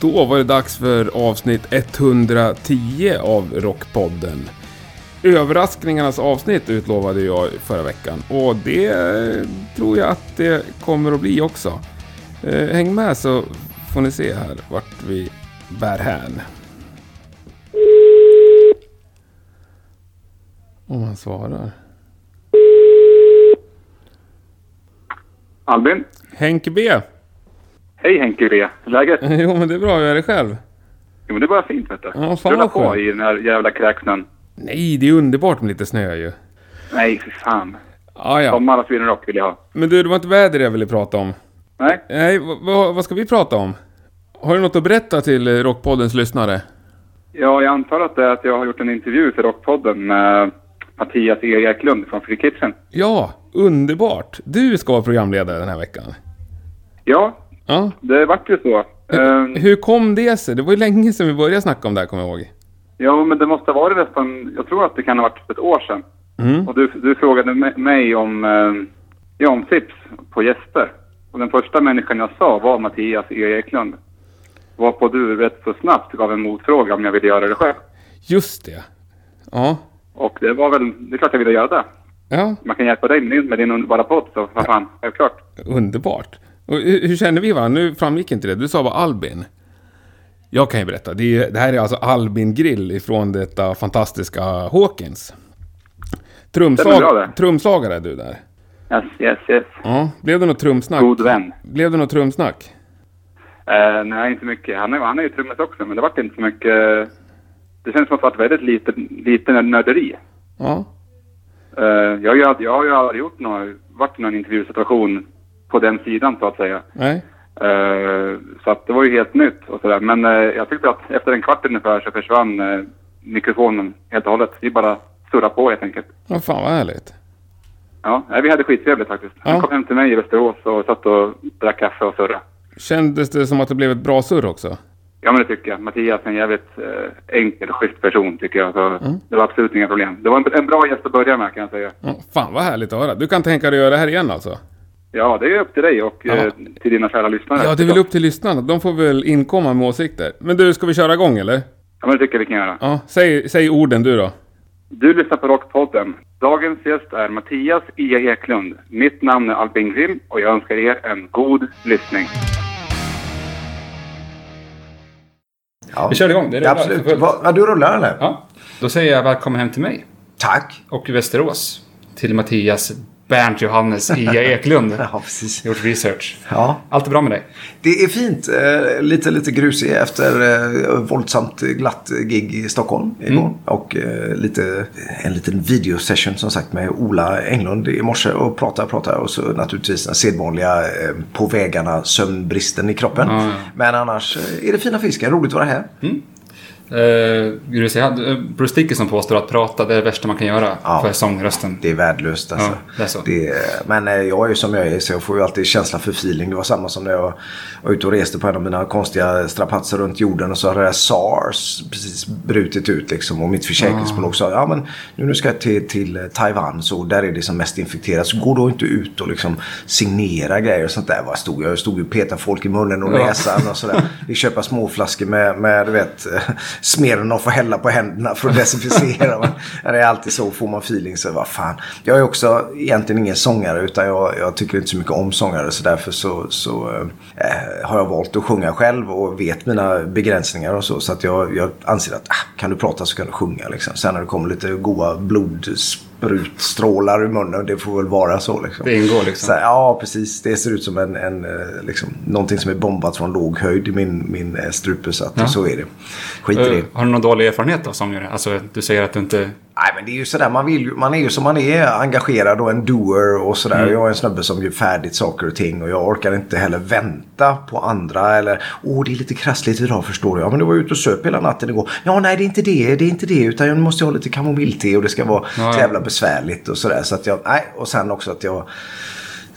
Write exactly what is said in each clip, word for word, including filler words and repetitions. Då var det dags för avsnitt etthundratio av Rockpodden. Överraskningarnas avsnitt utlovade jag förra veckan, och det tror jag att det kommer att bli också. Häng med så får ni se här vart vi bär hän. Om han svarar. Albin? Henke B. Hej Henke B. Läget? Jo, men det är bra. Jag är det själv. Jo, men det är bara fint, vet du. Ja, fan vad skönt. I den här jävla kräksnön. Nej, det är underbart med lite snö ju. Nej, för fan. Ah, ja. Sommar och Swin Rock vill jag ha. Men du, det var inte väder jag ville prata om. Nej. Nej, v- v- vad ska vi prata om? Har du något att berätta till Rockpoddens lyssnare? Ja, jag antar att det är att jag har gjort en intervju för Rockpodden med Mattias E. Eklund från Free Kitchen. Ja, underbart. Du ska vara programledare den här veckan. Ja, ja. Det vart ju så. Hur, hur kom det sig? Det var ju länge sedan vi började snacka om det här, kommer jag ihåg. Ja, men det måste ha varit nästan, jag tror att det kan ha varit ett år sedan. Mm. Och du, du frågade mig om, ja, om tips på gäster. Och den första människan jag sa var Mattias E. Eklund. Var på du rätt så snabbt gav en motfråga om jag ville göra det själv. Just det. Ja. Och det var väl, det är klart jag ville göra det. Ja. Man kan hjälpa dig med din underbara podd, så vad fan, självklart. Underbart. Och hur känner vi varandra? Nu framgick inte det. Du sa bara Albin. Jag kan ju berätta. Det, är, det här är alltså Albin Grill ifrån detta fantastiska Hawkins. Trumslag, trumslagare är du där. Yes, yes, yes. Ja. Blev det något trumsnack? God vän. Blev det något trumsnack? Uh, nej, inte mycket. Han är, han är ju trummet också, men det var inte så mycket. Det känns som att det varit väldigt lite, lite nörderi. Ja. Uh, jag, jag, jag har ju aldrig gjort någon, varit någon intervjusituation på den sidan, så att säga. Nej. Uh, så att det var ju helt nytt och sådär. Men uh, jag tyckte att efter en kvart ungefär så försvann uh, mikrofonen helt och hållet. Vi bara surrade på helt enkelt. Ja, fan vad härligt. Ja, vi hade skittrevligt faktiskt. Ja. Han kom hem till mig i Västerås och satt och drack kaffe och surra. Kändes det som att det blev ett bra surr också? Ja, men det tycker jag. Mattias är en jävligt eh, enkel och schysst person, tycker jag. Så mm. Det var absolut inga problem. Det var en, en bra gäst att börja med, kan jag säga. Mm, fan vad härligt att höra. Du kan tänka dig att göra det här igen alltså? Ja, det är upp till dig och eh, till dina kära lyssnare. Ja, det är väl upp till lyssnarna. De får väl inkomma med åsikter. Men du, ska vi köra igång eller? Ja, men det tycker jag vi kan göra. Ja, säg, säg orden du då. Du lyssnar på Rockpodden. Dagens gäst är Mattias E. Eklund. Mitt namn är Albin Grill och jag önskar er en god lyssning. Ja. Vi kör igång, det är absolut. Ja, du rullar eller? Ja, då säger jag välkommen hem till mig. Tack. Och i Västerås till Mattias Bernt Johannes E. Eklund. Ja, precis. Gjort research. Ja. Allt är bra med dig. Det är fint. Eh, lite, lite grusig efter eh, våldsamt glatt gig i Stockholm igår. Mm. Och eh, lite, en liten videosession som sagt med Ola Englund i morse och prata, prata. Och så naturligtvis den sedvanliga eh, på vägarna sömnbristen i kroppen. Mm. Men annars eh, är det fina fiskar. Roligt att vara här. Mm. Uh, Bruce Dickinson påstår att prata det är det värsta man kan göra, ja, för sångrösten. Det är värdelöst alltså. Ja, det är så. Det är, men jag är ju som jag är, så jag får ju alltid känsla för feeling. Det var samma som när jag var ute och reste på en av mina konstiga strapatser runt jorden, och så hade det SARS precis brutit ut liksom, och mitt försäkringsbolag sa ja, men nu ska jag till, till Taiwan, så där är det som mest infekterat, så gå då inte ut och liksom signera grejer och sånt där. Vad stod jag? Jag stod ju och petade folk i munnen och näsan, ja, och sådär. Vi köper småflaskor med, med du vet, smeren och få hälla på händerna för att desinficera. Det är alltid så, får man feeling så vad fan. Jag är också egentligen ingen sångare, utan jag, jag tycker inte så mycket om sångare, så därför så, så eh, har jag valt att sjunga själv och vet mina begränsningar och så, så att jag, jag anser att ah, kan du prata så kan du sjunga liksom. Sen när det kommer lite goda blodsprutstrålar i munnen, det får väl vara så liksom. Det ingår liksom. Så, ja, precis. Det ser ut som en, en liksom, någonting som är bombat från låg höjd i min, min strupe, så att ja, så är det. Uh, har du någon dålig erfarenhet av sångare? Alltså, du säger att du inte... Nej, men det är ju sådär, man, vill, man är ju som man är, engagerad och en doer och sådär. Mm. Jag är en snubbe som gör färdigt saker och ting, och jag orkar inte heller vänta på andra, eller, åh, oh, det är lite krassligt idag, förstår jag. Men du var ute och söp hela natten igår. Ja, nej, det är inte det, det är inte det, utan jag måste ha lite kamomillte och det ska vara ja, jävla besvärligt och sådär. Så att jag, nej, och sen också att jag...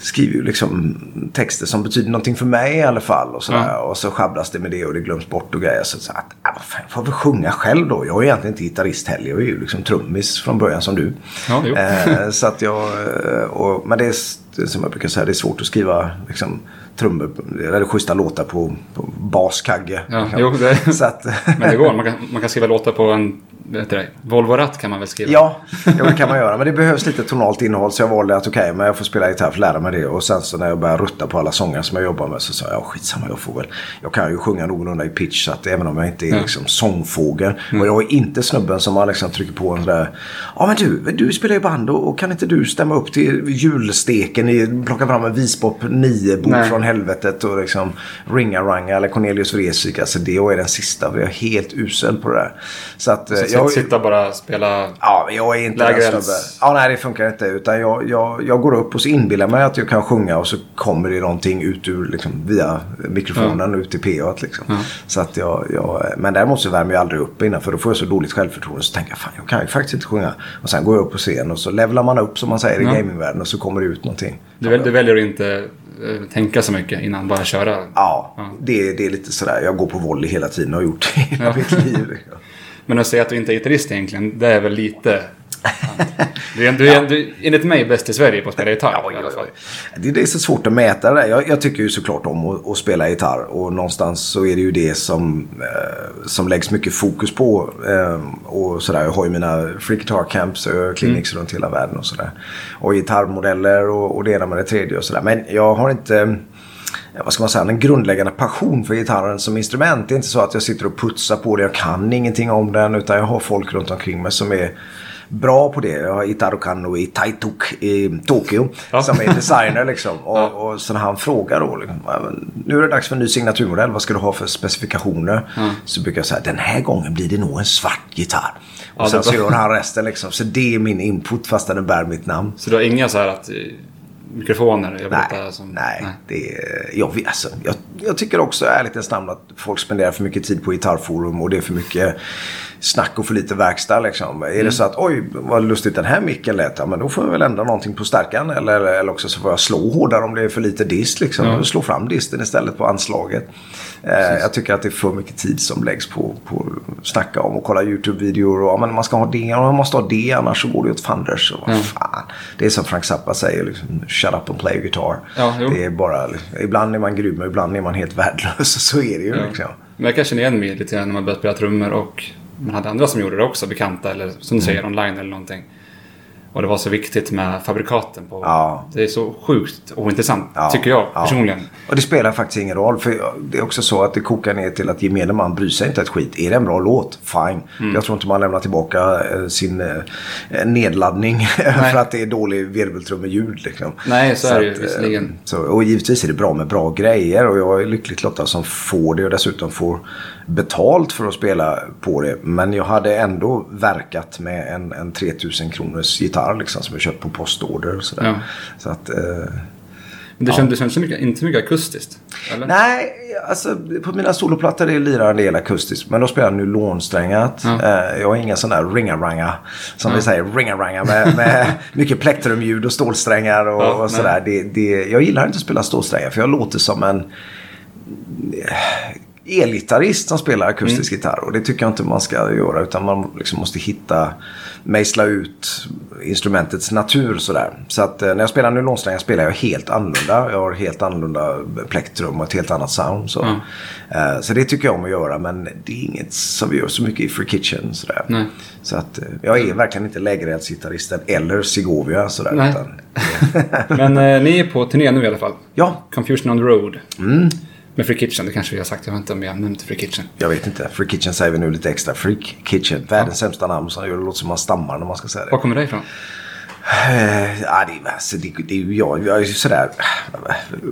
skriver ju liksom texter som betyder någonting för mig i alla fall och sådär, mm. och så schabblas det med det och det glöms bort och grejer, så, så att, ah, vad fan, får vi sjunga själv då? Jag är egentligen inte gitarrist heller, jag är ju liksom trummis från början som du. Ja, jo. Eh, så att jag, och, men det är som jag brukar säga, det är svårt att skriva liksom trummor, eller schyssta låtar på, på baskagge. Ja, jo, det, så att, men det går, man kan, man kan skriva låtar på en Volvo Ratt kan man väl skriva. Ja, det kan man göra, men det behövs lite tonalt innehåll, så jag valde att okej, okay, men jag får spela gitarr för att lära mig det, och sen så när jag började rutta på alla sånger som jag jobbar med så sa jag, ja, skitsamma, jag får väl, jag kan ju sjunga någorlunda i pitch, så att även om jag inte är mm. liksom sångfågel, mm. och jag är inte snubben som man liksom trycker på en där, ja men du, du spelar ju band och kan inte du stämma upp till julsteken i, plocka fram en vispop nio bok från helvetet och liksom ringa ranga eller Cornelius Vreeswijk, alltså det är den sista, för jag är helt usel på det där, så att så jag sitter bara och spela. Ja, jag är inte lägrens. Ja, nej, det funkar inte, utan jag, jag, jag går upp och så inbillar mig att jag kan sjunga och så kommer det någonting ut ur liksom, via mikrofonen mm. ut i P ett liksom. Mm. Så att jag, jag men däremot så värmer jag aldrig upp innan, för då får jag så dåligt självförtroende, så tänker jag, fan, jag kan ju faktiskt inte sjunga, och sen går jag upp på scen och så levlar man upp som man säger mm. i gamingvärlden, och så kommer det ut någonting. Du, väl, du väljer att inte tänka så mycket innan, bara köra. Ja, ja. Det, det är lite sådär, jag går på volley hela tiden och har gjort det hela ja. mitt liv. Men att säga att du inte är gitarrist egentligen, det är väl lite... Du är, du är, du är enligt mig bäst i Sverige på att spela gitarr. Ja, ja, ja. Det, det är så svårt att mäta det. Jag, jag tycker ju såklart om att, att spela gitarr, och någonstans så är det ju det som, eh, som läggs mycket fokus på, eh, och sådär. Jag har ju mina free guitar camps och clinics mm. runt hela världen och sådär, och gitarrmodeller och, och det ena med det tredje och sådär. Men jag har inte... vad ska man säga, en grundläggande passion för gitarren som instrument. Det är inte så att jag sitter och putsar på det, jag kan ingenting om den, utan jag har folk runt omkring mig som är bra på det. Jag har Itaro i Taitok i Tokyo ja. som är designer liksom, och, och sen han frågar då liksom, nu är det dags för en ny signaturmodell, vad ska du ha för specifikationer? Mm. Så brukar jag säga, den här gången blir det nog en svart gitarr. Och ja, sen så gör han resten liksom, så det är min input fast den bär mitt namn. Så du har inga så här att mikrofoner, jag nej, berättar som... Nej, nej. Det är, jag, alltså, jag, jag tycker också ärligt ens namn att folk spenderar för mycket tid på gitarrforum, och det är för mycket snack och för lite verkstad liksom. Mm. Är det så att, oj, vad lustigt den här micken lät, ja, men då får jag väl ändå någonting på stärkan, eller, eller också så får jag slå hårdare om det är för lite dist liksom, mm. slå fram disten istället på anslaget. Eh, jag tycker att det är för mycket tid som läggs på, på att snacka om och kolla YouTube-videor, och ja, men man ska ha det, och man måste ha det, annars så går det åt fanders, och vad mm. fan. Det är som Frank Zappa säger liksom, shut up and play guitar. Ja, det är bara, ibland är man grym och ibland är man helt värdelös, så är det ju ja. liksom. Men jag kan känna igen mig lite grann när man började spela trummor, och man hade andra som gjorde det också, bekanta eller som du säger, mm. online eller någonting. Och det var så viktigt med fabrikaten på. Ja. Det är så sjukt och intressant, ja. tycker jag ja. personligen. Och det spelar faktiskt ingen roll, för det är också så att det kokar ner till att gemene man bryr sig inte ett skit. Är det en bra låt? Fine. Mm. Jag tror inte man lämnar tillbaka sin nedladdning för att det är dålig virveltrum med ljud. Liksom. Nej, så, så är det ju visserligen. Och givetvis är det bra med bra grejer, och jag är lyckligt lottad som får det och dessutom får betalt för att spela på det. Men jag hade ändå verkat med en, en tretusen kronors gitarr liksom, som jag köpt på postorder och sådär. Ja. Så att, eh, men det kändes ja. inte, inte mycket akustiskt? Eller? Nej, alltså på mina soloplattor är det lirar en del akustiskt, men då spelar jag nu lånsträngat. Ja. Eh, jag har inga sådana här ringaranga som ja. vi säger, ringaranga med, med mycket plektrumljud och stålsträngar och, ja, och sådär. Det, det, jag gillar inte att spela stålsträngar, för jag låter som en elgitarrist som spelar akustisk mm. gitarr, och det tycker jag inte man ska göra, utan man liksom måste hitta, mejsla ut instrumentets natur sådär. Så att eh, när jag spelar nylonsträngar spelar jag helt annorlunda, jag har helt annorlunda plektrum och ett helt annat sound så. Mm. Eh, så det tycker jag om att göra, men det är inget som vi gör så mycket i Free Kitchen sådär. Nej. Så att eh, jag är verkligen inte lägerhetsgitarristen eller Segovia sådär. Nej. Utan, men eh, ni är på turné nu i alla fall. Ja. Confusion on the Road. Mm. Men Free Kitchen, det kanske vi har sagt, jag vet inte om jag har nämnt Free Kitchen. Jag vet inte, Free Kitchen säger vi nu lite extra. Free Kitchen, världens ja. sämsta namn, så det låter som man stammar när man ska säga det. Var kommer det ifrån? Uh, ja, det, alltså, det, det är ju jag, jag är ju sådär,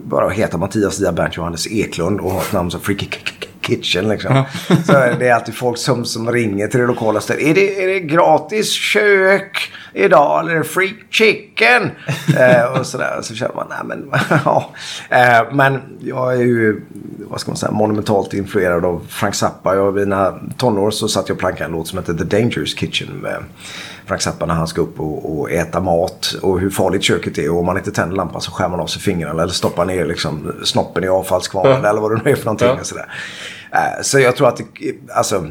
bara heter Mattias E. Eklund och har ett namn som Freak Kitchen liksom. Ja. Så det är alltid folk som, som ringer till det lokala stället. Är det, är det gratis kök idag? Eller är det free chicken? eh, och sådär. Så känner man, nej men, ja. Eh, men jag är ju, vad ska man säga, monumentalt influerad av Frank Zappa. Jag och mina tonår så satt jag och plankade en låt som heter The Dangerous Kitchen med Frank Zappa när han ska upp och, och äta mat och hur farligt köket är, och om man inte tänder lampan så skär man av sig fingrarna eller stoppar ner liksom snoppen i avfallskvarnen ja. Eller vad det nu är för någonting ja. Och sådär. Så jag tror att det, alltså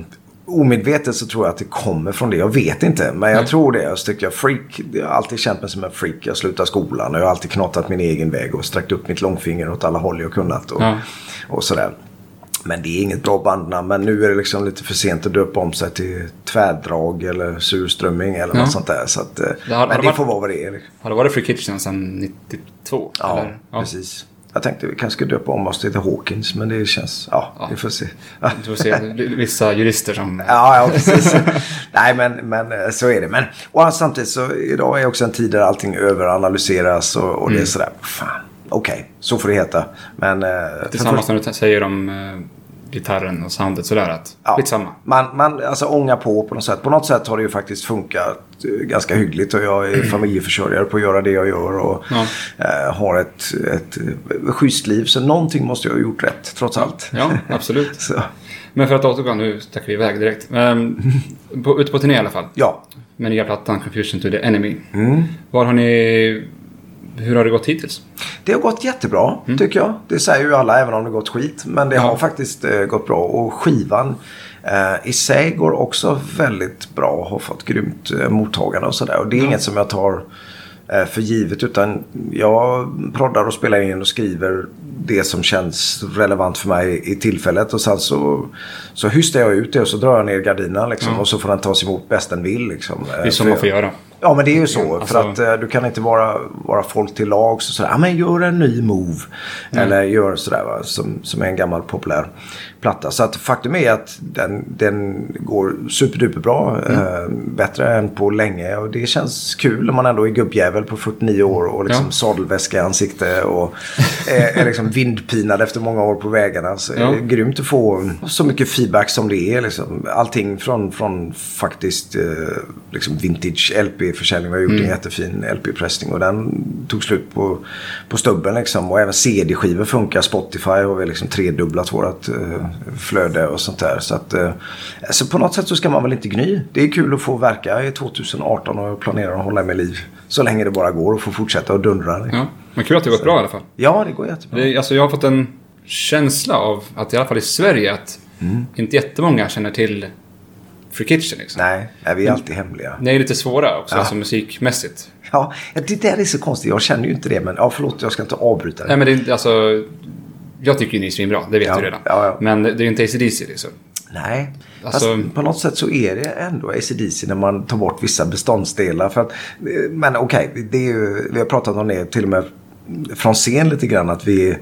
omedvetet så tror jag att det kommer från det. Jag vet inte, men jag mm. tror det. Jag tycker jag freak, jag har alltid känt mig som en freak. Jag slutade skolan och jag har alltid knatat min egen väg och sträckt upp mitt långfinger åt alla håll jag kunnat och, ja. Och sådär. Men det är inget bra bandnamn, men nu är det liksom lite för sent att döpa om sig till tvärdrag eller surströmming eller något ja. Sånt där. Så att, det har, men det, det varit, får vara vad det är. Har det varit Freak Kitchen sedan nittiotvå? Ja, eller? Ja, precis. Jag tänkte vi kanske döpa om oss till Hawkins, men det känns, ja, ja. Vi får se. Ja. Du får se vissa jurister som... Ja, ja precis. Nej, men, men så är det. Men, och samtidigt så idag är också en tid där allting överanalyseras och, och mm. det är sådär, fan, okej, okay, så får det heta. Men, tillsammans för... när du säger om... gitarren och soundet sådär att ja, lite samma. Man, man alltså ångar på på något sätt. På något sätt har det ju faktiskt funkat ganska hyggligt och jag är familjeförsörjare på att göra det jag gör och ja. eh, har ett, ett schysst liv, så någonting måste jag ha gjort rätt trots allt. Ja, absolut. Så. Men för att återgå, nu stack vi iväg direkt. Um, på, ute på turné i alla fall. Ja. Med nya plattan Confusion to the Enemy. Mm. Var har ni... Hur har det gått hittills? Det har gått jättebra, mm. tycker jag. Det säger ju alla, även om det gått skit. Men det ja. Har faktiskt eh, gått bra. Och skivan eh, i sig går också väldigt bra och har fått grymt eh, mottagande och sådär. Och det är ja. Inget som jag tar eh, för givet, utan jag proddar och spelar in och skriver det som känns relevant för mig i tillfället. Och sen så, så hystar jag ut det och så drar jag ner gardinerna liksom, mm. och så får den tas emot bäst den vill. Liksom. Det är som för man får göra. Ja, men det är ju så. Alltså... För att eh, du kan inte vara, vara folk till lag så sådär, ja ah, men gör en ny move. Mm. Eller gör sådär va, som, som är en gammal populär platta. Så att faktum är att den, den går superduperbra. Mm. Eh, bättre än på länge. Och det känns kul när man ändå är gubbjävel på fyrtionio år och liksom ja. Sadelväska i ansikte och är, är liksom vindpinad efter många år på vägarna. Så ja. Är det grymt att få så mycket feedback som det är liksom. Allting från, från faktiskt eh, liksom vintage L P försäljning. Vi har gjort mm. en jättefin L P-pressning och den tog slut på, på stubben liksom. Och även C D-skivor funkar. Spotify har vi liksom tredubblat vårt eh, flöde och sånt där. Så, att, eh, så på något sätt så ska man väl inte gny. Det är kul att få verka i tjugoarton och jag planerar att hålla med liv så länge det bara går och få fortsätta att dundra. Liksom. Ja, men kul att det går bra i alla fall. Ja, det går jättebra. Det, alltså, jag har fått en känsla av att i alla fall i Sverige att mm. inte jättemånga känner till Free Kitchen liksom. Nej, är vi är alltid hemliga. Det är lite svåra också, ja. Alltså musikmässigt. Ja, det där är så konstigt. Jag känner ju inte det, men ja, förlåt, jag ska inte avbryta det. Nej, men det är alltså... Jag tycker ju ni är svinbra, det vet ja. Du redan. Ja, ja. Men det är ju inte A C D C liksom. Nej, alltså, alltså, på något sätt så är det ändå A C D C när man tar bort vissa beståndsdelar. För att, men okej, okay, det är ju... Vi har pratat om det till och med... från scen lite grann att vi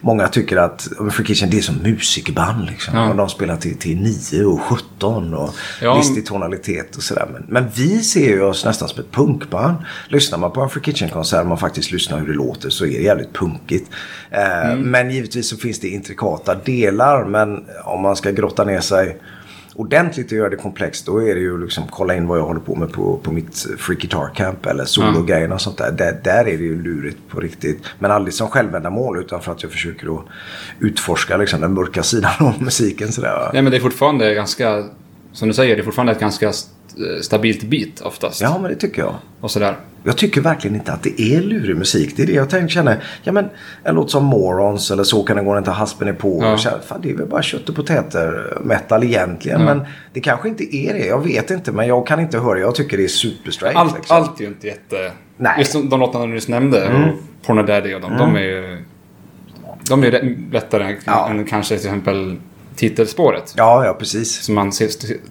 många tycker att Freak Kitchen det är som musikband liksom. Ja. Och de spelar till, till nio och sjutton och ja. Listig tonalitet och sådär, men, men vi ser ju oss nästan som ett punkband. Lyssnar man på en Freak Kitchen-konsert man faktiskt lyssnar hur det låter så är det jävligt punkigt eh, mm. men givetvis så finns det intrikata delar, men om man ska grotta ner sig ordentligt och göra det komplext, då är det ju liksom kolla in vad jag håller på med på, på mitt Free Guitar Camp eller solo-grejerna och sånt där. där. Där är det ju lurigt på riktigt. Men aldrig som självändamål utan för att jag försöker att utforska liksom den mörka sidan av musiken. Sådär. Ja, men det är fortfarande ganska, som du säger, det är fortfarande ett ganska stabilt beat oftast. Ja, men det tycker jag. Och sådär. Jag tycker verkligen inte att det är lurig musik. Det är det jag tänker känna. Ja, men en låt som Morons eller Så kan det gå inte haspen är på. Ja. Känner, fan, det är väl bara kött och potäter metal egentligen. Ja. Men det kanske inte är det. Jag vet inte, men jag kan inte höra. Jag tycker det är superstraight. Allt, liksom. Allt är ju inte jätte... Nej. Just de låtarna du just nämnde. Mm. Porno Daddy och de, mm. de är ju... De är ju lättare ja. Än kanske till exempel... titelspåret. Ja, ja, precis. Som man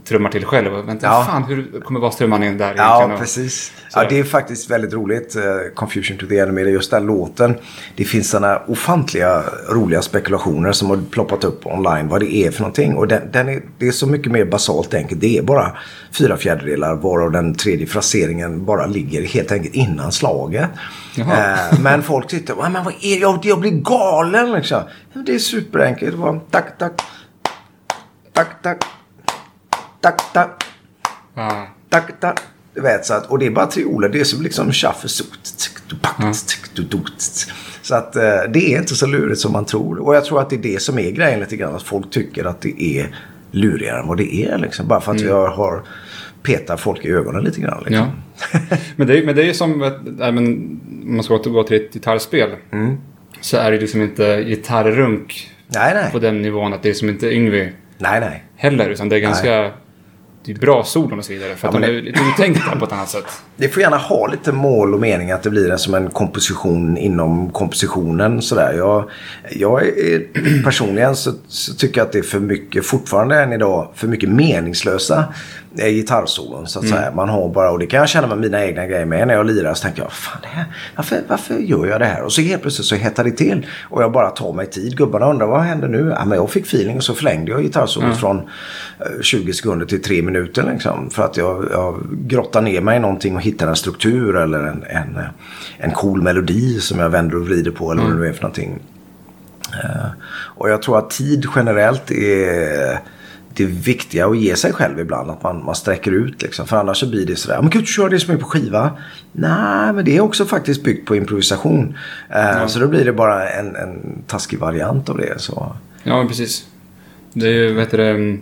trummar till själv. Och vänta, ja. Fan, hur kommer vara strumman in där? Ja, och... precis. Så. Ja, det är faktiskt väldigt roligt. Confusion to the Enemy, just den låten. Det finns sådana ofantliga roliga spekulationer som har ploppat upp online vad det är för någonting. Och den, den är, det är så mycket mer basalt enkelt. Det är bara fyra fjärdedelar varav den tredje fraseringen bara ligger helt enkelt innan slaget. Eh, men folk sitter, men vad är det? Jag blir galen liksom. Det är superenkelt. Tack, tack. tack, tack, tack, tack, mm. tack, tack. Du vet, så att, och det är bara trioler, det är som liksom tjaffesot. Mm. Så att det är inte så lurigt som man tror. Och jag tror att det är det som är grejen lite grann, att folk tycker att det är lurigare än vad det är liksom. Bara för att mm. jag har petat folk i ögonen lite grann liksom. Ja. Men det är, men det är som äh, men, om man ska återgå till ett gitarrspel mm. så är det liksom inte gitarrrunk nej, nej. På den nivån att det är som inte Yngwie nej, nej. Heller, utan det är ganska nej. Det är bra solon och så vidare. För att ja, de är lite uttänkta på ett annat sätt. Det får gärna ha lite mål och mening. Att det blir en, som en komposition inom kompositionen. Sådär. Jag, jag är, personligen så, så tycker jag att det är för mycket, fortfarande än idag, för mycket meningslösa eh, gitarrsolon. Så att mm. säga. Man har bara, och det kan jag känna med mina egna grejer med. När jag lirar så tänker jag, fan det här, varför, varför gör jag det här? Och så helt plötsligt så hettar det till. Och jag bara tar mig tid. Gubbarna undrar, vad händer nu? Ja, men jag fick feeling och så förlängde jag gitarrsolon mm. från eh, tjugo sekunder till tre minuter. Minuten liksom, för att jag, jag grottar ner mig i någonting och hittar en struktur eller en, en, en cool melodi som jag vänder och vrider på eller mm. vad det nu är för någonting. Uh, och jag tror att tid generellt är det viktiga att ge sig själv ibland, att man, man sträcker ut liksom, för annars så blir det sådär, men kan du köra det som är på skiva? Nej, men det är också faktiskt byggt på improvisation. Uh, mm. Så då blir det bara en, en taskig variant av det. Så. Ja, men precis. Det är ju, vet du det,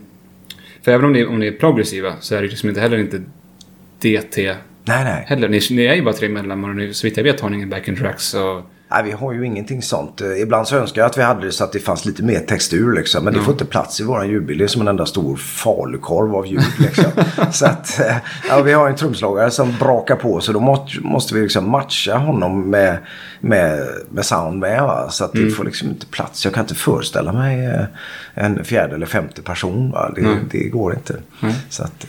för även om ni, om ni är progressiva så är det liksom inte heller inte D T nej, nej. Heller. Ni, ni är ju bara tre medlemmar och ni, så vitt jag vet har ni ingen backing tracks. Och... Nej, vi har ju ingenting sånt. Ibland så önskar jag att vi hade det så att det fanns lite mer textur liksom. Men mm. det får inte plats i våran ljudbild. Det är som en enda stor falukorv av ljud liksom. Så att, ja, vi har en trumslagare som brakar på, så då må, måste vi liksom matcha honom med, med, med sound med, va? Så att mm. det får liksom inte plats. Jag kan inte föreställa mig en fjärde eller femte person, va? Det, mm. det går inte. Mm. Så att...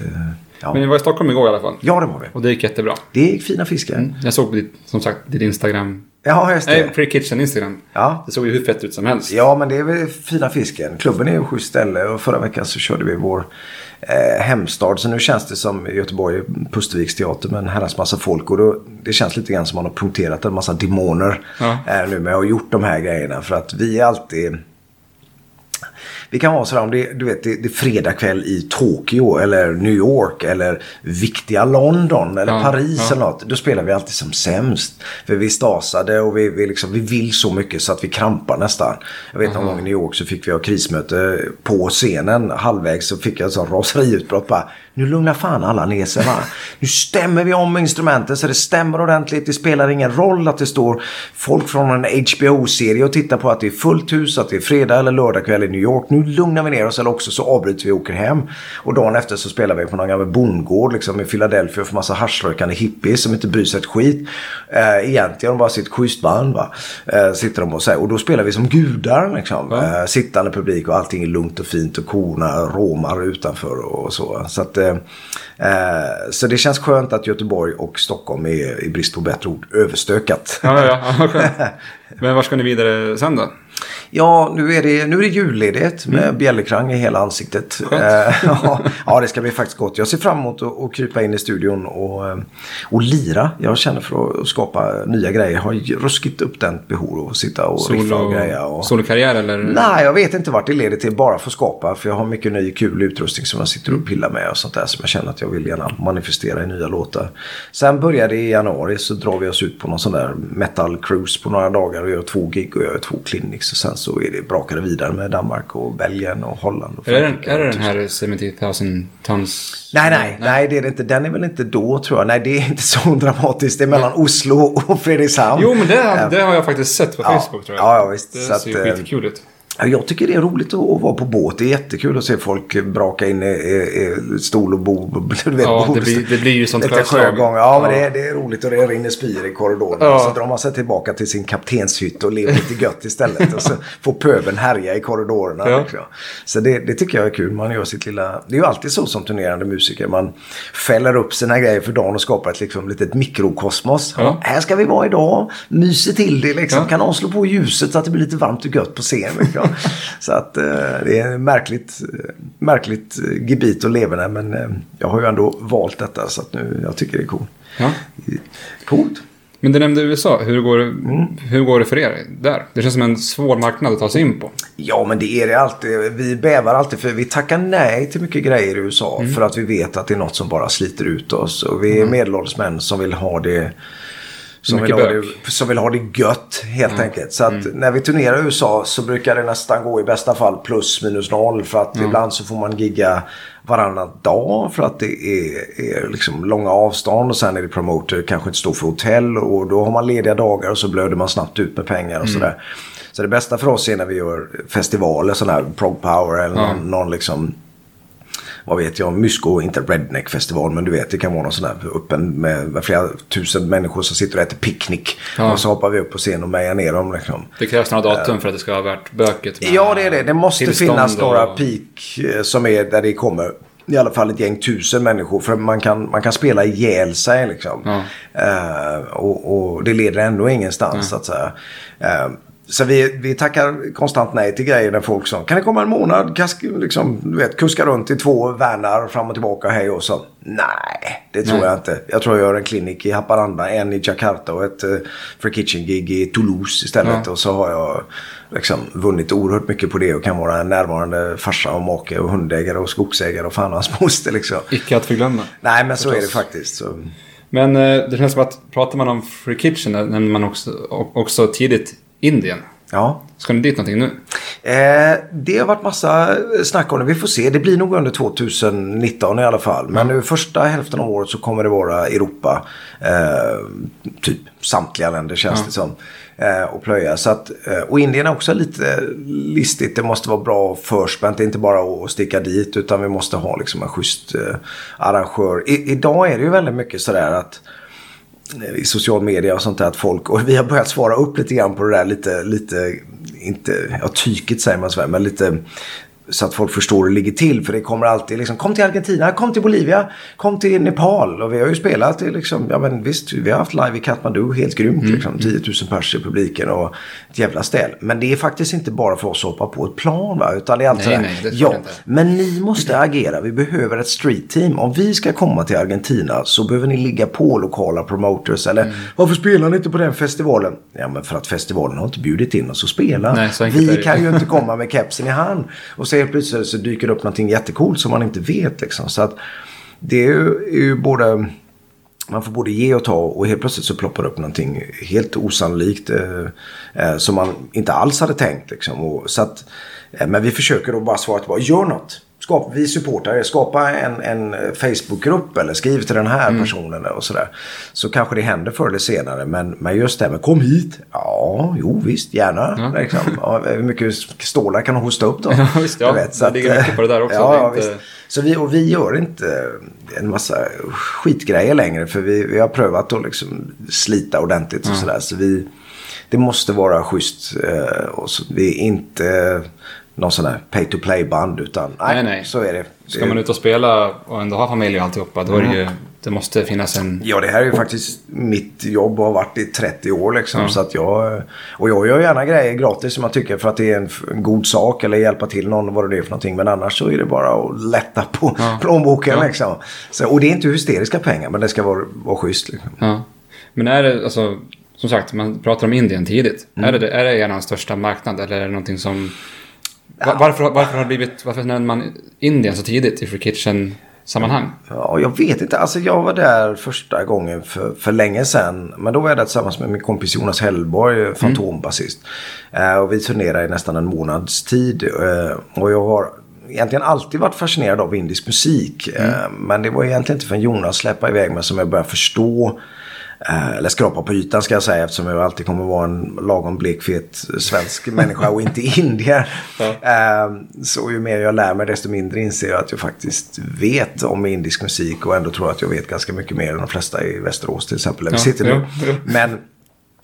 Ja. Men vi var i Stockholm igår i alla fall. Ja, det var vi. Och det gick jättebra. Det gick fina fiskar. Mm. Jag såg på ditt, som sagt, ditt Instagram. Ja, just det. Nej, Freak Kitchen Instagram. Ja. Det såg ju hur fett ut som helst. Ja, men det är väl fina fisken. Klubben är ju sju ställe och förra veckan så körde vi vår eh, hemstad. Så nu känns det som Göteborg, Pusterviks teater med en herrans massa folk. Och då, det känns lite grann som man har punkterat en massa demoner ja. eh, nu med och gjort de här grejerna. För att vi är alltid... Det kan vara sådär om det, du vet, det, det är fredagkväll i Tokyo eller New York eller viktiga London eller ja, Paris ja. Eller något. Då spelar vi alltid som sämst. För vi stasade och vi, vi, liksom, vi vill så mycket så att vi krampar nästan. Jag vet någon gång i New York så fick vi ha krismöte på scenen. Halvvägs så fick jag en sån raseriutbrott bara. Nu lugnar fan alla ner sig, va? Nu stämmer vi om instrumenten så det stämmer ordentligt. Det spelar ingen roll att det står folk från en H B O-serie och tittar på att det är fullt hus, att det är fredag eller lördagkväll i New York. Nu lugnar vi ner oss, eller också så avbryter vi och åker hem. Och dagen efter så spelar vi på någon gammal bondgård liksom, i Philadelphia för massa haschrökande hippies som inte bryr sig ett skit. Eh, egentligen de bara sitt schysst band, va? Eh, sitter de och säger. Och då spelar vi som gudar liksom. Mm. Eh, sittande publik och allting är lugnt och fint och korna romar utanför och så. Så att så det känns skönt att Göteborg och Stockholm är i brist på bättre ord överstökat. Ja, ja, okay. Men var ska ni vidare sen då? Ja, nu är det, nu är det julledigt med mm. bjällerkrang i hela ansiktet. Ja, det ska bli faktiskt gott. Jag ser fram emot att krypa in i studion och, och lira. Jag känner för att skapa nya grejer. Jag har ruskigt upp den behov att sitta och solo, riffa och grejer. Och... Solokarriär eller? Nej, jag vet inte vart det leder till. Bara för att skapa. För jag har mycket ny kul utrustning som jag sitter och pillar med och sånt där som jag känner att jag vill gärna manifestera i nya låtar. Sen börjar det i januari så drar vi oss ut på någon sån där metal cruise på några dagar och gör två gig och gör två clinics och sen så är det brakade vidare med Danmark och Belgien och Holland. Och är, den, är det den här sjuttiotusen tons? Nej, nej, nej, det är det inte. Den är väl inte då, tror jag. Nej, det är inte så dramatiskt. Det är mellan Oslo och Fredrikshamn. Jo, men det, det har jag faktiskt sett på Facebook, ja, tror jag. Ja, visst. Det så ser att, ju skitkul ut. Jag tycker det är roligt att vara på båt. Det är jättekul att se folk braka in i, i, i stol och bo. Du vet, ja, bo det, blir, det blir ju sånt sjögång. Ja, ja, men det är, det är roligt. Och det rinner spyr i korridoren. Ja. Så drar man sig tillbaka till sin kaptenshytt och lever lite gött istället. Och så får pöben härja i korridorerna. Ja. Liksom. Så det, det tycker jag är kul. Man gör sitt lilla... Det är ju alltid så som turnerande musiker. Man fäller upp sina grejer för dagen och skapar ett liksom, litet mikrokosmos. Ja. Här ska vi vara idag. Myser till det. Liksom. Ja. Kan de slå på ljuset så att det blir lite varmt och gött på scen. Liksom. Så att eh, det är en märkligt, märkligt gebit att leva där, men eh, jag har ju ändå valt detta så att nu jag tycker det är cool. Ja. Coolt. Men du nämnde U S A. Hur går, mm. hur går det för er där? Det känns som en svår marknad att ta sig in på. Ja, men det är det alltid. Vi bävar alltid för vi tackar nej till mycket grejer i U S A mm. för att vi vet att det är något som bara sliter ut oss. Och vi är mm. medelåldersmän som vill ha det som vill ha det, som vill ha det gött helt mm. enkelt. Så att mm. när vi turnerar i U S A så brukar det nästan gå i bästa fall plus minus noll för att mm. ibland så får man gigga varannan dag för att det är, är liksom långa avstånd och sen är det promoter, kanske inte står för hotell och då har man lediga dagar och så blöder man snabbt ut med pengar och mm. sådär. Så det bästa för oss är när vi gör festivaler, sådana här Prog Power eller någon, mm. någon liksom vad vet jag, Mysko, inte Redneck-festival men du vet, det kan vara någon sån här öppen med, med flera tusen människor som sitter och äter picknick ja. Och så hoppar vi upp på scen och mejar ner dem liksom. Det krävs några datum för att det ska ha varit böket med ja, det är det, det måste finnas och... några peak som är där det kommer i alla fall ett gäng tusen människor för man kan, man kan spela ihjäl sig liksom ja. uh, och, och det leder ändå ingenstans ja. Så att säga uh, så vi, vi tackar konstant nej till grejer där folk som, kan det komma en månad kask, liksom, du vet, kuska runt i två värnar fram och tillbaka, hej och så nej, det tror nej. jag inte jag tror jag gör en klinik i Haparanda, en i Jakarta och ett uh, Freak Kitchen gig i Toulouse istället ja. Och så har jag liksom vunnit oerhört mycket på det och kan vara en närvarande farsa och make och hundägare och skogsägare och fan hans moster liksom. Icke att förglömma nej men så förstås. Är det faktiskt så. Men uh, det känns som att pratar man om Freak Kitchen nämner man också, också tidigt Indien. Ja. Ska ni dit någonting nu? Eh, det har varit massa snack om det. Vi får se. Det blir nog under tjugonitton i alla fall. Men nu första hälften av året så kommer det vara Europa. Eh, typ samtliga länder känns ja. Det som. Eh, och plöja. Så att, och Indien är också lite listigt. Det måste vara bra förspänt. Det är inte bara att sticka dit utan vi måste ha liksom en schysst eh, arrangör. I, idag är det ju väldigt mycket sådär att i social media och sånt där att folk och vi har börjat svara upp lite grann på det där lite, lite inte, ja tyket säger man så men lite så att folk förstår hur det ligger till för det kommer alltid liksom, kom till Argentina, kom till Bolivia, kom till Nepal och vi har ju spelat liksom, ja men visst vi har haft live i Kathmandu, helt grymt mm. liksom, tiotusen pers i publiken och ett jävla ställ, men det är faktiskt inte bara för oss att hoppa på ett plan va, utan det är alltid nej, nej, det ja, men ni måste agera, vi behöver ett street team, om vi ska komma till Argentina så behöver ni ligga på lokala promoters eller, mm. varför spelar ni inte på den festivalen? Ja men för att festivalen har inte bjudit in oss att spela, nej, vi kan ju inte komma med kepsen i hand och helt plötsligt så dyker det upp någonting jättekult som man inte vet liksom. Så att det är ju, är ju både man får både ge och ta och helt plötsligt så ploppar det upp någonting helt osannolikt eh, eh, som man inte alls hade tänkt liksom. Och, så att, eh, men vi försöker då bara svara tillbaka, gör något skapa, vi supportar er, skapa en, en Facebookgrupp eller skriv till den här mm. personen och sådär, så kanske det händer förr eller senare, men, men just det här med kom hit, ja, jo visst, gärna ja. Liksom. Ja, hur mycket stålar kan hon hosta upp då? Ja visst, ja. Vet, så det ligger mycket på det där också ja, det inte... ja, så vi, och vi gör inte en massa skitgrejer längre för vi, vi har prövat att liksom slita ordentligt och ja. Sådär, så vi det måste vara schysst och så, vi är inte någon sån här pay-to-play-band utan nej, nej, nej, så är det. Ska man ut och spela och ändå ha familj och alltihopa då är det ju, det måste finnas en... Ja, det här är ju faktiskt mitt jobb och har varit i trettio år liksom ja. Så att jag, och jag gör gärna grejer gratis som jag tycker för att det är en, en god sak eller hjälpa till någon vad det är för någonting, men annars så är det bara att lätta på ja. Plånboken ja. Liksom så, och det är inte hysteriska pengar men det ska vara, vara schysst liksom. Ja. Men är det, alltså som sagt, man pratar om Indien tidigt mm. är det, är det en av de största marknaden eller är det någonting som Var, varför, varför har det blivit, varför nämnde man Indien så tidigt i Free Kitchen sammanhang? Ja, jag vet inte. Alltså jag var där första gången för, för länge sedan. Men då var jag där tillsammans med min kompis Jonas Hellborg, fantombasist. Mm. Eh, och vi turnerade i nästan en månads tid. Eh, och jag har egentligen alltid varit fascinerad av indisk musik. Mm. Eh, men det var egentligen inte för Jonas släppa iväg mig som jag började förstå. Eller skrapa på ytan ska jag säga eftersom jag alltid kommer vara en lagom blekfet svensk människa och inte indier ja. Så ju mer jag lär mig desto mindre inser jag att jag faktiskt vet om indisk musik och ändå tror att jag vet ganska mycket mer än de flesta i Västerås till exempel där ja, vi sitter nu ja, ja. Men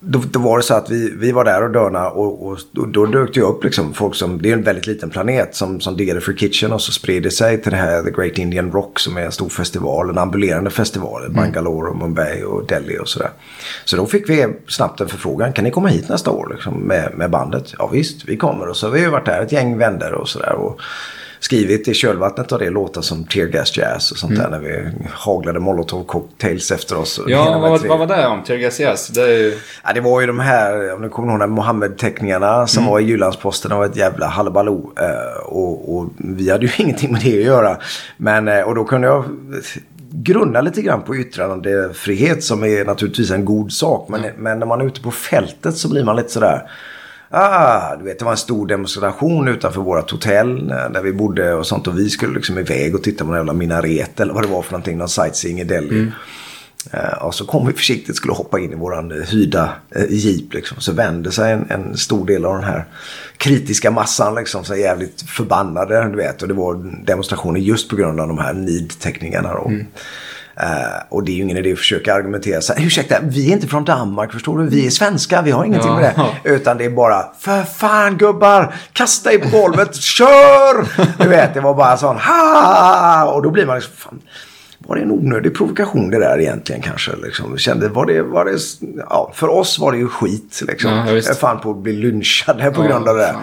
Då, då var det så att vi, vi var där och dörna och, och, och då dök det upp liksom folk som, det är en väldigt liten planet som, som diggade Free Kitchen och så spred det sig till det här The Great Indian Rock som är en stor festival, en ambulerande festival i mm. Bangalore och Mumbai och Delhi och sådär. Så då fick vi snabbt en förfrågan, kan ni komma hit nästa år liksom, med, med bandet? Ja visst, vi kommer och så har vi ju varit där ett gäng vänder och sådär och skrivit i kölvattnet av det låtar som Teargas Jazz och sånt mm. där, när vi haglade molotov cocktails efter oss. Ja, vad, vad var det om Teargas Jazz? Det, är ju... ja, det var ju de här, om ni kommer ihåg, de här Mohammed-teckningarna som mm. var i Jyllandsposten, och var ett jävla halabaloo, och, och vi hade ju ingenting med det att göra. Men, och då kunde jag grunna lite grann på yttrandefrihet, som är naturligtvis en god sak, men, mm. men när man är ute på fältet så blir man lite sådär, ah, du vet, det var en stor demonstration utanför vårt hotell där vi bodde och sånt, och vi skulle liksom iväg och titta på en jävla minaret eller vad det var för någonting, någon sightseeing i Delhi. Mm. Uh, och så kom vi försiktigt, skulle hoppa in i våran hyrda uh, jeep liksom, så vände sig en, en stor del av den här kritiska massan liksom, så jävligt förbannade, du vet, och det var demonstrationer just på grund av de här N I D-teckningarna då. Mm. Uh, och det är ju ingen idé att försöka argumentera så här, ursäkta, vi är inte från Danmark, förstår du, vi är svenska, vi har ingenting ja. med det, utan det är bara, för fan gubbar, kasta i på golvet, kör, du vet, det var bara sån ha, och då blir man liksom, fan, var det en onödig provokation det där egentligen kanske liksom, kände, var det, var det ja, för oss var det ju skit liksom, ja, jag fan på att bli lynchade på ja, grund av det.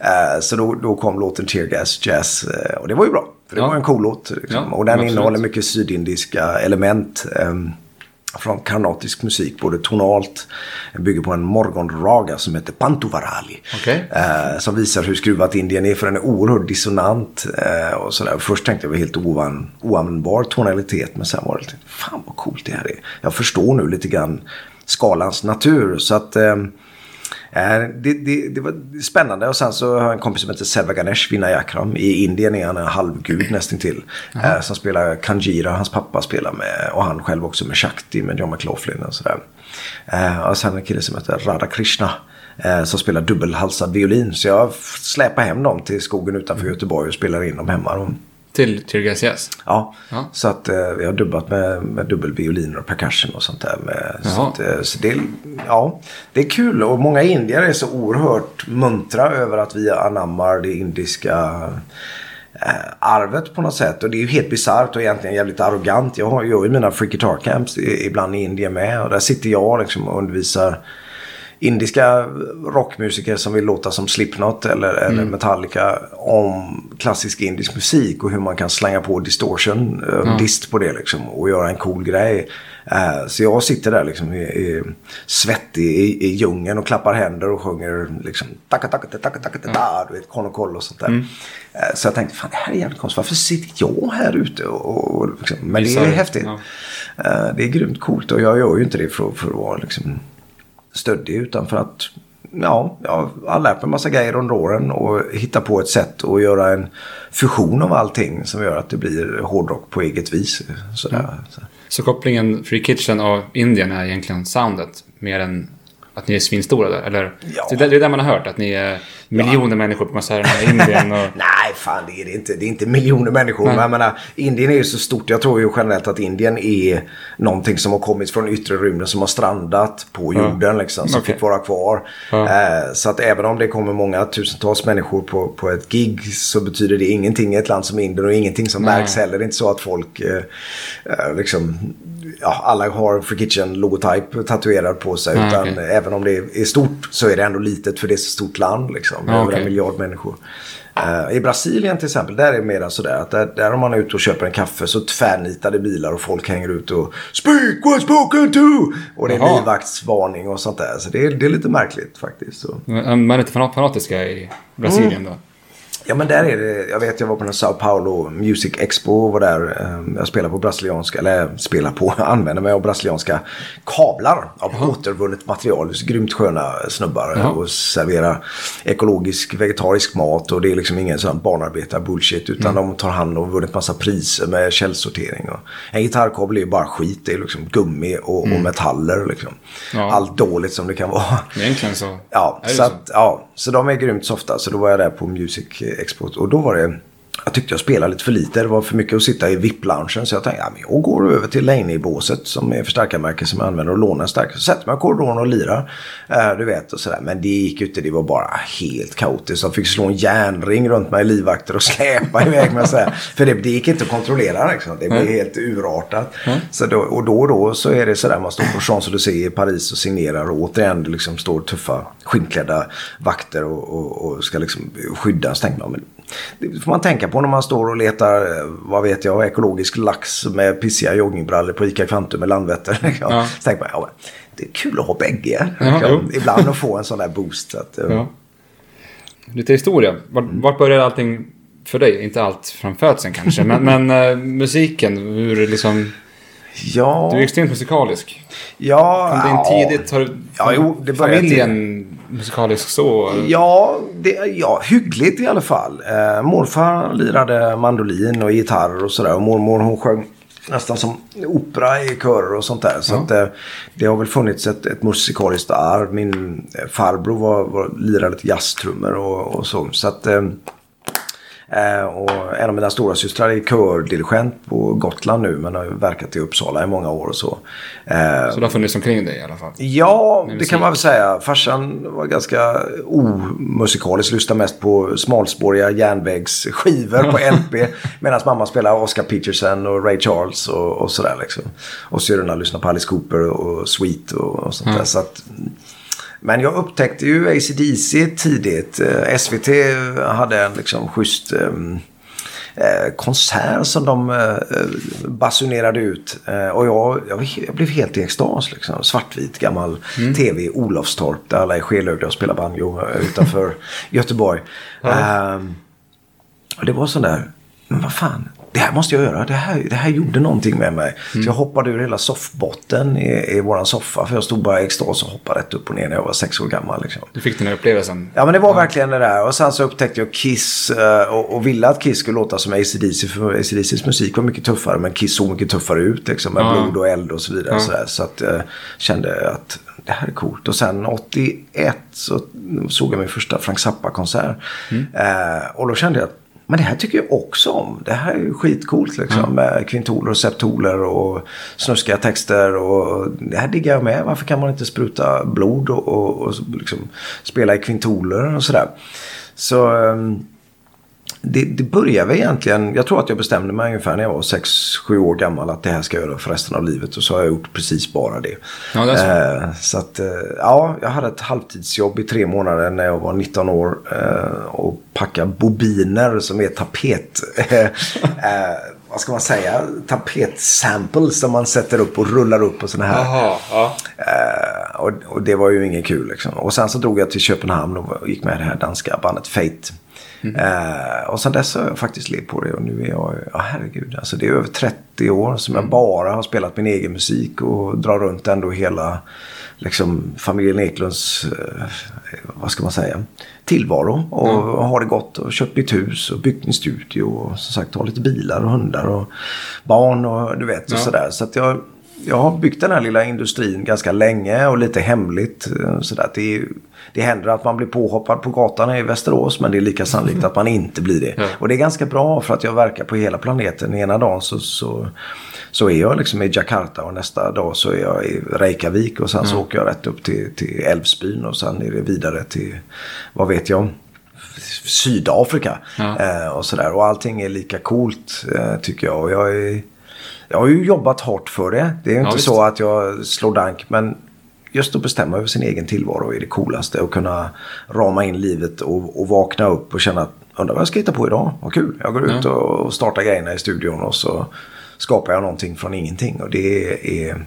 uh, så då, då kom låten Teargas Jazz, och det var ju bra, för det ja. var en cool låt liksom. Ja, och den absolut. innehåller mycket sydindiska element um, från karnatisk musik, både tonalt, bygger på en morgonraga som heter Pantovarali, okay. eh, som visar hur skruvat Indien är, för den är oerhört dissonant, eh, och sådär. Först tänkte jag, var helt ovan, oanvändbar tonalitet, men sen var det lite, fan vad coolt det här är, jag förstår nu lite grann skalans natur, så att eh, Det, det, det var spännande. Och sen så har jag en kompis som heter Seva Ganesh Vinayakram. I Indien är han en halvgud nästan till. Aha. Som spelar Kanjira, hans pappa spelar med, och han själv också med Shakti, med John McLaughlin och sådär. Och sen en kille som heter Radha Krishna som spelar dubbelhalsad violin. Så jag släpar hem dem till skogen utanför Göteborg och spelar in dem hemma då. Till Teargas Jazz? Ja, ja, så att eh, jag har dubbat med, med dubbelvioliner och percussion och sånt där. Med, så att, eh, så det, ja, det är kul, och många indier är så oerhört muntra över att vi anammar det indiska eh, arvet på något sätt. Och det är ju helt bizarrt och egentligen jävligt arrogant. Jag har ju mina Free Guitar Camps ibland i Indien med, och där sitter jag liksom och undervisar indiska rockmusiker som vill låta som Slipknot eller, mm. eller Metallica om klassisk indisk musik och hur man kan slänga på distortion, mm. dist på det liksom, och göra en cool grej. Uh, så jag sitter där liksom i, i, svettig i, i djungeln och klappar händer och sjunger liksom tacka tacka tacka tacka tacka, du vet, konokoll och sånt där. Mm. Uh, så jag tänkte, fan, det här är jävligt konstigt, varför sitter jag här ute? Och, och, liksom. Men det är häftigt. Ja. Uh, det är grymt coolt, och jag gör ju inte det för, för att vara liksom stöddig, utan för att ja, jag har lärt mig en massa grejer under åren och hitta på ett sätt att göra en fusion av allting som gör att det blir hårdrock på eget vis. Sådär. Mm. Så. Så kopplingen Free Kitchen och Indien är egentligen soundet, mer än att ni är svinstora där, eller? Ja. Det, det är där man har hört, att ni är miljoner ja. människor på massagerna i Indien. Och... Nej, fan, det är det inte. Det är inte miljoner människor. Men jag menar, Indien är ju så stort. Jag tror ju generellt att Indien är någonting som har kommit från yttre rymden, som har strandat på jorden, ja. liksom, som okay. fick vara kvar. Ja. Eh, så att även om det kommer många tusentals människor på, på ett gig, så betyder det ingenting i ett land som Indien, och ingenting som Nej. märks heller. Det är inte så att folk eh, liksom... Ja, alla har Free Kitchen logotyp tatuerad på sig, ah, utan okay. även om det är stort så är det ändå litet, för det är så stort land liksom, ah, över okay. en miljard människor. Uh, I Brasilien till exempel, där är det mer sådär att där, där om man är ute och köper en kaffe så tvärnitade bilar och folk hänger ut och speak what's spoken to, och det är livvaktsvarning och sånt där, så det är, det är lite märkligt faktiskt. Så. Men, man är lite fanatiska i Brasilien mm. då? Ja, men där är det, jag vet, jag var på den Sao Paulo Music Expo, var där, jag spelar på brasilianska, eller spelar på, använder mig av brasilianska kablar av uh-huh. återvunnet material, grymt sköna snubbar uh-huh. och serverar ekologisk, vegetarisk mat, och det är liksom ingen sån barnarbetar bullshit, utan mm. de tar hand om, vunnit massa priser med källsortering, och en gitarrkabel är ju bara skit, det är liksom gummi och, mm. och metaller liksom, ja. allt dåligt som det kan vara. Egentligen så. Ja, så, så? Att, ja, så de är grymt softa, så då var jag där på Music Export. Och då var det, jag tyckte jag spelade lite för lite, det var för mycket att sitta i V I P-loungen, så jag tänkte, ja, men jag går över till Lane i båset som är förstärkarmärke som jag använder och lånar en stark, så sätter man korridoren och lirar, eh, du vet, och sådär, men det gick ut, det var bara helt kaotiskt, jag fick slå en järnring runt mig i livvakter och släpa iväg mig, sådär, för det, det gick inte att kontrollera liksom. Det blev mm. helt urartat. Mm. Så då, och då och då så är det sådär, man står på Champs Élysées i Paris och signerar, och återigen liksom står tuffa skinnklädda vakter och, och, och ska liksom skydda, så tänkte man, men Det får man tänka på när man står och letar, vad vet jag, ekologisk lax med pissiga joggingbrallor på Ica Kvantum med Landvetter. Ja. Så tänker man, ja, det är kul att ha bägge. Ja, ibland att få en sån där boost. Så att, ja. Lite historia. Vart, vart började allting för dig? Inte allt från födseln kanske, men, men eh, musiken, hur liksom... Ja. Du är extremt musikalisk. Ja. Kom det in tidigt? Har du ja, jo, det familjen musikalisk så? Ja, det, ja, hyggligt i alla fall. Eh, morfar lirade mandolin och gitarr och sådär. Och mormor hon sjöng nästan som opera i körer och sånt där. Så ja. att, eh, det har väl funnits ett, ett musikaliskt arv. Min farbror var, var, lirade lite jazztrummor och, och så. Så att... Eh, och en av mina stora systrar är kördirigent på Gotland nu, men har verkat i Uppsala i många år och så. Så det har funnits omkring dig i alla fall? Ja, det kan man väl säga. Farsan var ganska omusikalisk, lyssnade mest på smalspåriga järnvägsskivor på L P medan mamma spelade Oscar Peterson och Ray Charles och, och sådär liksom. Och syrorna lyssnade på Alice Cooper och Sweet och, och sånt mm. där. Så att... Men jag upptäckte ju A C D C tidigt. S V T hade en liksom schysst eh, konsert som de eh, basunerade ut. Eh, och jag, jag, jag blev helt i extas. Liksom. Svartvit gammal mm. tv i Olofstorp där alla är skelögda och spelar banjo utanför Göteborg. Ja. Eh, och det var sån där, men vad fan, det här måste jag göra. Det här, det här gjorde någonting med mig. Mm. Så jag hoppade ur hela soffbotten i, i våran soffa. För jag stod bara i extas och hoppade rätt upp och ner när jag var sex år gammal. Liksom. Du fick den här upplevelsen. Ja, men det var ja. verkligen det där. Och sen så upptäckte jag Kiss och, och ville att Kiss skulle låta som A C D C. För A C D C's musik var mycket tuffare. Men Kiss såg mycket tuffare ut. Liksom, med ja. blod och eld och så vidare. Ja. Så, där, så att jag kände att det här är coolt. Och sen åttioett så såg jag min första Frank Zappa-konsert. Mm. Eh, och då kände jag att men det här tycker jag också om. Det här är ju skitcoolt liksom. Mm. Med kvintoler och septoler och snuskiga texter. Och det här diggar jag med. Varför kan man inte spruta blod och, och, och liksom spela i kvintoler och sådär. Så det, det börjar väl egentligen. Jag tror att jag bestämde mig ungefär när jag var sex sju år gammal att det här ska jag göra för resten av livet. Och så har jag gjort precis bara det. Ja, det är så. Eh, så att, eh, ja, jag hade ett halvtidsjobb i tre månader när jag var nitton år eh, och packade bobiner som är tapet. Eh, vad ska man säga? Tapetsamples som man sätter upp och rullar upp och såna här. Aha, ja. eh, och, och det var ju inget kul liksom. Och sen så drog jag till Köpenhamn och gick med det här danska bandet Fate. Mm. Eh, och sen dess har jag faktiskt levt på det. Och nu är jag, ja herregud, alltså det är över trettio år som jag bara har spelat min egen musik och drar runt ändå hela liksom familjen Eklunds eh, vad ska man säga, tillvaro och, mm. och har det gott och köpt mitt hus och byggt min studio och som sagt har lite bilar och hundar och barn och du vet och ja. sådär. Så att jag, jag har byggt den här lilla industrin ganska länge och lite hemligt sådär. Det är Det händer att man blir påhoppad på gatan i Västerås, men det är lika sannolikt att man inte blir det. Ja. Och det är ganska bra för att jag verkar på hela planeten. Ena dagen så, så, så är jag liksom i Jakarta och nästa dag så är jag i Reykjavik och sen så mm. åker jag rätt upp till, till Älvsbyn och sen är det vidare till, vad vet jag, Sydafrika. Ja. Eh, och sådär. Och allting är lika coolt eh, tycker jag. Och jag, är, jag har ju jobbat hårt för det. Det är ju ja, inte visst. så att jag slår dank, men just att bestämma över sin egen tillvaro är det coolaste. Och kunna rama in livet och, och vakna upp och känna att undrar vad jag ska hitta på idag, vad kul. Jag går ut ja. och startar grejerna i studion och så skapar jag någonting från ingenting. Och det är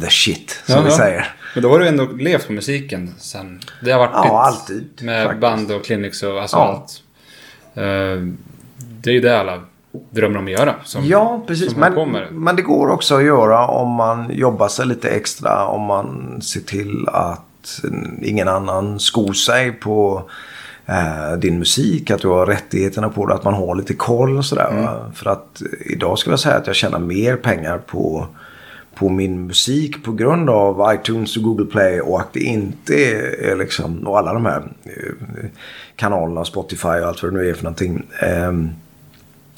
the shit, som ja, vi ja. säger. Men då har du ändå levt på musiken sen. Det har varit ja, alltid, med faktiskt. band och clinics och alltså ja. allt. Det är ju det alla drömmer om att göra. Som, ja, precis. Som men, men det går också att göra om man jobbar sig lite extra. Om man ser till att ingen annan skor sig på eh, din musik. Att du har rättigheterna på det. Att man har lite koll och sådär. Mm. För att idag skulle jag säga att jag tjänar mer pengar på, på min musik på grund av iTunes och Google Play. Och att det inte är liksom... Och alla de här kanalerna, Spotify och allt vad det nu är för någonting... Eh,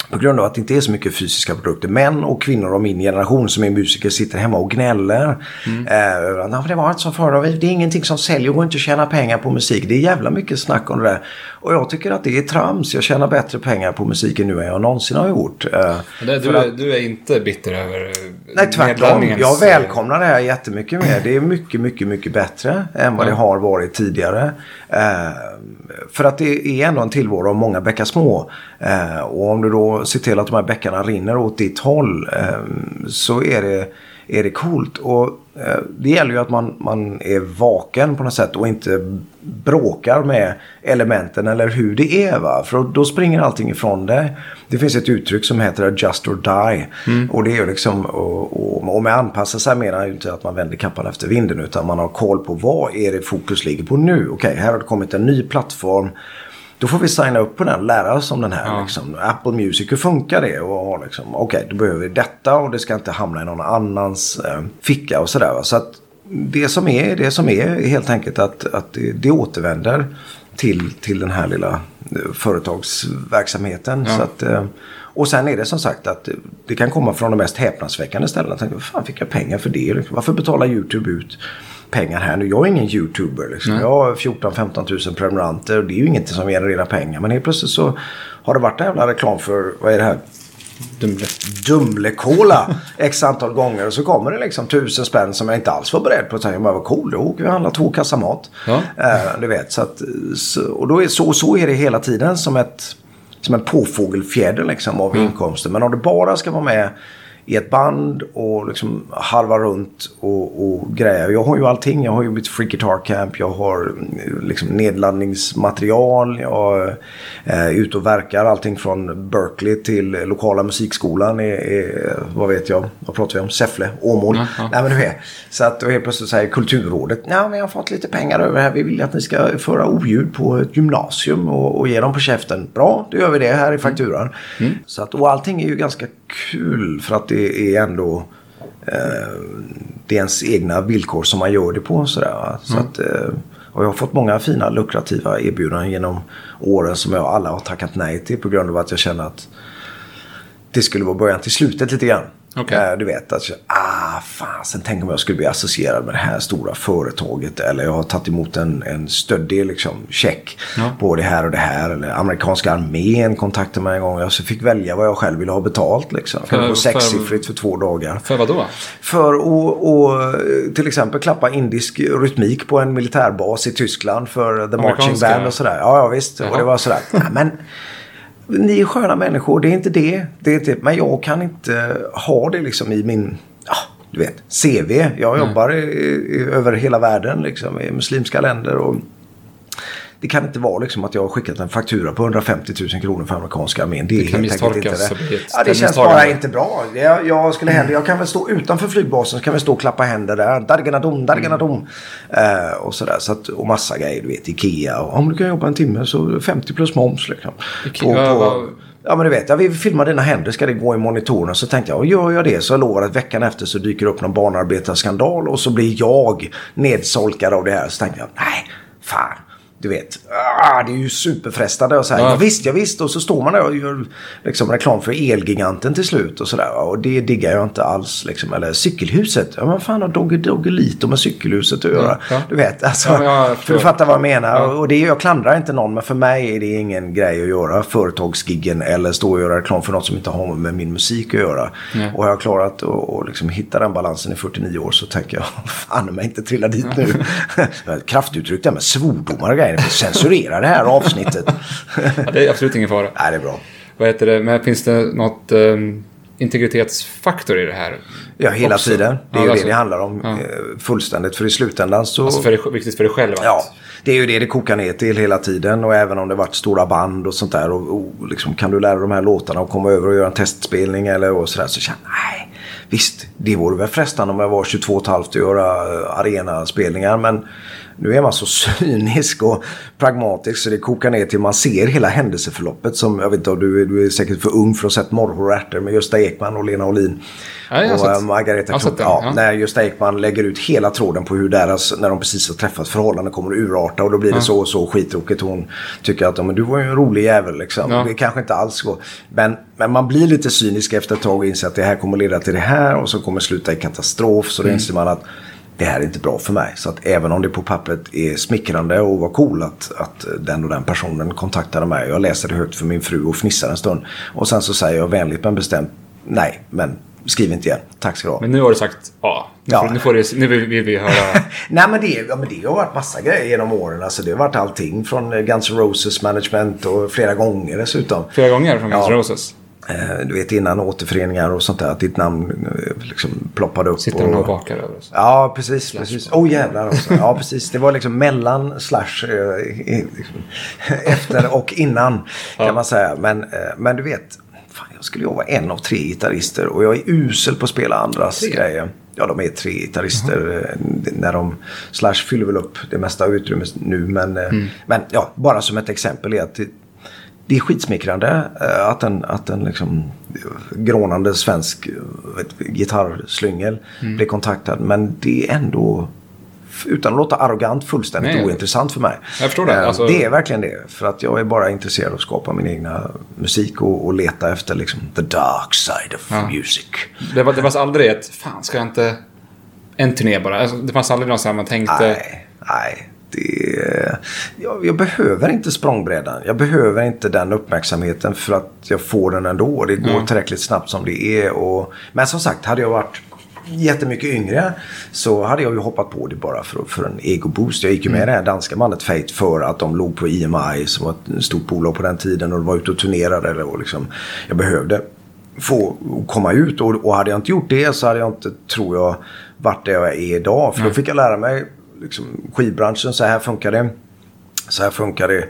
på grund av att det inte är så mycket fysiska produkter. Män och kvinnor av min generation som är musiker sitter hemma och gnäller. Mm. Eh, för det var inte som förra. Det är ingenting som säljer och går inte att tjäna pengar på musik. Det är jävla mycket snack om det där. Och jag tycker att det är trams. Jag tjänar bättre pengar på musiken nu än jag någonsin har gjort. Eh, det, du, att, du är inte bitter över... Nej, tvärtom. Jag välkomnar det här jättemycket mer. Det är mycket, mycket, mycket bättre än vad ja. det har varit tidigare. Eh, för att det är ändå en tillvaro av många bäckar små. Eh, och om du då ser till att de här bäckarna rinner åt ditt håll eh, så är det, är det coolt. Och eh, det gäller ju att man, man är vaken på något sätt och inte bråkar med elementen eller hur det är, va? För då springer allting ifrån det. Det finns ett uttryck som heter adjust or die. Mm. Och det är ju liksom och, och, och man anpassar sig, menar ju inte att man vänder kappan efter vinden, utan man har koll på vad är det fokus ligger på nu. Okej, här har det kommit en ny plattform. Då får vi signa upp på den, lära oss om den här. Ja. Liksom. Apple Music, hur funkar det? Och liksom, okej, okay, då behöver vi detta och det ska inte hamna i någon annans eh, ficka och sådär. Va? Så att det som är, det som är, är helt enkelt att, att det, det återvänder till, till den här lilla eh, företagsverksamheten. Ja. Så att, eh, och sen är det som sagt att det kan komma från de mest häpnadsväckande ställen. Jag tänker, vad fan fick jag pengar för det? Varför betalar YouTube ut pengar här nu? Jag är ingen YouTuber liksom. Jag har fjorton femton tusen prenumeranter och det är ju ingenting som genererar pengar, men helt plötsligt så har det varit en jävla reklam för, vad är det här? Dumle. Dumlekola x antal gånger, och så kommer det liksom tusen spänn som jag inte alls var beredd på att säga, jag bara, vad cool, då åker vi och handlar två kassar mat. Ja. Eh, du vet, så att, så, och då är, så, så är det hela tiden som ett som en påfågelfjäder liksom av mm. inkomster. Men om du bara ska vara med i ett band och liksom halva runt och, och grejer. Jag har ju allting. Jag har ju mitt Free Guitar Camp. Jag har liksom nedladdningsmaterial. Jag är ute och verkar. Allting från Berkeley till lokala musikskolan. Är, är, vad vet jag? Vad pratar vi om? Säffle, Åmål. Mm, ja. Nej, men du är. Så att helt plötsligt säger Kulturrådet. Nej, men jag har fått lite pengar över här. Vi vill att ni ska föra oljud på ett gymnasium och, och ge dem på käften. Bra, då gör vi det här i fakturan. Mm. Så att, och allting är ju ganska kul för att det det är ändå eh, det är ens egna villkor som man gör det på. Sådär, så mm. att, eh, och jag har fått många fina lukrativa erbjudanden genom åren som jag alla har tackat nej till på grund av att jag känner att det skulle vara början till slutet lite grann. Okay. Eh, du vet att jag, ah fan, sen tänker om jag skulle bli associerad med det här stora företaget, eller jag har tagit emot en, en stöddig liksom, check mm. på det här och det här, eller amerikanska armén kontaktade mig en gång, jag fick välja vad jag själv ville ha betalt liksom. För, det var sexsiffrigt för två dagar. För vad då? För att till exempel klappa indisk rytmik på en militärbas i Tyskland för The Marching Band och sådär. Ja, ja visst, jaha. Och det var sådär. Nej, men ni är sköna människor, det är inte det. Det är inte, men jag kan inte ha det liksom i min, ja, du vet, C V. Jag mm. jobbar i, i, över hela världen liksom, i muslimska länder, och det kan inte vara liksom att jag har skickat en faktura på hundrafemtio tusen kronor för amerikanska armén. Det, det kan misstolkas. Ja, det känns bara inte bra. Jag, jag skulle hända. Jag kan väl stå utanför flygbasen, så kan vi stå och klappa händer där. Darganadum, darganadum. Mm. Uh, och sådär. Så att, och massa grejer, du vet, Ikea. Och om du kan jobba en timme så femtio plus moms liksom. Ikea, på, på, var... Ja, men du vet, jag vill filma dina händer, ska det gå i monitorerna? Så tänkte jag, gör jag det så jag lovar att veckan efter så dyker upp någon barnarbetarskandal och så blir jag nedsolkad av det här. Så tänkte jag, nej, fan. Du vet, ah, det är ju superfrestande och så här. Ja. Jag visst, jag visst. Och så står man där och gör liksom reklam för Elgiganten till slut och sådär. Och det diggar jag inte alls liksom. Eller Cykelhuset. Ja, men fan har Dogge Dogge lite med Cykelhuset att göra. Ja. Du vet, alltså. Ja, för du fattar vad jag menar. Ja. Och det är, jag klandrar inte någon, men för mig är det ingen grej att göra företagsgiggen eller stå och göra reklam för något som inte har med min musik att göra. Ja. Och jag har klarat och, och liksom hitta den balansen i fyrtionio år, så tänker jag, fan, om jag inte trillar dit nu. Ja. Kraftuttryck där med svordomar och grejer. Censurera det här avsnittet. Ja, det är absolut ingen fara. Nej, det är bra. Vad heter det? Men finns det något um, integritetsfaktor i det här? Ja, hela också. Tiden. Det är ja, ju alltså, det det handlar om ja. fullständigt. För i slutändan så... Alltså för det, viktigt för dig själv. Ja, det är ju det det kokar ner till hela tiden. Och även om det varit stora band och sånt där. Och, och liksom, kan du lära de här låtarna och komma över och göra en testspelning eller och sådär. Så känner jag, nej, visst, det vore väl frestande om jag var tjugotvå och ett halvt att göra arenaspelningar. Men... Nu är man så cynisk och pragmatisk så det kokar ner till man ser hela händelseförloppet som, jag vet inte, du, du är säkert för ung för att sett Morrhorärter med Gösta Ekman och Lena Olin. Nej, och sett, Margareta Klok. Ja, ja. När Gösta Ekman lägger ut hela tråden på hur deras, när de precis har träffat förhållanden kommer att urarta och då blir det ja. så och så skitroket. Hon tycker att men du var ju en rolig jävel liksom. Ja. Det kanske inte alls går. Men, men man blir lite cynisk efter ett tag och inser att det här kommer leda till det här och så kommer sluta i katastrof så mm. då inser man att det här är inte bra för mig. Så att även om det på pappret är smickrande och var cool att, att den och den personen kontaktade mig. Jag läser det högt för min fru och fnissar en stund. Och sen så säger jag vänligt men bestämt nej, men skriv inte igen. Tack ska du ha. Men nu har du sagt ja. Nu, ja. Får, nu, får det, nu vill, vill vi höra... Nej, men det, ja, men det har varit massa grejer genom åren. Alltså, det har varit allting från Guns N' Roses management och flera gånger dessutom. Flera gånger från Guns N' ja. Roses? Du vet innan återföreningar och sånt där att ditt namn liksom ploppade upp. Sitter de och, och bakar över oss? Ja, precis. Slash precis. Åh oh, jävlar också. Ja, precis. Det var liksom mellan slash eh, efter och innan ja. kan man säga. Men, eh, men du vet, fan, jag skulle ju vara en av tre gitarrister och jag är usel på att spela andras tre. grejer. Ja, de är tre gitarrister uh-huh. när de slash fyller väl upp det mesta av utrymmet nu. Men, mm. men ja, bara som ett exempel är att det är skitsmickrande att en, att en liksom grånande svensk gitarrslyngel mm. blir kontaktad. Men det är ändå, utan att låta arrogant, fullständigt Nej. ointressant för mig. Jag förstår det. Alltså... det är verkligen det. För att jag är bara intresserad av att skapa min egna musik och, och leta efter liksom the dark side of ja. music. Det var, det var aldrig ett, fan ska jag inte en turné bara. Alltså, det fanns aldrig något som man tänkte... Nej, nej. Det, jag, jag behöver inte språngbrädan. Jag behöver inte den uppmärksamheten för att jag får den ändå. Det går mm. tillräckligt snabbt som det är. Och, men som sagt, hade jag varit jättemycket yngre så hade jag ju hoppat på det bara för, för en egoboost. Jag gick ju med mm. det här danska bandet Fate för att de låg på I M I som var ett stort bolag på den tiden och de var ute och turnerade. Och liksom, jag behövde få komma ut och, och hade jag inte gjort det så hade jag inte, tror jag, varit där jag är idag. För mm. då fick jag lära mig liksom skivbranschen, så här funkar det så här funkar det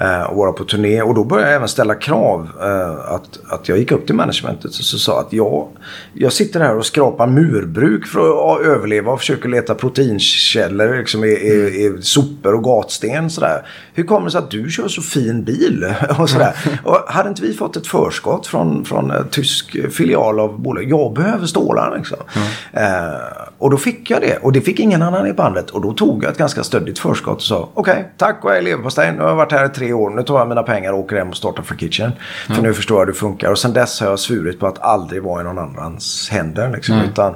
eh, att vara på turné, och då började jag även ställa krav eh, att, att jag gick upp till managementet så, så sa att jag, jag sitter här och skrapar murbruk för att överleva och försöker leta proteinkällor liksom i, i, i sopor och gatsten sådär. Hur kommer det sig att du kör så fin bil och sådär, och hade inte vi fått ett förskott från, från en tysk filial av bolag, jag behöver stålar liksom. mm. eh, och då fick jag det, och det fick ingen annan i bandet, och då tog jag ett ganska stödigt förskott och sa okej, okay, tack och jag lever på Stein. Nu har jag varit här i tre år. Nu tar jag mina pengar och åker hem och startar Free Kitchen. För mm. nu förstår jag hur det funkar. Och sen dess har jag svurit på att aldrig vara i någon annans händer. Liksom. Mm. Utan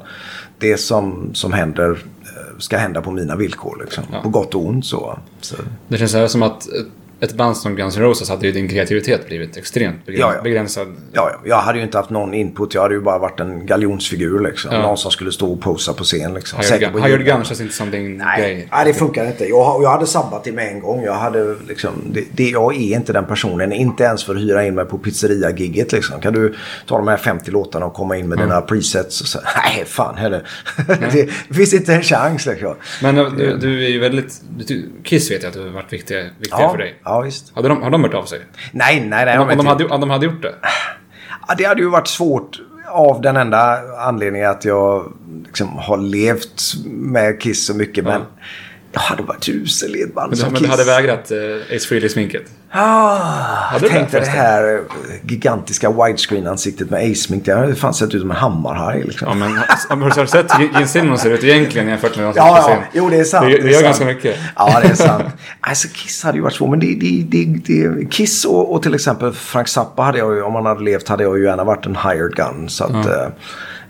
det som, som händer ska hända på mina villkor. Liksom. Ja. På gott och ont. Så. Så. Det känns här som att ett band som Guns N' Roses hade ju din kreativitet blivit extremt begräns- ja, ja. begränsad. Ja, ja, jag hade ju inte haft någon input. Jag hade ju bara varit en galjonsfigur liksom. Ja. Någon som skulle stå och posa på scen liksom. Han gjorde kanske inte som din nej. grej. Nej, det funkar inte. Jag, jag hade sabbat det med en gång. Jag hade liksom, det, det, jag är inte den personen. Inte ens för att hyra in mig på pizzeria-gigget liksom. Kan du ta de här femtio låtarna och komma in med mm. dina presets och så? Nej, fan heller. Det finns inte en chans liksom. Men du, du är ju väldigt... Du, Kiss vet jag att du har varit viktiga, viktiga ja. för dig. Ja, visst. Hade de, har de hört av sig? Nej, nej, nej. Om, om, de hade, om de hade gjort det? Ja, det hade ju varit svårt av den enda anledningen att jag liksom har levt med Kiss så mycket, ja. men jag hade varit usel i ett band som Kiss. Men du hade vägrat eh, Ace Frehley-sminket? Ah, jag tänkte det, det här gigantiska widescreen-ansiktet med Ace-smink. Det hade fan sett ut som en hammarhaj. Liksom. Ja, men har du sett Gene Simmons ser ut egentligen jämfört med någon som ja, ja. Jo, det är sant. Det, det, det gör sant. ganska mycket. Ja, det är sant. Alltså, Kiss hade ju varit svårt. Men det, det, det, det, Kiss och, och till exempel Frank Zappa hade jag ju, om han hade levt, hade jag ju gärna varit en hired gun. Så att... Mm.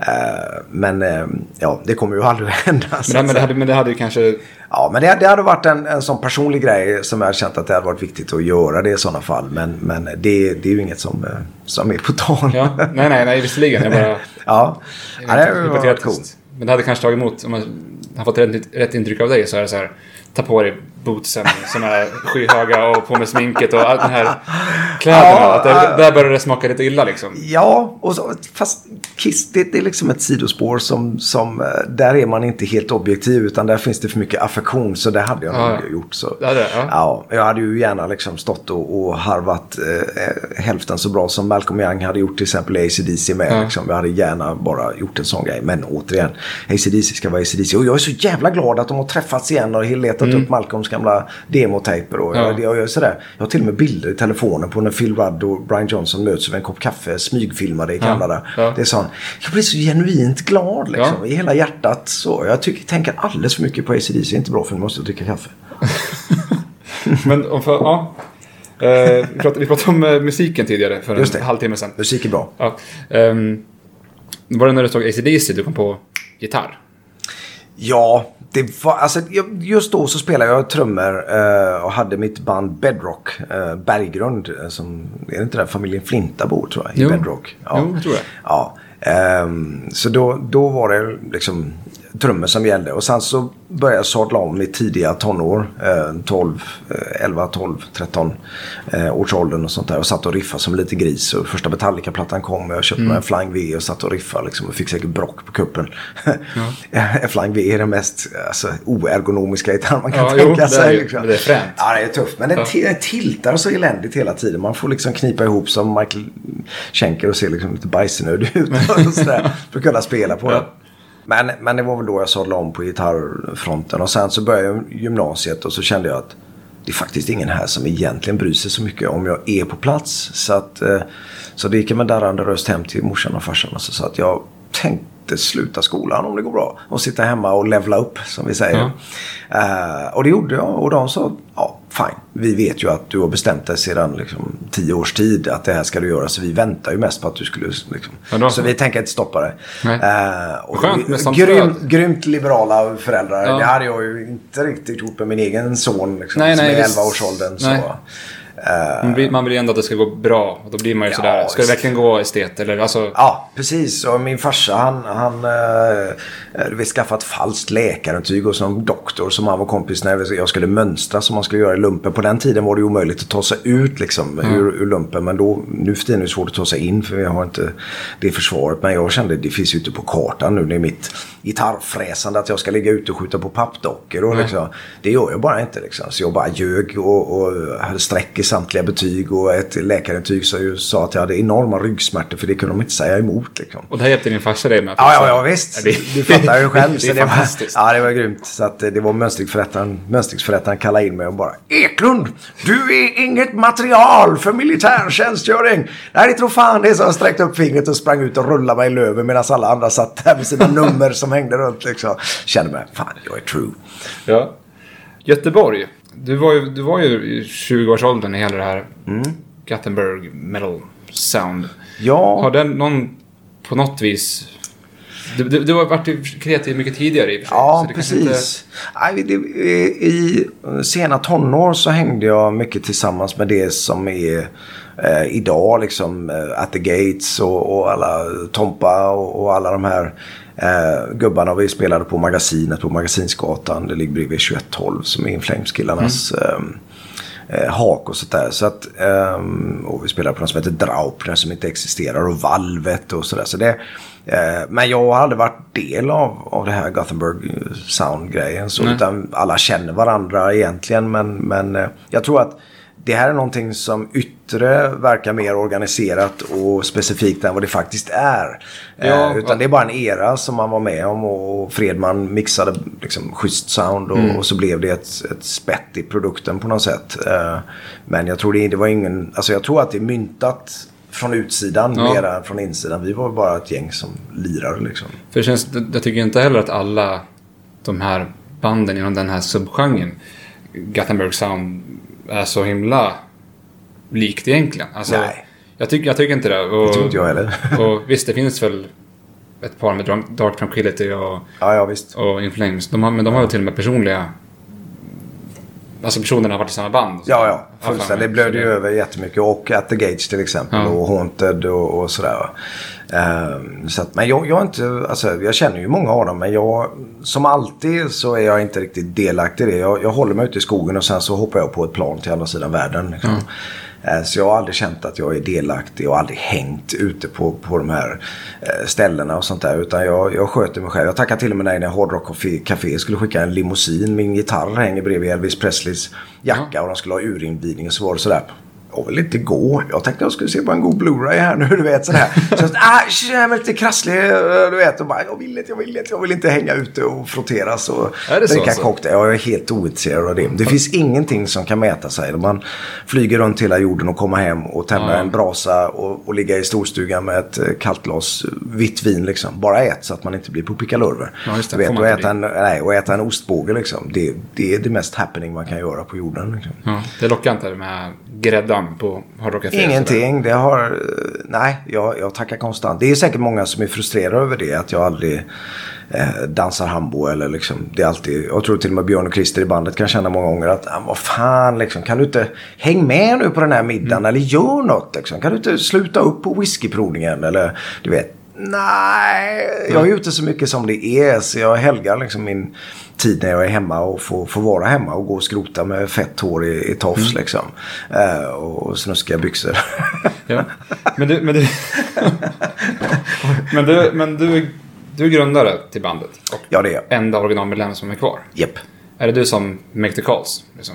Uh, men uh, ja, det kommer ju aldrig att hända. Men, men, det, hade, men det hade ju kanske... Ja, men det, det hade varit en, en sån personlig grej som jag känt att det hade varit viktigt att göra det i sådana fall. Men, men det, det är ju inget som, som är på tal. Ja, nej, nej, nej, visserligen. Jag bara, ja, jag ja, det hade varit coolt. Men det hade kanske tagit emot, om man har fått rätt, rätt intryck av dig så är det så här, ta på dig bootsen, såna här skyhöga och på med sminket och allt den här kläderna, ja, att där, där började det smaka lite illa liksom. Ja, och så, fast Kiss, det, det är liksom ett sidospår som, som där är man inte helt objektiv, utan där finns det för mycket affektion, så det hade jag ja. nog gjort så. Ja, det, ja. Ja, jag hade ju gärna liksom stått och, och harvat eh, hälften så bra som Malcolm Young hade gjort till exempel A C D C med, ja. liksom. Jag hade gärna bara gjort en sån grej, men återigen, A C D C ska vara A C D C, och jag är så jävla glad att de har träffats igen och letat mm. upp Malcolms gamla demotaper och ja. jag, jag, sådär. jag har till och med bilder i telefonen på när Phil Rudd och Brian Johnson möts över en kopp kaffe, smygfilmade i Kanada. Ja. Ja. Det är sån, jag blir så genuint glad liksom, ja. i hela hjärtat så. Jag tycker, tänker alldeles för mycket på A C D C, det är inte bra för nu måste jag dricka kaffe. Men om för, ja eh, vi, pratade, vi pratade om eh, musiken tidigare för en halvtimme sedan. Musik är bra. Ja. Eh, var det när du såg A C D C du kom på gitarr? Ja, det var, alltså, just då så spelade jag trummor eh, och hade mitt band Bedrock, eh, Berggrund, som, är det inte där familjen Flinta bor tror jag, i jo. Bedrock? Ja. Jo, jag tror jag. Ja, eh, så då, då var det liksom trummor som gällde, och sen så började jag sadla om i tidiga tonår, eh, tolv, elva, tolv, tretton eh, årsåldern och sånt där, och satt och riffade som lite gris, och första Metallica-plattan kom och jag köpte mm. mig en Flying V och satt och riffade liksom, och fick säkert brock på kuppen. Ja. Flying V är den mest alltså, oergonomiska gitarr man kan ja, tänka jo, sig. Det är, liksom. Det är fränt. Ja, det är tufft, men den ja. tiltar så eländigt hela tiden. Man får liksom knipa ihop som Michael Schenker och se liksom lite bajsenödig ut och sådär, för att kunna spela på ja. det. Men, men det var väl då jag sadlade om på gitarrfronten, och sen så började jag gymnasiet och så kände jag att det är faktiskt ingen här som egentligen bryr sig så mycket om jag är på plats, så att så det gick jag med darrande röst hem till morsan och farsan och så sa att jag tänkte sluta skolan om det går bra och sitta hemma och levla upp som vi säger. Mm. Uh, och det gjorde jag, och de sa ja, fine, vi vet ju att du har bestämt dig sedan liksom, tio års tid att det här ska du göra, så vi väntar ju mest på att du skulle liksom, ja, så vi tänker inte stoppa det. Uh, och skönt, vi, grym, grymt liberala föräldrar, ja. det hade jag ju inte riktigt gjort med min egen son liksom, nej, som nej, är elva års åldern så. Man vill, man vill ju ändå att det ska gå bra, och då blir man ju ja, sådär, ska det verkligen gå estet eller, alltså... Ja, precis, och min farsa han, han eh, vi skaffat falskt läkarintyg och som doktor som han var kompis när jag skulle mönstra som man skulle göra i lumpen, på den tiden var det ju omöjligt att ta sig ut liksom mm. ur, ur lumpen, men då, nu för tiden är det svårt att ta sig in för vi har inte det försvaret, men jag kände det finns ju ute på kartan nu, det är mitt gitarrfräsande att jag ska ligga ute och skjuta på pappdockor och mm. liksom, det gör jag bara inte liksom, så jag bara ljög och, och sträcker samtliga betyg, och ett läkarintyg som ju sa att jag hade enorma ryggsmärtor för det kunde de inte säga emot liksom. Och det här hjälpte din farsa dig med att... Ja, ja, ja visst, det... du fattar ju själv. Det är fantastiskt. Det var, ja, det var grymt, så att det var mönstringsförrättaren mönstringsförrättaren kallade in mig och bara Eklund, du är inget material för militärtjänstgöring. Nej, det tror fan det, så jag sträckte upp fingret och sprang ut och rullade mig i löven medan alla andra satt där med sina nummer som hängde runt liksom. Kände mig, fan jag är true. Ja, Göteborg. Du var ju, du var ju i tjugo-årsåldern i hela det här mm. Gothenburg metal sound. Ja. Har den någon på något vis... Du, du, du har varit kreativ mycket tidigare i och för sig. Ja, precis. Inte... I sena tonår så hängde jag mycket tillsammans med det som är... Eh, idag liksom eh, At the Gates och, och alla Tompa och, och alla de här eh, gubbarna vi spelade på magasinet på Magasinsgatan, det ligger bredvid tjugoett tolv som är In Flames-killarnas mm. eh, hak och sådär, så att eh, och vi spelade på något som heter Draupner som inte existerar, och Valvet och sådär, så det eh, men jag hade varit del av, av det här Gothenburg sound-grejen så mm. utan alla känner varandra egentligen, men, men eh, jag tror att det här är någonting som yttre verkar mer organiserat och specifikt än vad det faktiskt är. Ja, eh, utan ja. det är bara en era som man var med om, och Fredman mixade liksom schysst sound och, mm. och så blev det ett, ett spett i produkten på något sätt. Eh, men jag tror det, det var ingen, alltså jag tror att det är myntat från utsidan ja. mer än från insidan. Vi var bara ett gäng som lirar liksom. För det känns, jag tycker inte heller att alla de här banden inom den här subgenren Gothenburg sound är så himla likt egentligen. Alltså, nej. Jag, tyck, jag tycker inte det. Och, det tycker inte jag heller. Och visst, det finns väl ett par med Dark Tranquility och, ja, ja, visst. och In Flames. De har, men de har ju till och med personliga Alltså personerna har varit i samma band? Och ja, ja. Fullständigt. Det blödde ju över jättemycket. Och At the Gates till exempel. Ja. Och Haunted och, och sådär. Um, så att, men jag, jag är inte... Alltså, jag känner ju många av dem. Men jag... Som alltid så är jag inte riktigt delaktig i det. Jag, jag håller mig ute i skogen och sen så hoppar jag på ett plan till andra sidan världen. Liksom. Mm. Så jag har aldrig känt att jag är delaktig och aldrig hängt ute på, på de här ställena och sånt där. Utan jag, jag sköter mig själv. Jag tackar till och med när jag Hard Rock Café skulle skicka en limousin. Min gitarr hänger bredvid Elvis Presleys jacka och de skulle ha urinvidning och så var det sådär. Jag vill inte gå. Jag tänkte jag skulle se på en god Blu-ray här nu, du vet sådär. Så ah, jag är lite krasslig, du vet. Och bara, jag vill inte, jag vill inte, jag vill inte hänga ute och frotteras och dricka cocktail. Jag är helt ointresserad av det. Det finns ingenting som kan mäta sig. Man flyger runt hela jorden och kommer hem och tända mm. en brasa och, och ligga i storstugan med ett kallt glas vitt vin liksom. Bara ät så att man inte blir på pickalurver. Ja, just det, vet, och, äta en, nej, och äta en ostbåge liksom. Det, det är det mest happening man kan göra på jorden. Liksom. Ja, det lockar inte det med gräddan. På ingenting, det har nej, jag, jag tackar konstant. Det är säkert många som är frustrerade över det att jag aldrig eh, dansar hambo eller liksom, det är alltid, jag tror till och med Björn och Christer i bandet kan känna många gånger att ah, vad fan liksom, kan du inte häng med nu på den här middagen mm. eller gör något liksom, kan du inte sluta upp på whiskyprovningen eller du vet. Nej, jag är ute så mycket som det är så jag helgar liksom min tid när jag är hemma och får, får vara hemma och gå och skrota med fett hår i, i tofs mm. liksom uh, och snuskiga byxor. Ja. Men du men du men du men du du är grundare till bandet och ja, det är jag. Enda originalmedlem som är kvar. Japp. Är det du som make the calls liksom?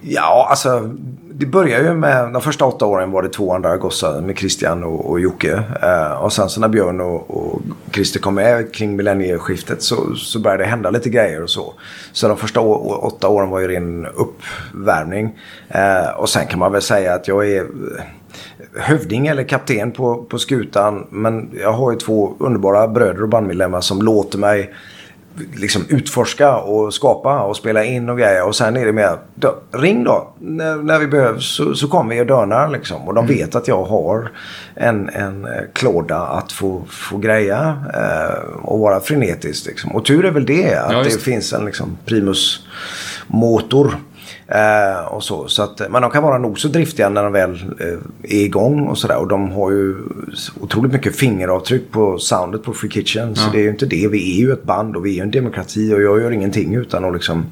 Ja, alltså det började ju med, de första åtta åren var det två andra gossar med Christian och, och Jocke. Eh, och sen så när Björn och, och Christer kom med kring millennieskiftet så, så började det hända lite grejer och så. Så de första å, åtta åren var ju ren uppvärmning. Eh, och sen kan man väl säga att jag är hövding eller kapten på, på skutan. Men jag har ju två underbara bröder och bandmedlemmar som låter mig liksom utforska och skapa och spela in och grejer och sen är det mer dö, ring då, när, när vi behövs så, så kommer vi och dönar liksom och de mm. vet att jag har en, en klåda att få, få greja eh, och vara frenetisk liksom. Och tur är väl det att ja, det finns en liksom primus motor eh, och så, så att, men de kan vara nog så driftiga när de väl eh, är igång och sådär och de har ju otroligt mycket fingeravtryck på soundet på Free Kitchen så ja. Det är ju inte det, vi är ju ett band och vi är ju en demokrati och jag gör ingenting utan att liksom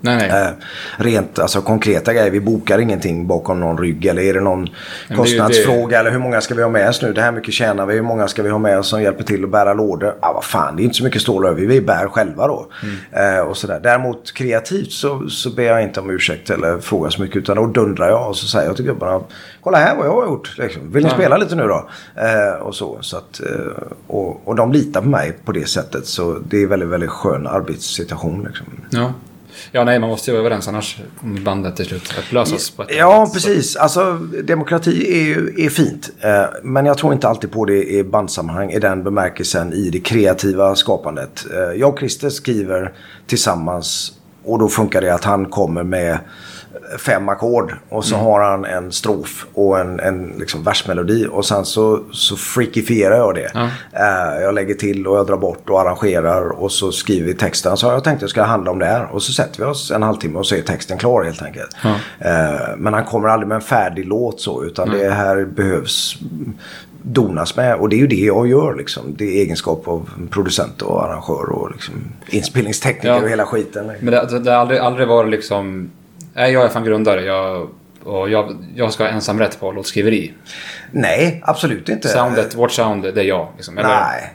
nej, nej. Eh, rent alltså, konkreta grejer, vi bokar ingenting bakom någon rygg eller är det någon kostnadsfråga det det. Eller hur många ska vi ha med oss nu, det här mycket tjänar vi, hur många ska vi ha med oss som hjälper till att bära lådor, ah, vad fan det är inte så mycket stål över, vi bär själva då mm. eh, och sådär, däremot kreativt så, så ber jag inte om ursäkt eller frågar så mycket utan då dundrar jag och så säger jag till gubbarna, kolla här vad jag har gjort liksom. Vill ni spela lite nu då eh, och så, så att, eh, och, och de litar på mig på det sättet så det är väldigt väldigt skön arbetssituation liksom. Ja. Ja, nej, man måste ju vara överens annars om bandet till slut att lösas på ett ja, sätt. Precis. Alltså, demokrati är ju är fint. Eh, men jag tror inte alltid på det i bandsammanhang i den bemärkelsen i det kreativa skapandet. Eh, jag och Christer skriver tillsammans och då funkar det att han kommer med fem ackord och så mm. har han en strof och en, en liksom versmelodi och sen så, så freakifierar jag det. Mm. Uh, jag lägger till och jag drar bort och arrangerar och så skriver vi texten. Så jag tänkte jag ska handla om det här och så sätter vi oss en halvtimme och så är texten klar helt enkelt. Mm. Uh, men han kommer aldrig med en färdig låt så utan mm. det här behövs donas med och det är ju det jag gör liksom. Det är egenskap av producent och arrangör och liksom inspelningstekniker ja. Och hela skiten. Liksom. Men det, det har aldrig, aldrig varit liksom nej, jag är fan grundare. Jag, och jag, jag ska ha ensam rätt på låtskriveri. Nej, absolut inte. Soundet, vårt sound, det är jag. Liksom. Nej,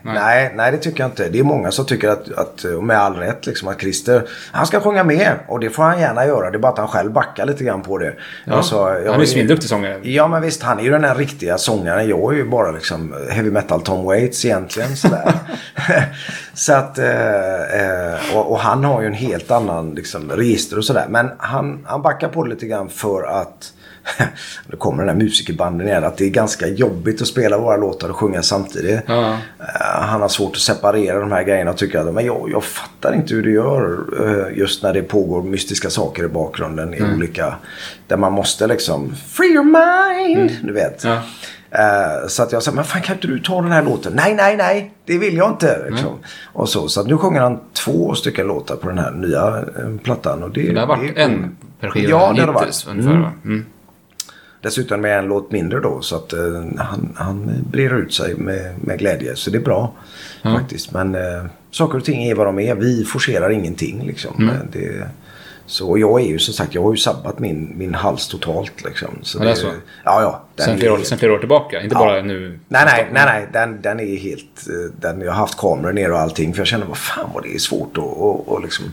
nej. Nej, nej, det tycker jag inte. Det är många som tycker att, att med all rätt, liksom, att Christer, han ska sjunga med. Och det får han gärna göra. Det är bara att han själv backar lite grann på det. Ja, alltså, jag, han är ju svinduktig sångare. Ja, men visst. Han är ju den här riktiga sångaren. Jag är ju bara liksom heavy metal Tom Waits egentligen. Sådär. Så att, eh, och, och han har ju en helt annan liksom, register och sådär. Men han, han backar på det lite grann för att då kommer den här musikerbanden igen att det är ganska jobbigt att spela våra låtar och sjunga samtidigt. Uh-huh. Han har svårt att separera de här grejerna och tycker att men jag, jag fattar inte hur du gör just när det pågår mystiska saker i bakgrunden i mm. olika där man måste liksom free your mind, mm. du vet. Ja. Så att jag sa, men fan kan inte du ta den här låten? Nej, nej, nej, det vill jag inte liksom. Mm. Och så, så att nu sjunger han två stycken låtar på den här nya plattan och det, det har varit det är... en per skiva. Ja, det har det varit. Ungefär, mm. Va? Mm. Dessutom med en låt mindre då, så att eh, han, han brer ut sig med, med glädje, så det är bra mm. faktiskt. Men eh, saker och ting är vad de är, vi forcerar ingenting liksom. Mm. Det, så jag är ju som sagt, jag har ju sabbat min, min hals totalt liksom. Så ja, det är så. Ja, ja. Sen flera, år, sen flera år tillbaka, inte ja. Bara nu. Nej, nej, nej, nej. Den, den är helt, den, jag har haft kameror ner och allting, för jag känner, vad fan vad det är svårt att och, och liksom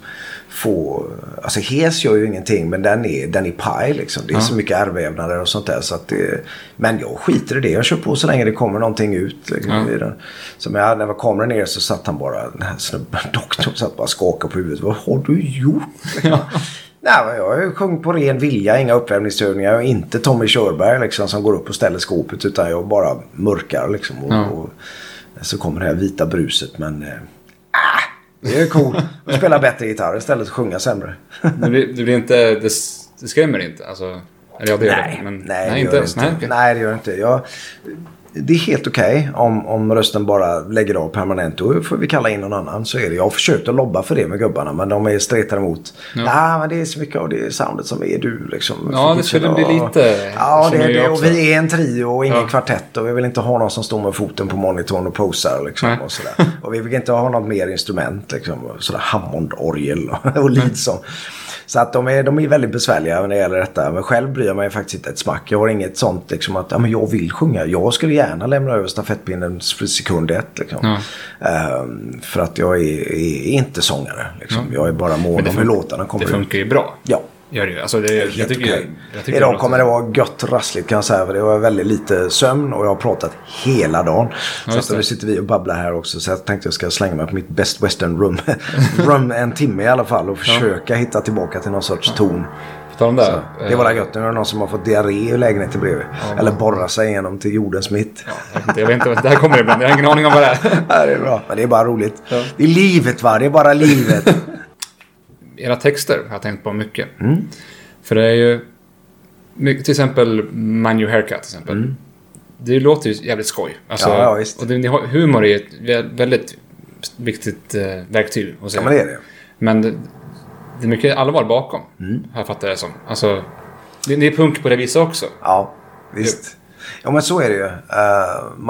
få, alltså hes gör ju ingenting, men den är, den är paj liksom. Det är ja. Så mycket ärrvävnader och sånt där, så att det, men jag skiter i det, jag kör på så länge det kommer någonting ut liksom, ja. I den. Så när jag var kameran ner så satt han bara, den här snubben, doktorn, satt bara skakade på huvudet, vad har du gjort? Ja. Nej, jag har ju sjungit på ren vilja, inga uppvärmningsövningar, och inte Tommy Körberg liksom, som går upp och ställer skåpet, utan jag bara mörkar liksom, och, ja. Och så kommer det här vita bruset, men äh, det är cool, och spela bättre gitarr istället för att sjunga sämre. Det blir, det blir inte, det, det skrämmer inte alltså, eller jag det nej, det, men, nej, nej, det gör inte. Inte. Nej, det gör inte. Jag, det är helt okej okay om, om rösten bara lägger av permanent, och får vi kalla in någon annan, så är det. Jag har försökt att lobba för det med gubbarna, men de är stretar emot. Ja. Nej, men det är så mycket av det soundet som är du liksom. Ja, det skulle bli lite. Ja, det är det, och vi är en trio och ingen ja. Kvartett, och vi vill inte ha någon som står med foten på monitorn och posar liksom, och sådär. Och vi vill inte ha något mer instrument liksom, sådär Hammond-orgel och lead som. Så att de är, de är väldigt besvärliga när det gäller detta. Men själv bryr jag mig faktiskt inte ett smack. Jag har inget sånt liksom att ja, men jag vill sjunga. Jag skulle gärna lämna över stafettpinnen för sekund ett. Liksom. Ja. Um, för att jag är, är inte sångare. Liksom. Ja. Jag är bara mån om hur låtarna kommer ut. Det funkar ut. Ju bra. Ja. Gör det ju. Alltså det, jag, jag tycker, jag, jag tycker idag kommer det vara gött rassligt kan jag säga, för det var väldigt lite sömn och jag har pratat hela dagen. Ja, så nu sitter vi och babblar här också, så jag tänkte jag ska slänga mig på mitt best western room, room en timme i alla fall, och försöka ja. Hitta tillbaka till någon sorts ton. De där, så, det var det gött, nu är det någon som har fått diarré i lägenheten bredvid, ja, eller borrar sig igenom till jordens mitt. Ja, jag vet inte, det här kommer det ibland, jag har ingen aning om vad det är. Ja, det är bra, men det är bara roligt. Ja. Det är livet va, det är bara livet. Era texter har jag tänkt på mycket. Mm. För det är ju mycket, till exempel My New Haircut till exempel. Mm. Det låter ju jävligt skoj. Alltså, ja, ja, visst. Och det, humor är ett väldigt viktigt eh, verktyg. Att säga. Ja, men det är det. Men det, det är mycket allvar bakom. Mm. Här fattar jag det som. Alltså, det, det är punk på det viset också. Ja, visst. Ja, men så är det ju. Uh,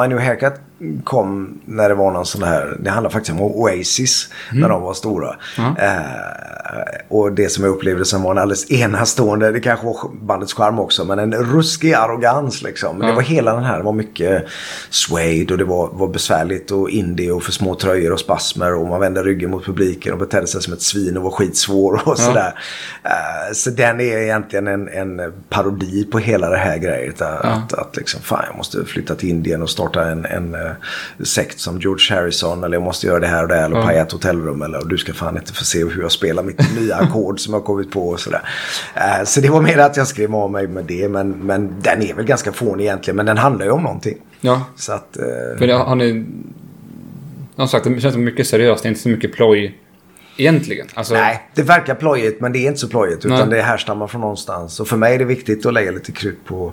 My New Haircut kom när det var någon sån här, det handlar faktiskt om Oasis mm. när de var stora. Mm. Uh, och det som jag upplevde som var en alldeles enastående, det kanske var bandets charm också, men en ruskig arrogans liksom. Men mm. det var hela den här, det var mycket suede och det var, var besvärligt och indie och för små tröjor och spasmer, och man vände ryggen mot publiken och betedde sig som ett svin och var skitsvår och sådär. Mm. Uh, så den är egentligen en, en parodi på hela det här grejet att, mm. att, att liksom, fan jag måste flytta till Indien och starta en, en sekt som George Harrison, eller jag måste göra det här och det här, eller ja. Paja ett hotellrum, eller du ska fan inte få se hur jag spelar mitt nya ackord som jag har kommit på och sådär. Uh, så det var mer att jag skrev av mig med det, men, men den är väl ganska fånig egentligen, men den handlar ju om någonting. Ja. Så att, uh, för det har ni någon sagt, det känns mycket seriöst, det är inte så mycket ploj egentligen. Alltså, nej, det verkar plojigt, men det är inte så plojigt, utan nej. Det härstammar från någonstans, och för mig är det viktigt att lägga lite krut på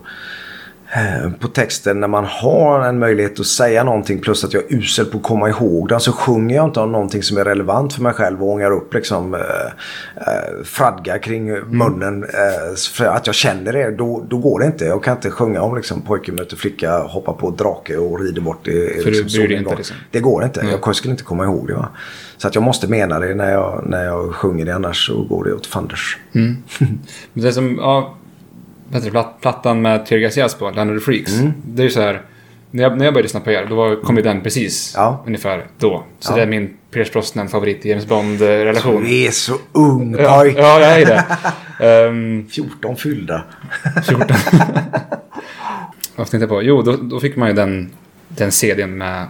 på texten när man har en möjlighet att säga någonting, plus att jag är usel på att komma ihåg den, så sjunger jag inte om någonting som är relevant för mig själv och ångar upp liksom äh, äh, fradga kring munnen äh, för att jag känner det, då, då går det inte, jag kan inte sjunga om liksom pojke möter flicka, hoppa på drake och rider bort det, för liksom, du bryr dig inte, liksom. Det går inte, mm. jag skulle inte komma ihåg det va? Så att jag måste mena det när jag, när jag sjunger det, annars så går det åt fanders. Mm. Men det som, ja plattan med Teargas Jazz på Land of the Freaks. Mm. Det är ju så här, när jag, när jag började lyssna på er, då var, kom ju den precis ja. Ungefär då. Så ja. Det är min Pierce Brosnan favorit i James Bond-relation. Du är så ung pojk. Ja, ja, jag är det. Um, fjorton fyllda. fjorton. Vad tänkte jag på? Jo, då, då fick man ju den, den C D:n med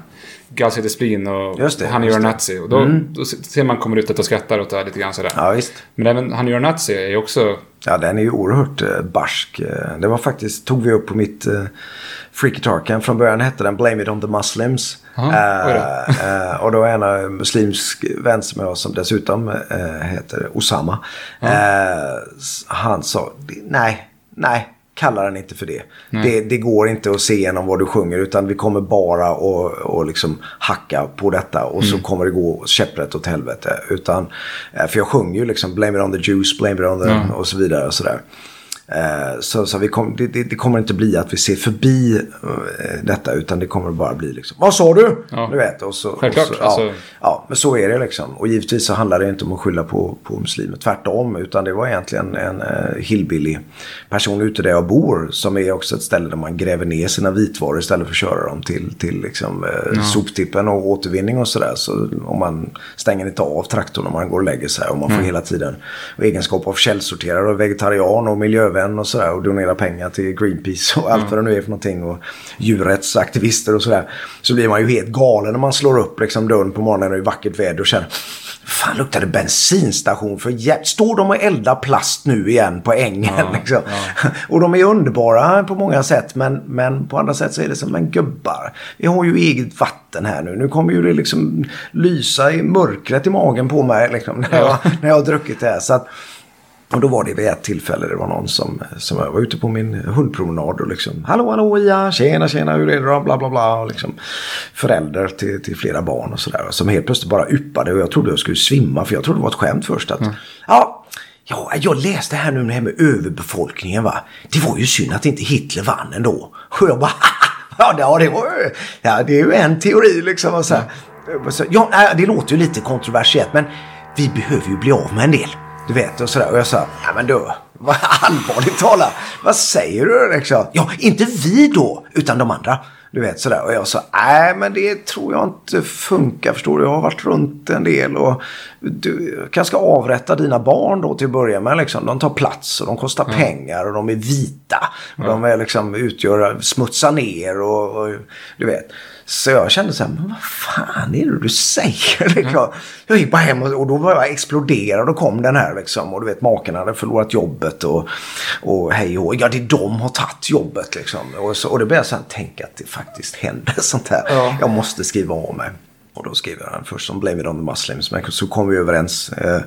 Guns N' Spleen och Han gör nazi. Och då, mm. då ser man kommer ut att och skrattar och tar lite grann sådär. Ja, visst. Men även Han gör nazi är ju också... Ja, den är ju oerhört eh, barsk. Det var faktiskt, tog vi upp på mitt eh, Free Kitchen. Från början hette den Blame It On The Muslims. Aha, eh, eh, och då är en muslimsk vän som jag, som dessutom eh, heter Osama. Eh, han sa, nej, nej. kallar den inte för det. Det, det går inte att se igenom vad du sjunger, utan vi kommer bara och, och liksom hacka på detta och mm. så kommer det gå käpprätt åt helvete. Utan, för jag sjunger ju liksom blame it on the juice, blame it on the mm. och så vidare och sådär. Så, så vi kom, det, det, det kommer inte bli att vi ser förbi detta, utan det kommer bara bli liksom, vad sa du? Ja. Du vet, och så, och så, alltså. ja, ja, men så är det liksom. Och givetvis så handlar det inte om att skylla på, på muslimer, tvärtom, utan det var egentligen en uh, hillbilly person ute där jag bor, som är också ett ställe där man gräver ner sina vitvaror istället för att köra dem till, till liksom, uh, ja. soptippen och återvinning och sådär. Så om man stänger inte av traktorn när man går och lägger sig, och man mm. får hela tiden egenskap av källsorterare och vegetarian och miljövän och sådär, och donera pengar till Greenpeace och allt mm. vad det nu är för någonting, och djurrättsaktivister och sådär, så blir man ju helt galen när man slår upp liksom dörren på morgonen och i vackert väder och känner, fan luktar det bensinstation för jä- står de och eldar plast nu igen på ängen ja, liksom. ja. Och de är underbara på många sätt, men, men på andra sätt så är det som en gubbar, vi har ju eget vatten här nu, nu kommer ju det liksom lysa i mörkret i magen på mig liksom, när, jag, när jag har druckit det här, så att. Och då var det vid ett tillfälle, det var någon som, som var ute på min hundpromenad och liksom, hallå, hallå, ja, tjena, tjena, hur är det då, bla, bla, bla, och liksom förälder till, till flera barn och sådär, som helt plötsligt bara yppade, och jag trodde jag skulle svimma, för jag trodde det var ett skämt först att, mm. ja, ja, jag läste här nu det här med överbefolkningen, va, det var ju synd att inte Hitler vann ändå, och jag bara, ja, det var, ja, det är ju en teori liksom, och så här, ja, det låter ju lite kontroversiellt, men vi behöver ju bli av med en del. Du vet, och sådär. Och jag sa, nej men du, vad allvarligt talat. Vad säger du liksom? Ja, inte vi då, utan de andra. Du vet, sådär. Och jag sa, nej men det tror jag inte funkar, förstår du. Jag har varit runt en del, och du kanske ska avrätta dina barn då till att börja med liksom. De tar plats och de kostar mm. pengar och de är vita. Och mm. de är liksom utgör, smutsar ner och, och du vet. Så jag kände så här, men vad fan är det du säger? Liksom. Jag gick bara hem och, och då var jag exploderad, och då kom den här liksom. Och du vet, maken hade förlorat jobbet och, och hej och ja, det är de har tagit jobbet liksom. Och, så, och det började jag så här, tänka att det faktiskt hände sånt här. Ja. Jag måste skriva av mig. Och då skrev jag den först som Blame It On The Muslims, men så kom vi överens eh,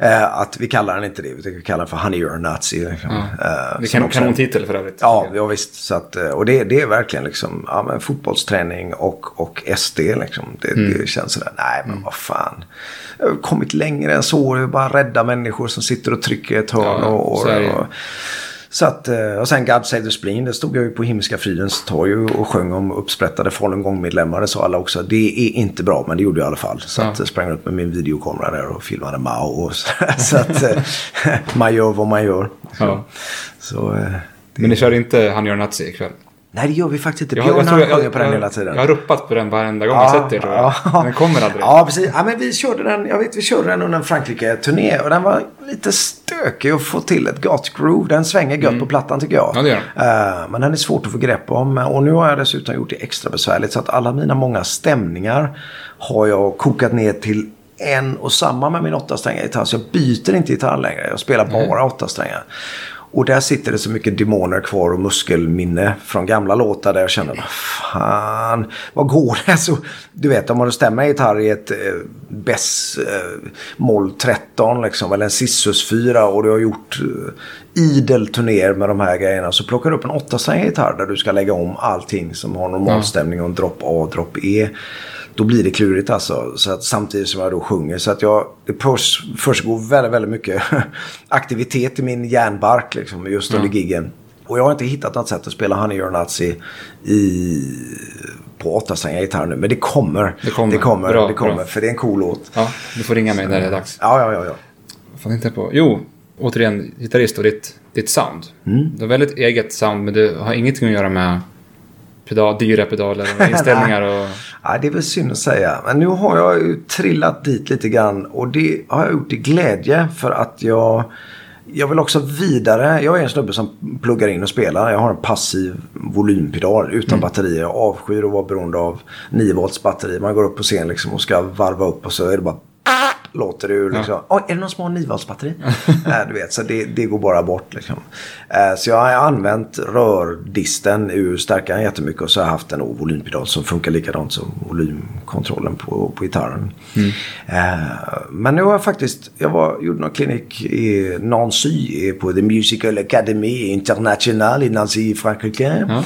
eh, att vi kallar den inte det, vi kallar den för Honey You're a Nazi. Liksom. Mm. Eh, det kan också, kanon titel för övrigt. Ja, ja visst. Så att, och det, det är verkligen liksom, ja, men fotbollsträning och, och S D liksom. Det, mm. det känns sådär, nej men vad fan. Jag har kommit längre än så, bara rädda människor som sitter och trycker i ett hörn. Ja, och, och, och, och, så att, och sen God Save the Spleen, det stod jag ju på Himmelska fridens torg och sjöng om uppsprättade falungongmedlemmar, så alla också, det är inte bra, men det gjorde jag i alla fall, så ja. att jag sprang upp med min videokamera där och filmade Mao och så, så att man gör vad man gör så. Ja. Så, det... Men ni kör inte Han Gör Nazi ikväll? Nej, det gör vi faktiskt inte. Jag, Björn jag, jag, jag, jag på den jag, hela tiden. Jag har ruppat på den varenda gång jag sett er, tror jag. Ja. Den kommer aldrig. Ja, precis. Ja, men vi körde den, jag vet, vi körde den under en Frankrike-turné, och den var lite stökig att få till ett gott groove. Den svänger gött mm. på plattan, tycker jag. Ja, det gör den. Uh, men den är svårt att få grepp om, och nu har jag dessutom gjort det extra besvärligt, så att alla mina många stämningar har jag kokat ner till en och samma med min åtta strängar gitarr, så jag byter inte gitarr längre. Jag spelar bara mm. åtta strängar. Och där sitter det så mycket demoner kvar och muskelminne från gamla låtar, där jag känner, vad fan, vad går det? Så, du vet, om man stämmer i gitarr i ett eh, Bess eh, moll tretton liksom, eller en Sissus fyra, och du har gjort eh, idel turnéer med de här grejerna, så plockar du upp en åttasträngig gitarr där du ska lägga om allting som har normalstämning och en dropp A, dropp E. Då blir det klurigt alltså, så att samtidigt som jag då sjunger, så att jag pers, försiggår väldigt, väldigt mycket aktivitet i min hjärnbark liksom, just under mm. giggen. Och jag har inte hittat något sätt att spela Honey You're a Nazi i, på åttasträngiga gitarr nu, men det kommer, det kommer, det kommer, bra, det kommer bra. För det är en cool låt. Ja, du får ringa mig så, när det är dags. Ja, ja, ja. ja. Fan, inte på. Jo, återigen, gitarrist och ditt, ditt sound. Mm. Du har väldigt eget sound, men du har ingenting att göra med... Pedal, dyra pedaler och inställningar och... Ja, det är väl synd att säga, men nu har jag ju trillat dit lite grann, och det har jag gjort i glädje, för att jag jag vill också vidare. Jag är en snubbe som pluggar in och spelar, jag har en passiv volympedal utan mm. batterier, jag avskyr och var beroende av nio volts batteri, man går upp på scen liksom och ska varva upp, och så är det bara låter det ju liksom, ja. Är det någon små niovoltsbatteri? äh, du vet, så det, det går bara bort liksom. Äh, så jag har använt rördisten ur stärkaren jättemycket, och så har jag haft en volympedal som funkar likadant som volymkontrollen på, på gitarren. Mm. Äh, men nu har jag faktiskt, jag var, gjorde någon klinik i Nancy på The Musical Academy International i Nancy, Frankrike, ja.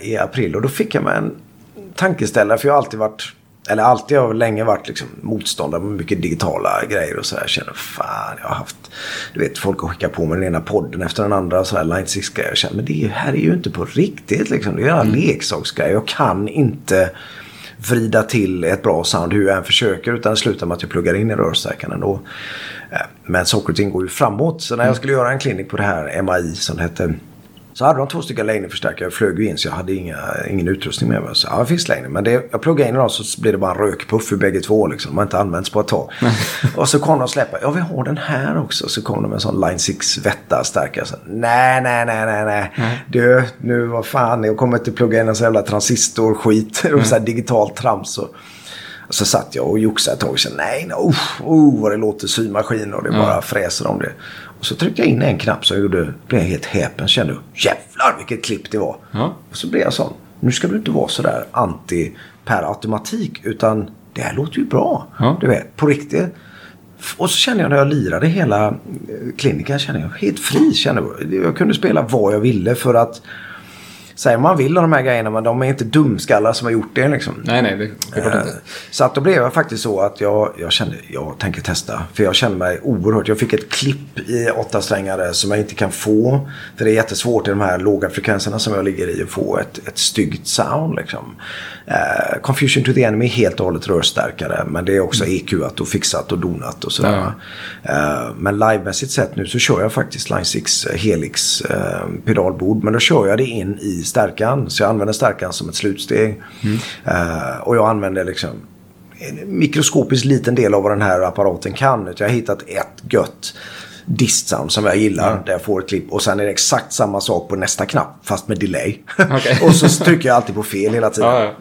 äh, i april, och då fick jag mig en tankeställare, för jag har alltid varit Eller alltid har länge varit liksom motståndare med mycket digitala grejer och så här. Jag känner, fan, jag har haft, du vet, folk har skickat på mig den ena podden efter den andra och så här, line six grejer. Jag känner, men det är, här är ju inte på riktigt liksom. Det är ju alla mm. leksaksgrejer. Jag kan inte vrida till ett bra sound hur jag än försöker, utan slutar med att jag pluggar in i rörstärkan ändå. Men saker och ting går ju framåt. Så när jag skulle göra en klinik på det här M A I som det hette, så hade de två stycken längdförstärkare. Jag flög in, så jag hade inga, ingen utrustning med mig. Så, ja, det finns längre. Men det, jag pluggade in dem, så blir det bara en rökpuff för bägge två. Liksom. De har inte använts på ett tag. Och så kom de och släppa. Ja, vi har den här också. Så kom de med en sån Line sex vätta stärkare. Nej, nej, nej, nej, nej. Mm. Du, nu vad fan. Jag kommer inte plugga in en sån jävla transistor skit. Mm. Och så här digitalt trams. Och, och så satt jag och joxade ett tag. Och så, nej, nej. Oh, oh, vad det låter symaskin. Och det mm. bara fräser om det. Och så tryckte jag in en knapp, så jag gjorde, blev jag helt häpen. Kände, jävlar vilket klipp det var. Ja. Och så blev jag sån, nu ska du inte vara så där anti per automatik, utan det här låter ju bra. Ja. Du vet, på riktigt. Och så kände jag när jag lirade hela kliniken, kände jag helt fri. Kände jag. jag kunde spela vad jag ville, för att säger man vill om de här grejerna, men de är inte dumskallar som har gjort det liksom. Nej, nej, det, det var inte. Så att då blev jag faktiskt så att jag, jag kände, jag tänker testa. För jag kände mig oerhört, jag fick ett klipp i åtta strängare som jag inte kan få. För det är jättesvårt i de här låga frekvenserna som jag ligger i att få ett, ett styggt sound liksom. Uh, Confusion to the Enemy är helt och hållet rörstärkare, men det är också mm. E Q-at och fixat och donat och sådär. Ja. Uh, men livemässigt sett nu så kör jag faktiskt Line sex Helix uh, pedalbord, men då kör jag det in i stärkan, så jag använder stärkan som ett slutsteg. Mm. Uh, och jag använder liksom en mikroskopiskt liten del av vad den här apparaten kan. Jag har hittat ett gött distsound som jag gillar, mm. där jag får ett klipp, och sen är det exakt samma sak på nästa knapp, fast med delay. Okay. Och så trycker jag alltid på fel hela tiden. Ah, ja.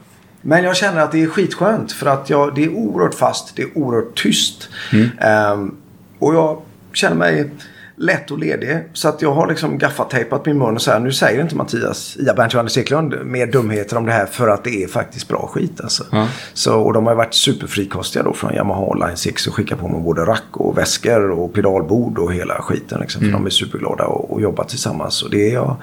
Men jag känner att det är skitskönt, för att jag, det är oerhört fast, det är oerhört tyst. Mm. Um, och jag känner mig lätt och ledig, så att jag har liksom gaffatejpat min mun och så här, nu säger inte Mattias E. Eklund mer dumheter om det här, för att det är faktiskt bra skit alltså. Mm. Så, och de har varit superfrikostiga då från Yamaha Line sex och skickar på mig både rack och väskor och pedalbord och hela skiten liksom, mm. för de är superglada och, och jobbar tillsammans, och det är jag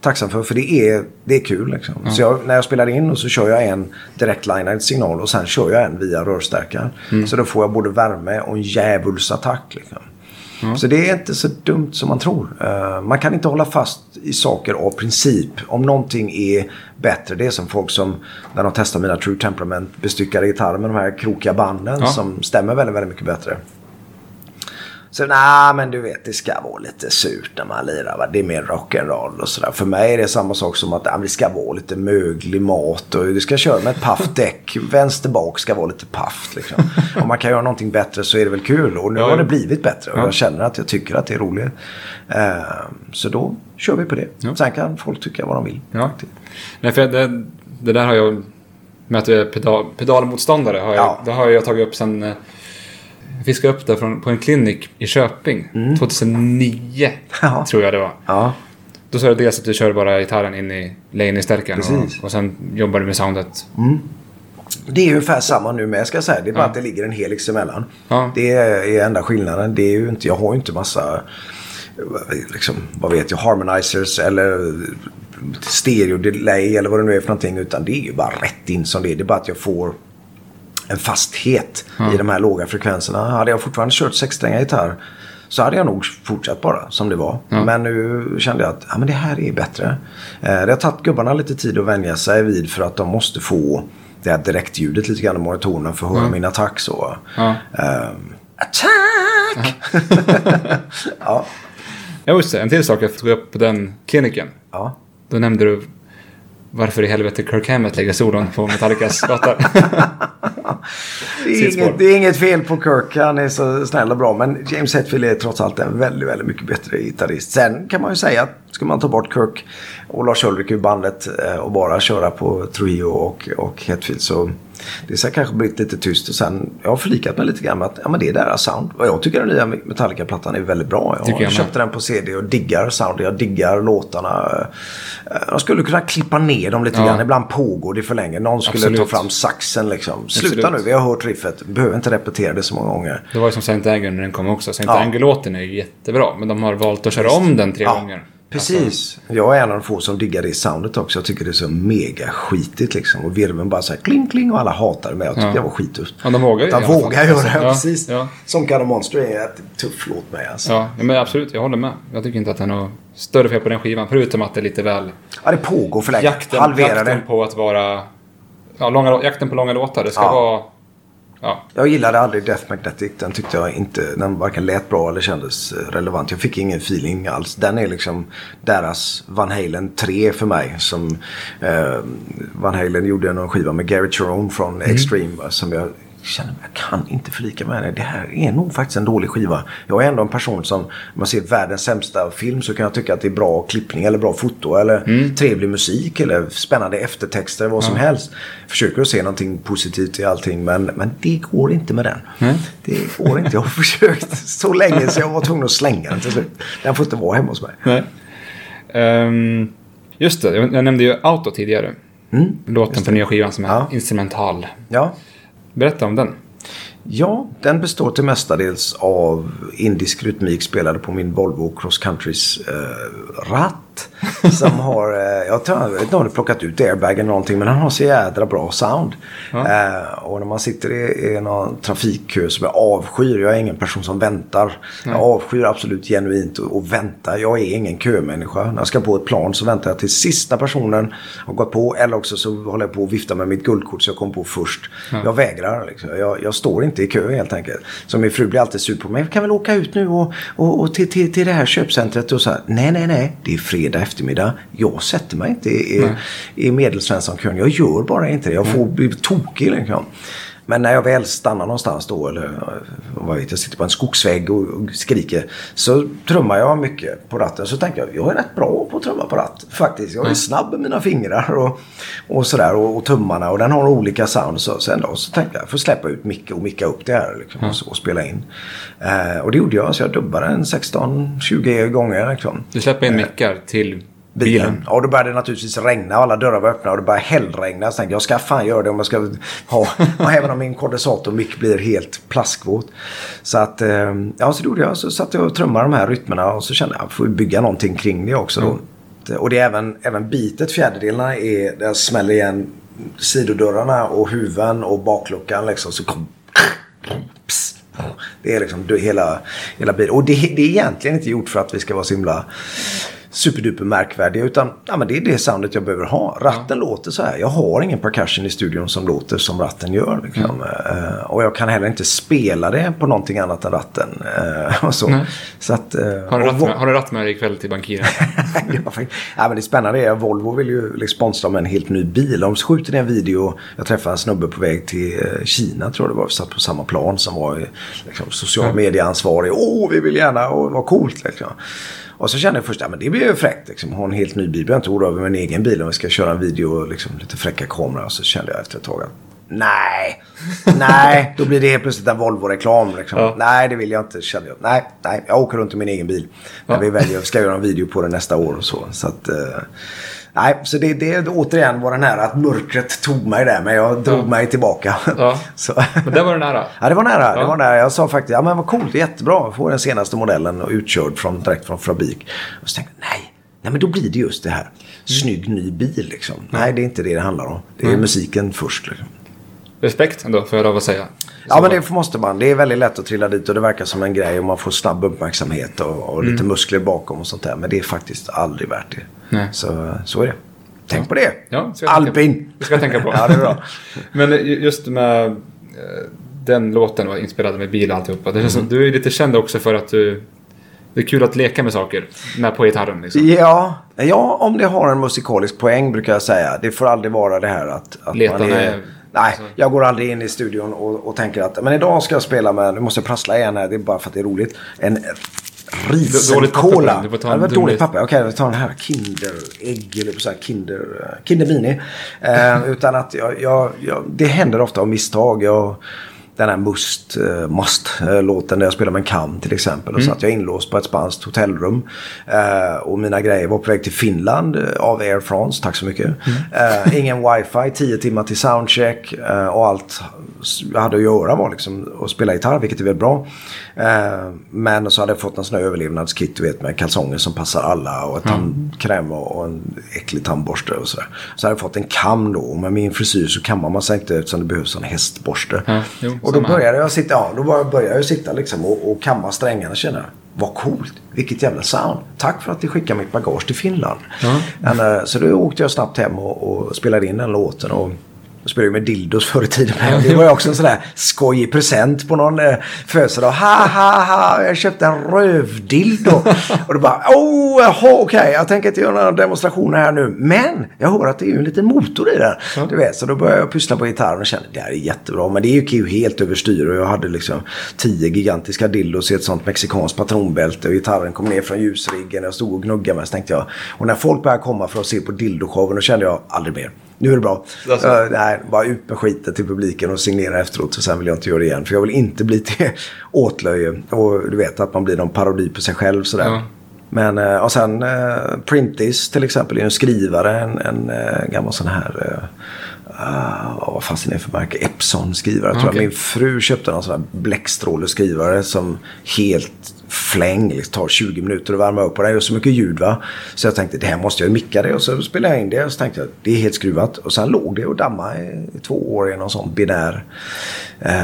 tacksam för, för det är, det är kul liksom. Mm. Så jag, när jag spelar in och så kör jag en direktlinad signal och sen kör jag en via rörstärkaren, mm. så då får jag både värme och en djävulsattack liksom. Mm. Så det är inte så dumt som man tror. Uh, man kan inte hålla fast i saker av princip. Om någonting är bättre, det är som folk som när de testar mina True Temperament bestyckade gitarrer med de här krokiga banden, ja. Som stämmer väldigt, väldigt mycket bättre. Så nej, men du vet, det ska vara lite surt när man lirar, va? Det är mer rock'n'roll och sådär. För mig är det samma sak som att ja, det ska vara lite möglig mat, och du ska köra med ett paffdäck, vänster bak ska vara lite paff liksom. Om man kan göra någonting bättre så är det väl kul, och nu ja. Har det blivit bättre, och jag känner att jag tycker att det är roligt. Uh, så då kör vi på det. Ja. Sen kan folk tycka vad de vill. Ja. Nej, för det, det där har jag möter pedal, pedalmotståndare har jag, ja. Det har jag tagit upp sen. Vi ska upp där från, på en klinik i Köping mm. tjugohundranio ja. Tror jag det var. Ja. Då sa jag dels att du kör bara gitarren in i lägen i stärkan och, och sen jobbar du med soundet. Mm. Det är ju ungefär samma nu, men jag ska säga det är bara ja. Att det ligger en helix emellan. Ja. Det är enda skillnaden. Det är ju inte, jag har ju inte massa liksom, vad vet jag, harmonizers eller stereo delay eller vad det nu är för någonting, utan det är ju bara rätt in som det är. Det är bara att jag får en fasthet mm. i de här låga frekvenserna. Hade jag fortfarande kört sexsträngiga gitarr så hade jag nog fortsatt bara som det var. Mm. Men nu kände jag att ja, men det här är bättre. Eh, det har tagit gubbarna lite tid att vänja sig vid, för att de måste få det här direktljudet lite grann i monitoren för att höra mm. min attack. Så. Mm. Eh, attack! Mm. ja. Jag måste säga en till sak jag tog upp på den kliniken. Ja. Då nämnde du varför i helvete Kirk Hammett lägger solen på Metallicas låtar. det, det är inget fel på Kirk, han är så snäll och bra, men James Hetfield är trots allt en väldigt, väldigt mycket bättre gitarrist. Sen kan man ju säga att ska man ta bort Kirk och Lars Ulrich ur bandet och bara köra på Trujillo och, och Hetfield, så det så kanske blivit lite tyst och sen jag har förlikat mig lite grann med att ja, men det är deras sound. Och jag tycker den nya Metallica-plattan är väldigt bra. Jag, jag, jag köpte den på C D och diggar sound. Jag diggar låtarna. Jag skulle kunna klippa ner dem lite ja. grann. Ibland pågår det för länge. Någon skulle Absolut. ta fram saxen liksom. Sluta Absolut. nu, vi har hört riffet. Behöver inte repetera det så många gånger. Det var ju som Saint Anger när den kom också. Saint ja. Anger-låten är ju jättebra, men de har valt att köra om den tre ja. gånger. Precis. Alltså. Jag är en av de få som diggar det i soundet också. Jag tycker det är så mega skitigt liksom. Och virven bara så här kling kling och alla hatar det. Men jag tycker ja. det var skitust. Ja, de vågar ju. De vågar göra det, ja, precis. Ja. Som Karnatik Monster är ett tuff låt med alltså. Ja, men absolut. Jag håller med. Jag tycker inte att den har större fel på den skivan. Förutom att det är lite väl... Ja, det pågår för länge. Jakten, Halvera jakten det. på att vara... Ja, långa, jakten på långa låtar. Det ska ja. vara... Ja. Jag gillade aldrig Death Magnetic. Den tyckte jag inte, den varken lät bra eller kändes relevant. Jag fick ingen feeling alls. Den är liksom deras Van Halen tre för mig. Som eh, Van Halen gjorde någon skiva med Gary Cherone från Extreme mm. som jag känner, jag kan inte förlika med det. Det här är nog faktiskt en dålig skiva. Jag är ändå en person som, om man ser världens sämsta film så kan jag tycka att det är bra klippning eller bra foto eller mm. trevlig musik eller spännande eftertexter, vad som ja. helst. Försöker att se någonting positivt i allting, men, men det går inte med den. Mm. Det går inte. Jag har försökt så länge så jag var tvungen att slänga den till slut. Den får inte vara hemma hos mig. Nej. Um, just det, jag nämnde ju Auto tidigare. Mm. Låten för nya skivan som är ja. instrumental. Ja. Berätta om den. Ja, den består till mestadels av indisk rytmik spelade på min Volvo Cross Countries eh, ratt som har, eh, jag tror jag inte har plockat ut airbag eller någonting, men den har så jädra bra sound. Ja. Eh, och när man sitter i, i någon trafikkö som jag avskyr, jag är ingen person som väntar. Nej. Jag avskyr absolut genuint och, och vänta. Jag är ingen kömänniska. När jag ska på ett plan så väntar jag till sista personen har gått på, eller också så håller jag på och viftar med mitt guldkort så jag kom på först. Ja. Jag vägrar liksom. Jag, jag står inte i kö helt enkelt. Så min fru blir alltid sur på mig. Kan väl åka ut nu och, och, och till, till, till det här köpcentret och så här. Nej, nej, nej. Det är fredag eftermiddag. Jag sätter mig inte i, i, i medelsvenssonskön. Jag gör bara inte det. Jag får bli tokig liksom. Men när jag väl stannar någonstans då eller vad vet jag, sitter på en skogsvägg och, och skriker så trummar jag mycket på ratten. Så tänker jag, jag är rätt bra på att trumma på ratt faktiskt. Jag är mm. snabb med mina fingrar och, och sådär och, och tummarna och den har olika sound. Så sen då så tänkte jag, jag får släppa ut micka och micka upp det här liksom, mm. och, så, och spela in. Eh, och det gjorde jag, så jag dubbade en sexton tjugo gånger liksom. Du släpper in eh. mickar till... bilen. bilen. Ja, då började det naturligtvis regna och alla dörrar var öppna och det började hällregna. Så tänkte jag, jag ska fan göra det om jag ska ha även om min kondensator mick blir helt plaskvåt. Så att, ja, så gjorde jag. Så satt jag och trummade de här rytmerna och så kände jag, får bygga någonting kring det också då. Mm. Och det är även, även bitet, fjärdedelarna är, där jag smäller igen sidodörrarna och huven och bakluckan liksom, så kom pss. Det är liksom det, hela, hela bilen. Och det, det är egentligen inte gjort för att vi ska vara så himla superduper märkvärdiga, utan ja, men det är det soundet jag behöver ha. Ratten ja. låter så här. Jag har ingen percussion i studion som låter som ratten gör liksom. mm. uh, och jag kan heller inte spela det på någonting annat än ratten. Uh, och så. Mm. Så att, uh, har du ratt med, har du ratt med dig ikväll till bankiren? Ja, men det spännande är, Volvo vill ju sponsra med en helt ny bil. De skjuter en video. Jag träffade en snubbe på väg till Kina, tror jag det var. Vi satt på samma plan som var liksom, social medieansvarig. Åh, oh, vi vill gärna, och det var coolt liksom. Och så kände jag först, ja, men det blir ju fräckt liksom. Ha en helt ny bil, jag inte oroa över min egen bil om vi ska köra en video, liksom, lite fräcka kameror. Och så kände jag efter ett tag att nej, nej, då blir det helt plötsligt en Volvo-reklam liksom. Ja. Nej, det vill jag inte, kände jag. Nej, nej, jag åker runt i min egen bil. Men ja. vi väljer, vi ska göra en video på det nästa år och så. Så att... Eh... Nej, så det, det återigen var den här att mörkret tog mig där, men jag drog ja. mig tillbaka. Ja. Så. Men det var nära. Ja, det var nära. Ja. Det var nära. Jag sa faktiskt, ja men vad coolt, jättebra. Jag får den senaste modellen utkörd från, direkt från fabrik. Och så tänkte jag, nej, nej men då blir det just det här. Snygg ny bil liksom. Ja. Nej, det är inte det det handlar om. Det är mm. musiken först liksom. Respekt ändå, får jag lov att säga. Ja, men det måste man. Det är väldigt lätt att trilla dit och det verkar som en grej och man får snabb uppmärksamhet och, och lite mm. muskler bakom och sånt där. Men det är faktiskt aldrig värt det. Nej. Så, så är det. Tänk ja. på det. Ja, Albin! Det ska jag tänka på. Ja, det är bra. Men just med den låten var inspelad med bil och alltihopa. Det känns mm. som, du är lite känd också för att du... Det är kul att leka med saker med på gitarren liksom. Ja, ja, om det har en musikalisk poäng brukar jag säga. Det får aldrig vara det här att... att Letan man är... Nej, jag går aldrig in i studion och, och tänker att men idag ska jag spela med, nu måste jag prassla igen här, det är bara för att det är roligt, en Risenkola. Det var ett dåligt papper. Okej, vi tar den här kinderägg eller så här kinder, kindermini. Eh, utan att jag, jag, jag, det händer ofta av misstag. Jag, den här must, uh, must-låten där jag spelar med en kam till exempel. Och mm. satt jag inlåst på ett spanskt hotellrum. Uh, och mina grejer var på väg till Finland uh, av Air France, tack så mycket. Mm. Uh, ingen wifi, tio timmar till soundcheck. Uh, och allt jag hade att göra var liksom att spela gitarr, vilket är väl bra. Uh, men så hade jag fått en sån här överlevnadskit, du vet, med kalsonger som passar alla. Och ett mm. tandkräm och, och en äcklig tandborste och sådär. Så hade jag fått en kam då. Och med min frisyr så kammar man sig inte, eftersom det behövs en hästborste. Mm. Jo. Och då började jag sitta, ja, då började jag sitta liksom och, och kamma strängarna, känner jag. Vad coolt, vilket jävla sound. Tack för att du skickade mitt bagage till Finland. Mm. Men, så då åkte jag snabbt hem och, och spelade in den låten och spelade med dildos förr i tiden. Men det var ju också en sån där skojig present på någon eh, födelsedag. Ha ha ha, jag köpte en rövdildo. Och då bara, åh, oh, okej, okay. Jag tänker inte göra några demonstrationer här nu. Men jag hör att det är ju en liten motor i den. Ja. Du vet, så då började jag pyssla på gitarren och kände, det här är jättebra. Men det gick ju helt överstyr och jag hade liksom tio gigantiska dildos i ett sånt mexikanskt patronbälte. Och gitarren kom ner från ljusriggen och jag stod och gnuggade med, så tänkte jag. Och när folk började komma för att se på dildoshowen, då kände jag aldrig mer. Nu är det bra. Alltså. Uh, nej, bara ut med skiten till publiken och signera efteråt. Så sen vill jag inte göra det igen. För jag vill inte bli till åtlöje. Och du vet att man blir någon parodi på sig själv. Sådär. Ja. Men, uh, och sen uh, Printis till exempel är en skrivare. En, en uh, gammal sån här... Uh, Uh, vad fast är det för märke? Epson-skrivare. Okay. Tror jag. Min fru köpte någon sån här bläckstråleskrivare som helt fläng, liksom, tar tjugo minuter att värma upp, och det gör så mycket ljud, va? Så jag tänkte, det här måste jag micka det, och så spelade jag in det och så tänkte jag, det är helt skruvat, och sen låg det och damma i, i två år i någon sån binär eh,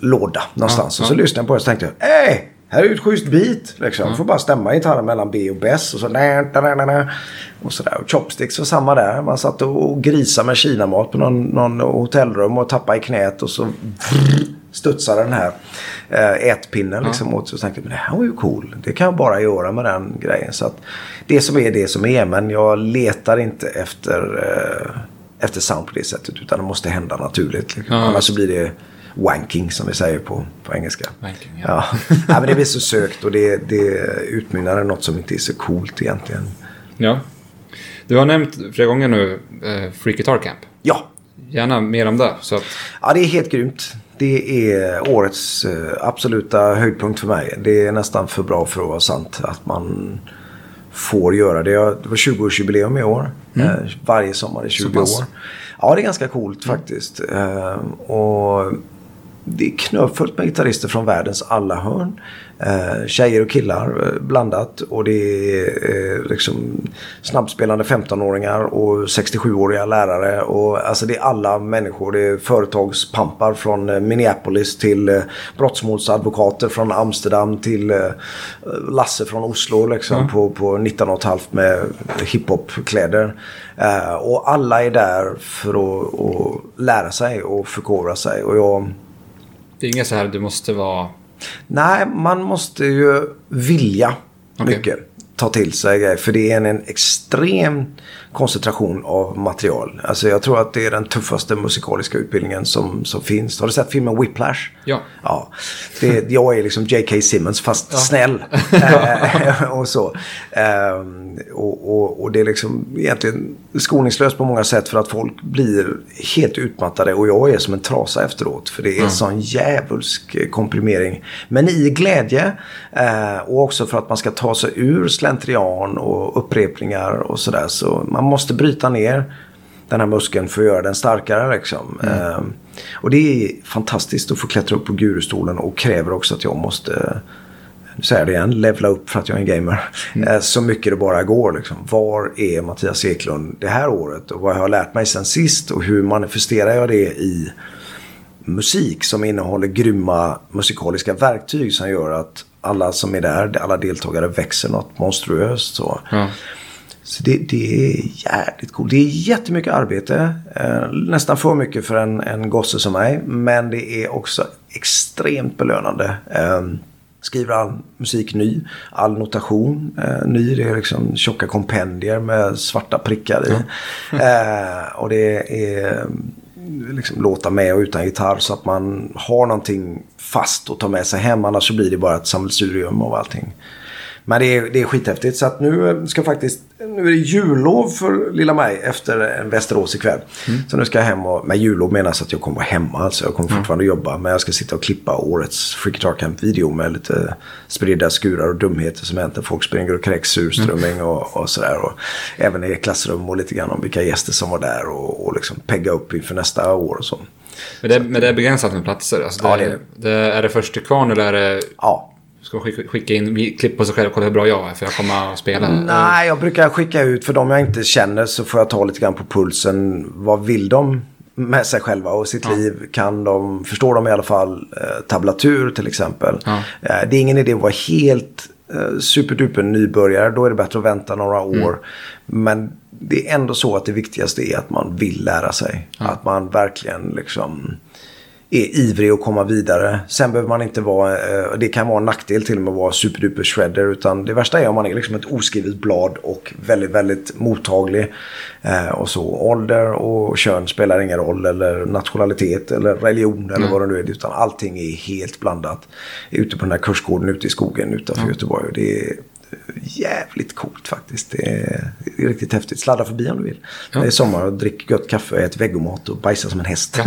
låda någonstans, mm. och så lyssnade jag på det och så tänkte jag, hej! Här är ju ett schysst bit, liksom. Mm. Får bara stämma gitarren mellan B och Bess och så nä, nä, nä, nä. Och sådär. Och chopsticks och samma där. Man satt och grisade med kinamat på någon, någon hotellrum och tappade i knät och så studsade den här eh, ätpinnen liksom mm. åt sig. Och tänkte, men det här var ju cool. Det kan jag bara göra med den grejen. Så att det som är det som är, men jag letar inte efter, eh, efter sound på det sättet, utan det måste hända naturligt. Liksom. Mm. Annars så blir det wanking, som vi säger på, på engelska. Wanking, ja. Ja. Ja, men det blir så sökt, och det, det utmynnar något som inte är så coolt egentligen. Ja. Du har nämnt flera gånger nu eh, Free Guitar Camp. Ja. Gärna mer om det. Så att... Ja, det är helt grymt. Det är årets eh, absoluta höjdpunkt för mig. Det är nästan för bra för att vara sant att man får göra det. Det var tjugo-årsjubileum i år. Mm. Eh, varje sommar i tjugo år. Ja, det är ganska coolt faktiskt. Eh, och... Det är knöfullt med gitarrister från världens alla hörn. Eh, tjejer och killar blandat. Och det är eh, liksom snabbspelande femtonåringar och sextiosjuåriga lärare. Och, alltså, det är alla människor. Det är företagspampar från Minneapolis till eh, brottsmålsadvokater från Amsterdam till eh, Lasse från Oslo liksom, mm. på, på nitton och ett halvt med hiphopkläder. Eh, och alla är där för att och lära sig och förkovra sig. Och jag... Det är inget så här, du måste vara... Nej, man måste ju vilja okay. mycket ta till sig grejer. För det är en, en extrem koncentration av material. Alltså jag tror att det är den tuffaste musikaliska utbildningen som, som finns. Har du sett filmen Whiplash? Ja. Ja. Det, jag är liksom J K Simmons fast ja. Snäll. och så. Ehm, och, och, och det är liksom egentligen skoningslöst på många sätt, för att folk blir helt utmattade, och jag är som en trasa efteråt, för det är en mm. sån djävulsk komprimering. Men i glädje eh, och också för att man ska ta sig ur slentrian och upprepningar och sådär, så man måste bryta ner den här muskeln för att göra den starkare liksom. Mm. Ehm, och det är fantastiskt att få klättra upp på gurustolen, och kräver också att jag måste, nu säger jag det igen, levla upp för att jag är en gamer. Mm. Så mycket det bara går. Liksom. Var är Mattias Eklund det här året? Och vad jag har lärt mig sen sist? Och hur manifesterar jag det i musik som innehåller grymma musikaliska verktyg som gör att alla som är där, alla deltagare, växer något monstruöst. Så, mm. så det, det är jävligt coolt. Det är jättemycket arbete. Nästan för mycket för en, en gosse som mig. Men det är också extremt belönande. Skriver all musik ny, all notation eh, ny, det är liksom tjocka kompendier med svarta prickar i. Eh, och det är liksom låta med och utan gitarr, så att man har någonting fast att ta med sig hem, annars så blir det bara ett sammelsurium av allting. Men det är, det är skithäftigt. Så att nu ska faktiskt, nu är det jullov för lilla mig efter en Västerås ikväll. Mm. Så nu ska jag hem och, med jullov menas att jag kommer vara hemma. Alltså jag kommer fortfarande mm. jobba. Men jag ska sitta och klippa årets Free Guitar Camp-video med lite spridda skurar och dumheter som händer. Folk springer och kräks surströmming mm. och, och sådär. Och även i klassrum och lite grann om vilka gäster som var där. Och, och liksom pegga upp inför nästa år och så. Men det, men det är begränsat med platser? Alltså det, ja, det är det. Är det först till kvarn eller är det... Ja. Ska skicka in klipp på sig själv och kolla hur bra jag är för jag kommer att spela? Nej, jag brukar skicka ut för dem jag inte känner, så får jag ta lite grann på pulsen. Vad vill de med sig själva och sitt ja. liv? Kan de, förstår de i alla fall tablatur till exempel? Ja. Det är ingen idé att vara helt superduper nybörjare. Då är det bättre att vänta några år. Mm. Men det är ändå så att det viktigaste är att man vill lära sig. Ja. Att man verkligen liksom... är ivrig att komma vidare. Sen behöver man inte vara, det kan vara en nackdel till och med att vara superduper shredder, utan det värsta är om man är liksom ett oskrivet blad och väldigt, väldigt mottaglig och så. Ålder och kön spelar ingen roll, eller nationalitet eller religion eller mm. vad det nu är, utan allting är helt blandat ute på den här kursgården ute i skogen utanför mm. Göteborg. Det är jävligt coolt faktiskt. Det är, det är riktigt häftigt. Sladda förbi om du vill. Ja. Det är sommar och drick gött kaffe, ät vegomat och bajsa som en häst.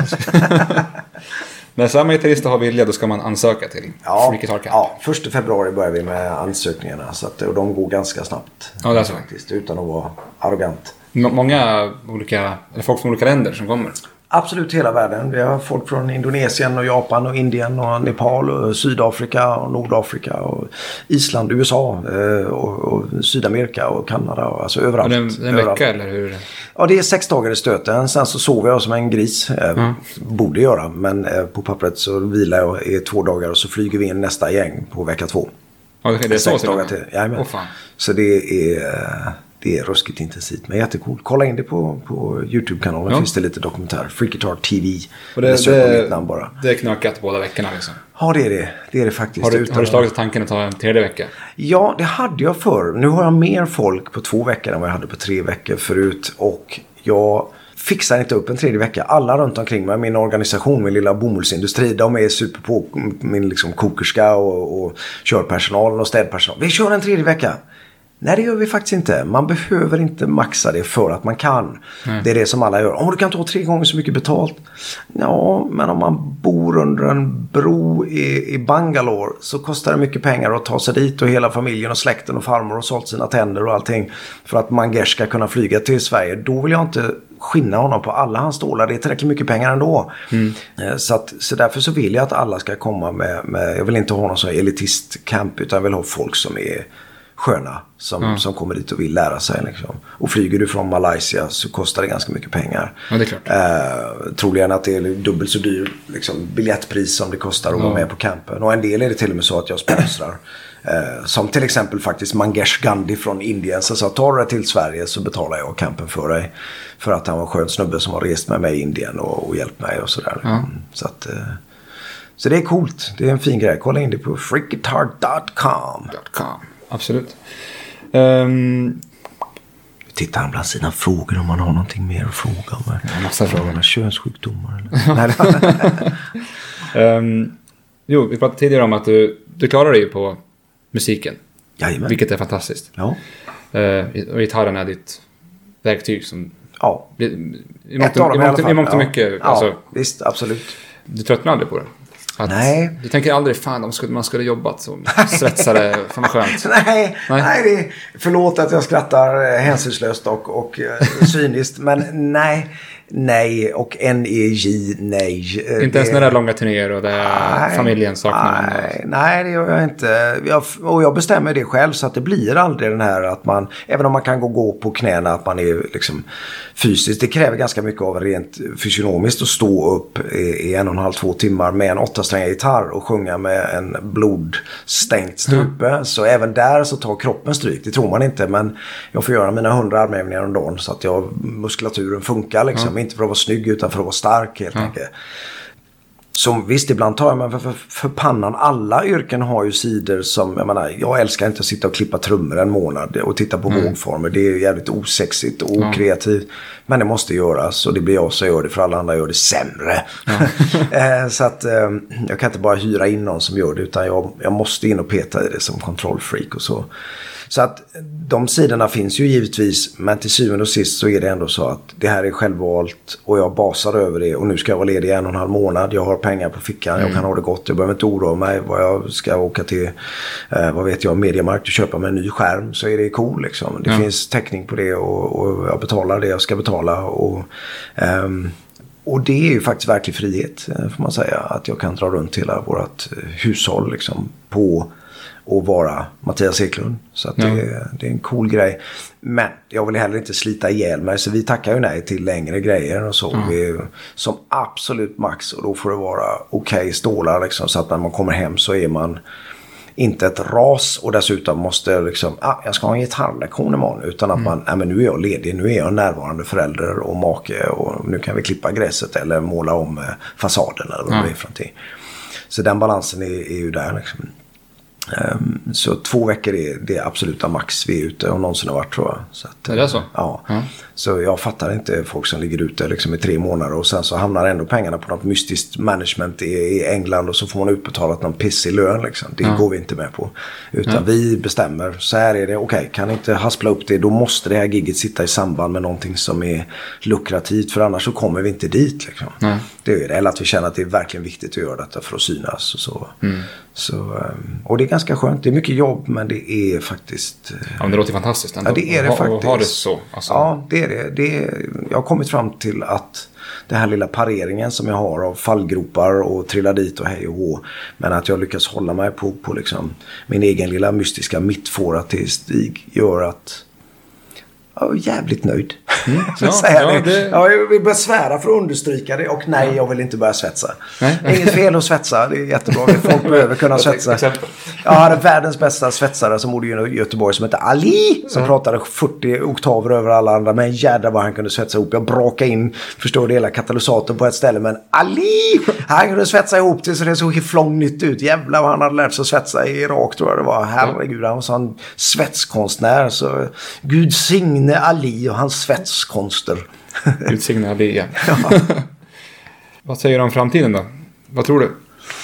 När samma gitarrister har vilja, då ska man ansöka till ja, Freak Guitar Camp. Ja, första februari börjar vi med ansökningarna så att, och de går ganska snabbt. Ja, det är så. Faktiskt, utan att vara arrogant. M- många olika, eller folk från olika länder som kommer. Absolut hela världen. Vi har folk från Indonesien och Japan och Indien och Nepal och Sydafrika och Nordafrika och Island, U S A och, och Sydamerika och Kanada och alltså överallt. Det är en vecka eller hur? Ja, det är sex dagar i stöten. Sen så sover jag som en gris. Mm. Borde göra, men på pappret så vilar jag i två dagar och så flyger vi in nästa gäng på vecka två. Ja, det är det sex så dagar till. Jajamän. Oh, fan. Så det är... Det är ruskigt intensivt, men jättekul. Kolla in det på, på YouTube-kanalen. Ja. Finns det lite dokumentär. Freak Guitar T V. Och det, det, på bara. Det är knökat båda veckorna liksom. Ja, det är det. Det är det faktiskt. Har du, Utan... har du slagit tanken att ta en tredje vecka? Ja, det hade jag förr. Nu har jag mer folk på två veckor än vad jag hade på tre veckor förut. Och jag... fixar inte upp en tredje vecka. Alla runt omkring mig, min organisation, min lilla bomullsindustri, de är super på min liksom kokerska och, och körpersonalen och städpersonal. Vi kör en tredje vecka. Nej, det gör vi faktiskt inte. Man behöver inte maxa det för att man kan. Mm. Det är det som alla gör. Om du kan ta tre gånger så mycket betalt. Ja, men om man bor under en bro i, i Bangalore så kostar det mycket pengar att ta sig dit och hela familjen och släkten och farmor och sålt sina tänder och allting för att Mangesh ska kunna flyga till Sverige. Då vill jag inte skinna honom på alla hans stålar. Det är tillräckligt mycket pengar ändå. Mm. Så, att, så därför så vill jag att alla ska komma med, med jag vill inte ha någon sån elitistcamp, utan jag vill ha folk som är sköna som, mm. som kommer dit och vill lära sig liksom. Och flyger du från Malaysia så kostar det ganska mycket pengar. Ja, det är klart. Eh, troligen att det är dubbelt så dyr liksom, biljettpris som det kostar att mm. vara med på campen. Och en del är det till och med så att jag sponsrar. Eh, som till exempel faktiskt Mangesh Gandhi från Indien. Så sa, tar du det till Sverige så betalar jag campen för dig. För att han var en skön snubbe som har rest med mig i Indien och, och hjälpt mig och sådär. Mm. Så att... Eh, så det är coolt. Det är en fin grej. Kolla in det på freak guitar dot com. Absolut. Um... Tittar han bland sina frågor om man har någonting mer att fråga om. Ja, massa frågor. Könssjukdomar. Eller? um, jo, vi pratade tidigare om att du, du klarar dig på musiken. Jajamän. Vilket är fantastiskt. Ja. Uh, och gitarren är ditt verktyg som... Ja. I, i mångt och ja. mycket. Ja, alltså, visst, absolut. Du tröttnar aldrig på det. Att nej. Du tänker aldrig, fan om man skulle jobbat som svetsare, fan vad skönt. Nej, nej. nej det är, förlåt att jag skrattar hänsynslöst och, och cyniskt, men nej, nej och N E J, nej. Inte det, ens när det är långa turnéer och det är nej, familjen saknar. Nej, nej, det gör jag inte. Jag, och jag bestämmer det själv så att det blir aldrig den här att man, även om man kan gå, gå på knäna, att man är liksom fysiskt. Det kräver ganska mycket av rent fysionomiskt att stå upp i, i en och en halv, två timmar med en åtta stränga gitarr och sjunga med en blodstängt strupe. Mm. Så även där så tar kroppen stryk. Det tror man inte, men jag får göra mina hundra armhävningar om dagen så att jag, muskulaturen funkar liksom. Mm. Inte för att vara snygg utan för att vara stark helt enkelt. som visst ibland tar jag men för, för, för pannan, alla yrken har ju sidor som, jag menar, jag älskar inte att sitta och klippa trummor en månad och titta på mm. vågformer, det är ju jävligt osexigt och okreativt, mm. men det måste göras och det blir jag som gör det, för alla andra gör det sämre. Mm. Så att jag kan inte bara hyra in någon som gör det, utan jag, jag måste in och peta i det som kontrollfreak och så. Så att de sidorna finns ju givetvis, men till syvende och sist så är det ändå så att det här är självvalt och jag basar över det, och nu ska jag vara ledig en och en halv månad, jag har pengar på fickan, mm. jag kan ha det gott, jag behöver inte oroa mig vad jag ska åka till, eh, vad vet jag, Mediamarkt och köpa mig en ny skärm, så är det cool liksom. Det mm. finns täckning på det, och, och jag betalar det jag ska betala, och, ehm, och det är ju faktiskt verklig frihet får man säga, att jag kan dra runt hela vårt hushåll liksom på och vara Mattias Eklund. Så att ja. det, det är en cool grej. Men jag vill heller inte slita ihjäl mig, så vi tackar ju nej till längre grejer och så. Mm. Vi, som absolut max, och då får det vara okej okay, stålar liksom, så att när man kommer hem så är man inte ett ras, och dessutom måste liksom, ah, jag ska ha en gitarrlektion imorgon, utan att mm. man, nej men nu är jag ledig, nu är jag närvarande förälder och make, och nu kan vi klippa gräset eller måla om fasaden eller vad mm. det är för någonting. Så den balansen är, är ju där liksom. Um, så två veckor är det absoluta max vi är ute och någonsin har varit, tror jag. Så att, är det så? Ja. Mm. Så jag fattar inte folk som ligger ute liksom i tre månader och sen så hamnar ändå pengarna på något mystiskt management i, i England, och så får man utbetalat någon pissig lön liksom. Det mm. går vi inte med på. Utan mm. vi bestämmer, så här är det, okej, okay, kan inte haspla upp det, då måste det här gigget sitta i samband med någonting som är lukrativt, för annars så kommer vi inte dit liksom. Mm. Det är det, eller att vi känner att det är verkligen viktigt att göra detta för att synas och så. Mm. Så, och det är ganska skönt. Det är mycket jobb, men det är faktiskt... Ja, men det låter fantastiskt ändå. Ja, det är det ha, faktiskt. Har det så? Alltså. Ja, det är det. det är, jag har kommit fram till att den här lilla pareringen som jag har av fallgropar och trilla dit och hej och hå, men att jag lyckas hålla mig på, på liksom min egen lilla mystiska mittfåra till stig, gör att jag är jävligt nöjd. Mm. Ja, ja, det... ja, jag vill börja svära för att understryka det. Och nej, ja. jag vill inte börja svetsa. Nej. Inget fel att svetsa, det är jättebra. Folk behöver kunna svetsa. Jag hade världens bästa svetsare som bodde i Göteborg, som hette Ali, som mm. pratade fyrtio oktaver över alla andra, men jävlar vad han kunde svetsa ihop. Jag brakade in, förstår det, hela katalysatorn på ett ställe, men Ali, han kunde svetsa ihop till så det såg flångnytt ut. Jävlar vad han hade lärt sig att svetsa i Irak, tror jag det var. Herregud, han var sån svetskonstnär, så Gud signe Ali och hans svets konster. Utsignad det, ja. ja. Vad säger du om framtiden då? Vad tror du?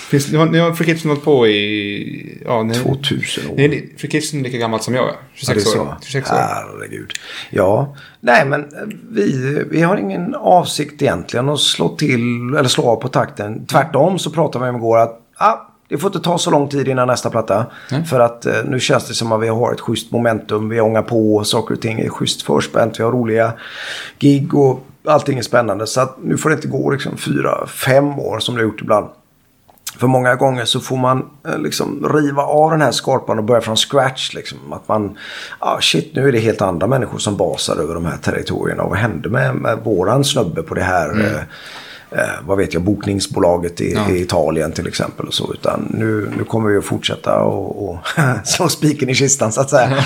Finns, ni har, ni har Free Kitchen hållit på i... Ja, ni, tvåtusen år. Ni, Free Kitchen är lika gammalt som jag är. tjugosex år. Herregud. Ja. Nej, men vi, vi har ingen avsikt egentligen att slå till eller slå av på takten. Tvärtom så pratade vi om igår att... Ah, det får inte ta så lång tid innan nästa platta. Mm. För att eh, nu känns det som att vi har ett schysst momentum. Vi ångar på, saker och ting är schysst förspänt. Vi har roliga gig och allting är spännande. Så att nu får det inte gå liksom, fyra, fem år som det har gjort ibland. För många gånger så får man eh, liksom, riva av den här skorpan och börja från scratch. Liksom. Att man, ah, shit, nu är det helt andra människor som basar över de här territorierna. Och vad hände med, med våran snubbe på det här... Mm. Eh, Eh, vad vet jag, bokningsbolaget i, ja. i Italien till exempel och så, utan nu, nu kommer vi att fortsätta och, och slå spiken i kistan så att säga.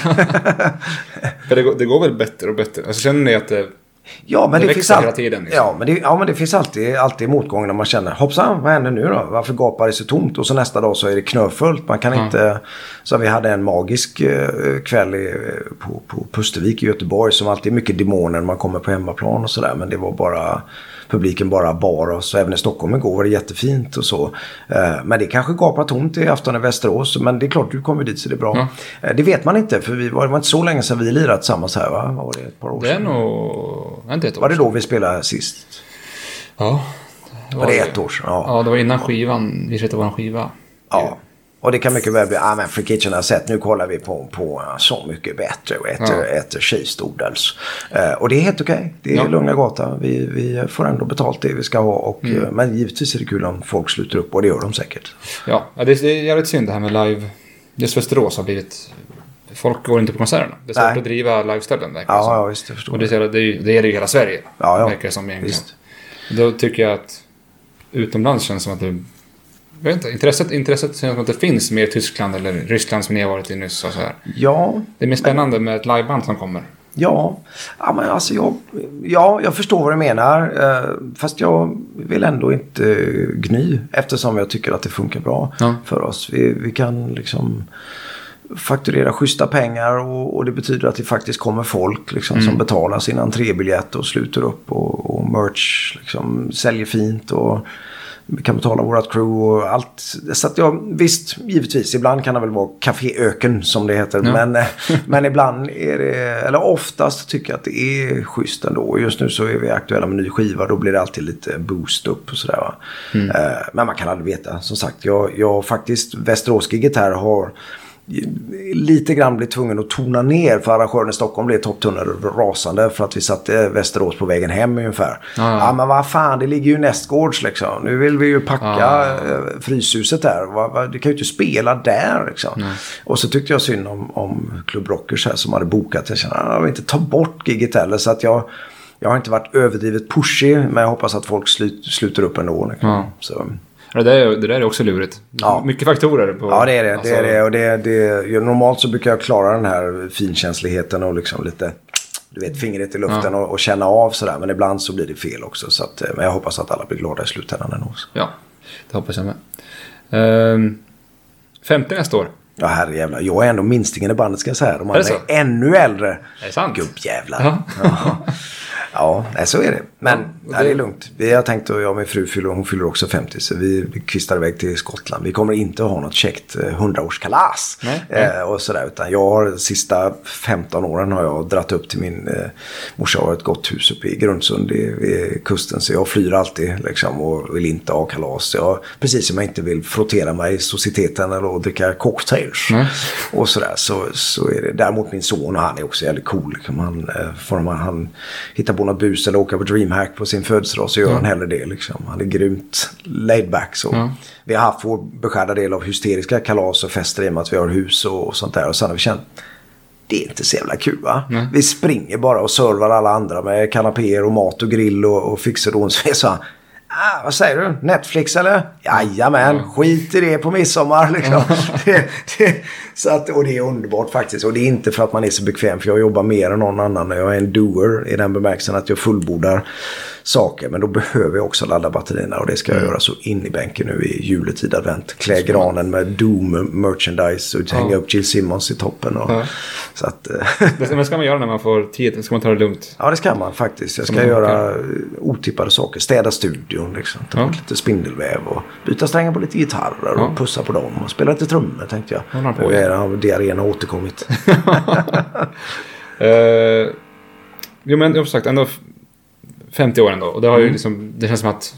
För det, går, det går väl bättre och bättre, alltså känner ni att det, ja, men det, det finns all... hela tiden liksom. Ja, men det, ja, men det finns alltid, alltid motgång när man känner, hoppsan, vad händer nu då, varför gapar det så tomt, och så nästa dag så är det knöfullt, man kan mm. inte, så vi hade en magisk kväll i, på, på Pustervik i Göteborg, som alltid är mycket demoner när man kommer på hemmaplan och sådär, men det var bara publiken bara bar oss, så även i Stockholm igår var det jättefint och så. Men det kanske gapar tomt i afton i Västerås, men det är klart du kommer dit så det är bra. Ja. Det vet man inte, för vi var, det var inte så länge sedan vi lirat tillsammans här, va? Var det ett par år sedan? Det är nog... inte ett år. Var det då vi spelade sist? Ja. Det var, var det ett år sedan? Ja. Ja, det var innan skivan, vi köpte vår skiva. Ja. Och det kan mycket väl bli, ah men Freak Kitchen har sett, nu kollar vi på, på Så mycket bättre och äter, ja. äter tjejstordels. Eh, och det är helt okej, okay. det är ja. lugna gatan, vi, vi får ändå betalt det vi ska ha, och, mm. men givetvis är det kul om folk sluter upp, och det gör de säkert. Ja, det är, det är jävligt synd det här med live, just Västerås har blivit, folk går inte på konserterna, det är svårt Nej. att driva liveställen. Ja, ja, visst, jag förstår. Och det är det, det är ju hela Sverige, ja, ja. verkar det som egentligen. Visst. Då tycker jag att utomlands känns som att det, jag vet inte, intresset, intresset känns som att det finns mer i Tyskland eller Ryssland som ni har varit i nyss. Så här. Ja, det är mer spännande men... med ett liveband som kommer. Ja, ja, men alltså jag, ja, jag förstår vad du menar. Fast jag vill ändå inte gny, eftersom jag tycker att det funkar bra ja. för oss. Vi, vi kan liksom fakturera schyssta pengar och, och det betyder att det faktiskt kommer folk liksom, mm. som betalar sin entrébiljett och sluter upp och, och merch liksom, säljer fint och vi kan betala vårat crew och allt. Så att jag, visst, givetvis, ibland kan det väl vara kaféöken som det heter. Ja. Men, men ibland är det, eller oftast tycker jag att det är schysst ändå. Just nu så är vi aktuella med ny skiva, då blir det alltid lite boost upp och sådär va. Mm. Men man kan aldrig veta, som sagt. Jag, jag faktiskt, Västerås-gigget här har lite grann blivit tvungen att tona ner, för arrangören i Stockholm blev topptunnare rasande för att vi satte Västerås på vägen hem ungefär. Ja, ja. ja men vad fan, det ligger ju nästgårds liksom. Nu vill vi ju packa ja, ja, ja. Fryshuset där. Du kan ju inte spela där liksom. Nej. Och så tyckte jag synd om, om Club Rockers här som hade bokat. Jag kände, jag vill inte ta bort gigget heller, så att jag jag har inte varit överdrivet pushy, men jag hoppas att folk slut, sluter upp ändå liksom. Ja. Så det där, det där är också lurigt. Ja. Mycket faktorer. På, ja, det är det. Alltså. det, är det. Och det, det normalt så brukar jag klara den här finkänsligheten och liksom lite, du vet, fingret i luften ja. och, och känna av sådär. Men ibland så blir det fel också. Så att, men jag hoppas att alla blir glada i slutändan ändå. Ja, det hoppas jag med. Ehm, femte nästa år. Ja, herrejävlar. Jag är ändå minstingen i bandet, ska jag säga. De är, är ännu äldre. Det är sant. Gubbjävlar. Ja. ja. Ja, så är det. Men ja, det... det är lugnt. Vi har tänkt, och jag och min fru fyller, hon fyller också femtio, så vi kvistar iväg till Skottland. Vi kommer inte att ha något käckt hundraårskalas eh, och sådär, utan jag har sista femton åren har jag dratt upp till min eh, morsa har ett gott hus uppe i Grundsund vid kusten, så jag flyr alltid liksom, och vill inte ha kalas. Jag, precis som jag inte vill frottera mig i societeten eller dricka cocktails mm. och sådär, så, så är det. Däremot min son, och han är också jävligt cool. Man, för man, han hittar på något bus eller åka på Dreamhack på sin födelsedag, så gör mm. han hellre det liksom. Han är grymt laid back så. Mm. Vi har haft vår beskärda del av hysteriska kalas och fester i och med att vi har hus och, och sånt där, och sen har vi känt det är inte så jävla kul va? Mm. Vi springer bara och servar alla andra med kanapéer och mat och grill och, och fixar och så, så ah, vad säger du? Netflix eller? Jajamän, mm. skit i det på midsommar liksom. det, det, så att, och det är underbart faktiskt. Och det är inte för att man är så bekväm, för jag jobbar mer än någon annan. Jag är en doer i den bemärkelsen att jag fullbordar saker, men då behöver jag också ladda batterierna, och det ska jag mm. göra så in i bänken nu i juletid, advent. Klä granen med Doom-merchandise och hänga mm. upp Jill Simmons i toppen. Och, mm. så att, det ska man göra när man får tid, ska man ta det lugnt? Ja, det ska man faktiskt. Jag ska man, göra okay. otippade saker, städa studion liksom, ta mm. bort lite spindelväv och byta strängar på lite gitarrer mm. och pussa på dem och spela lite trummor, tänkte jag. Mm. Och jag har diarrén har återkommit. uh, jo, men jag har sagt ändå femtio år ändå, och det har ju liksom, det känns som att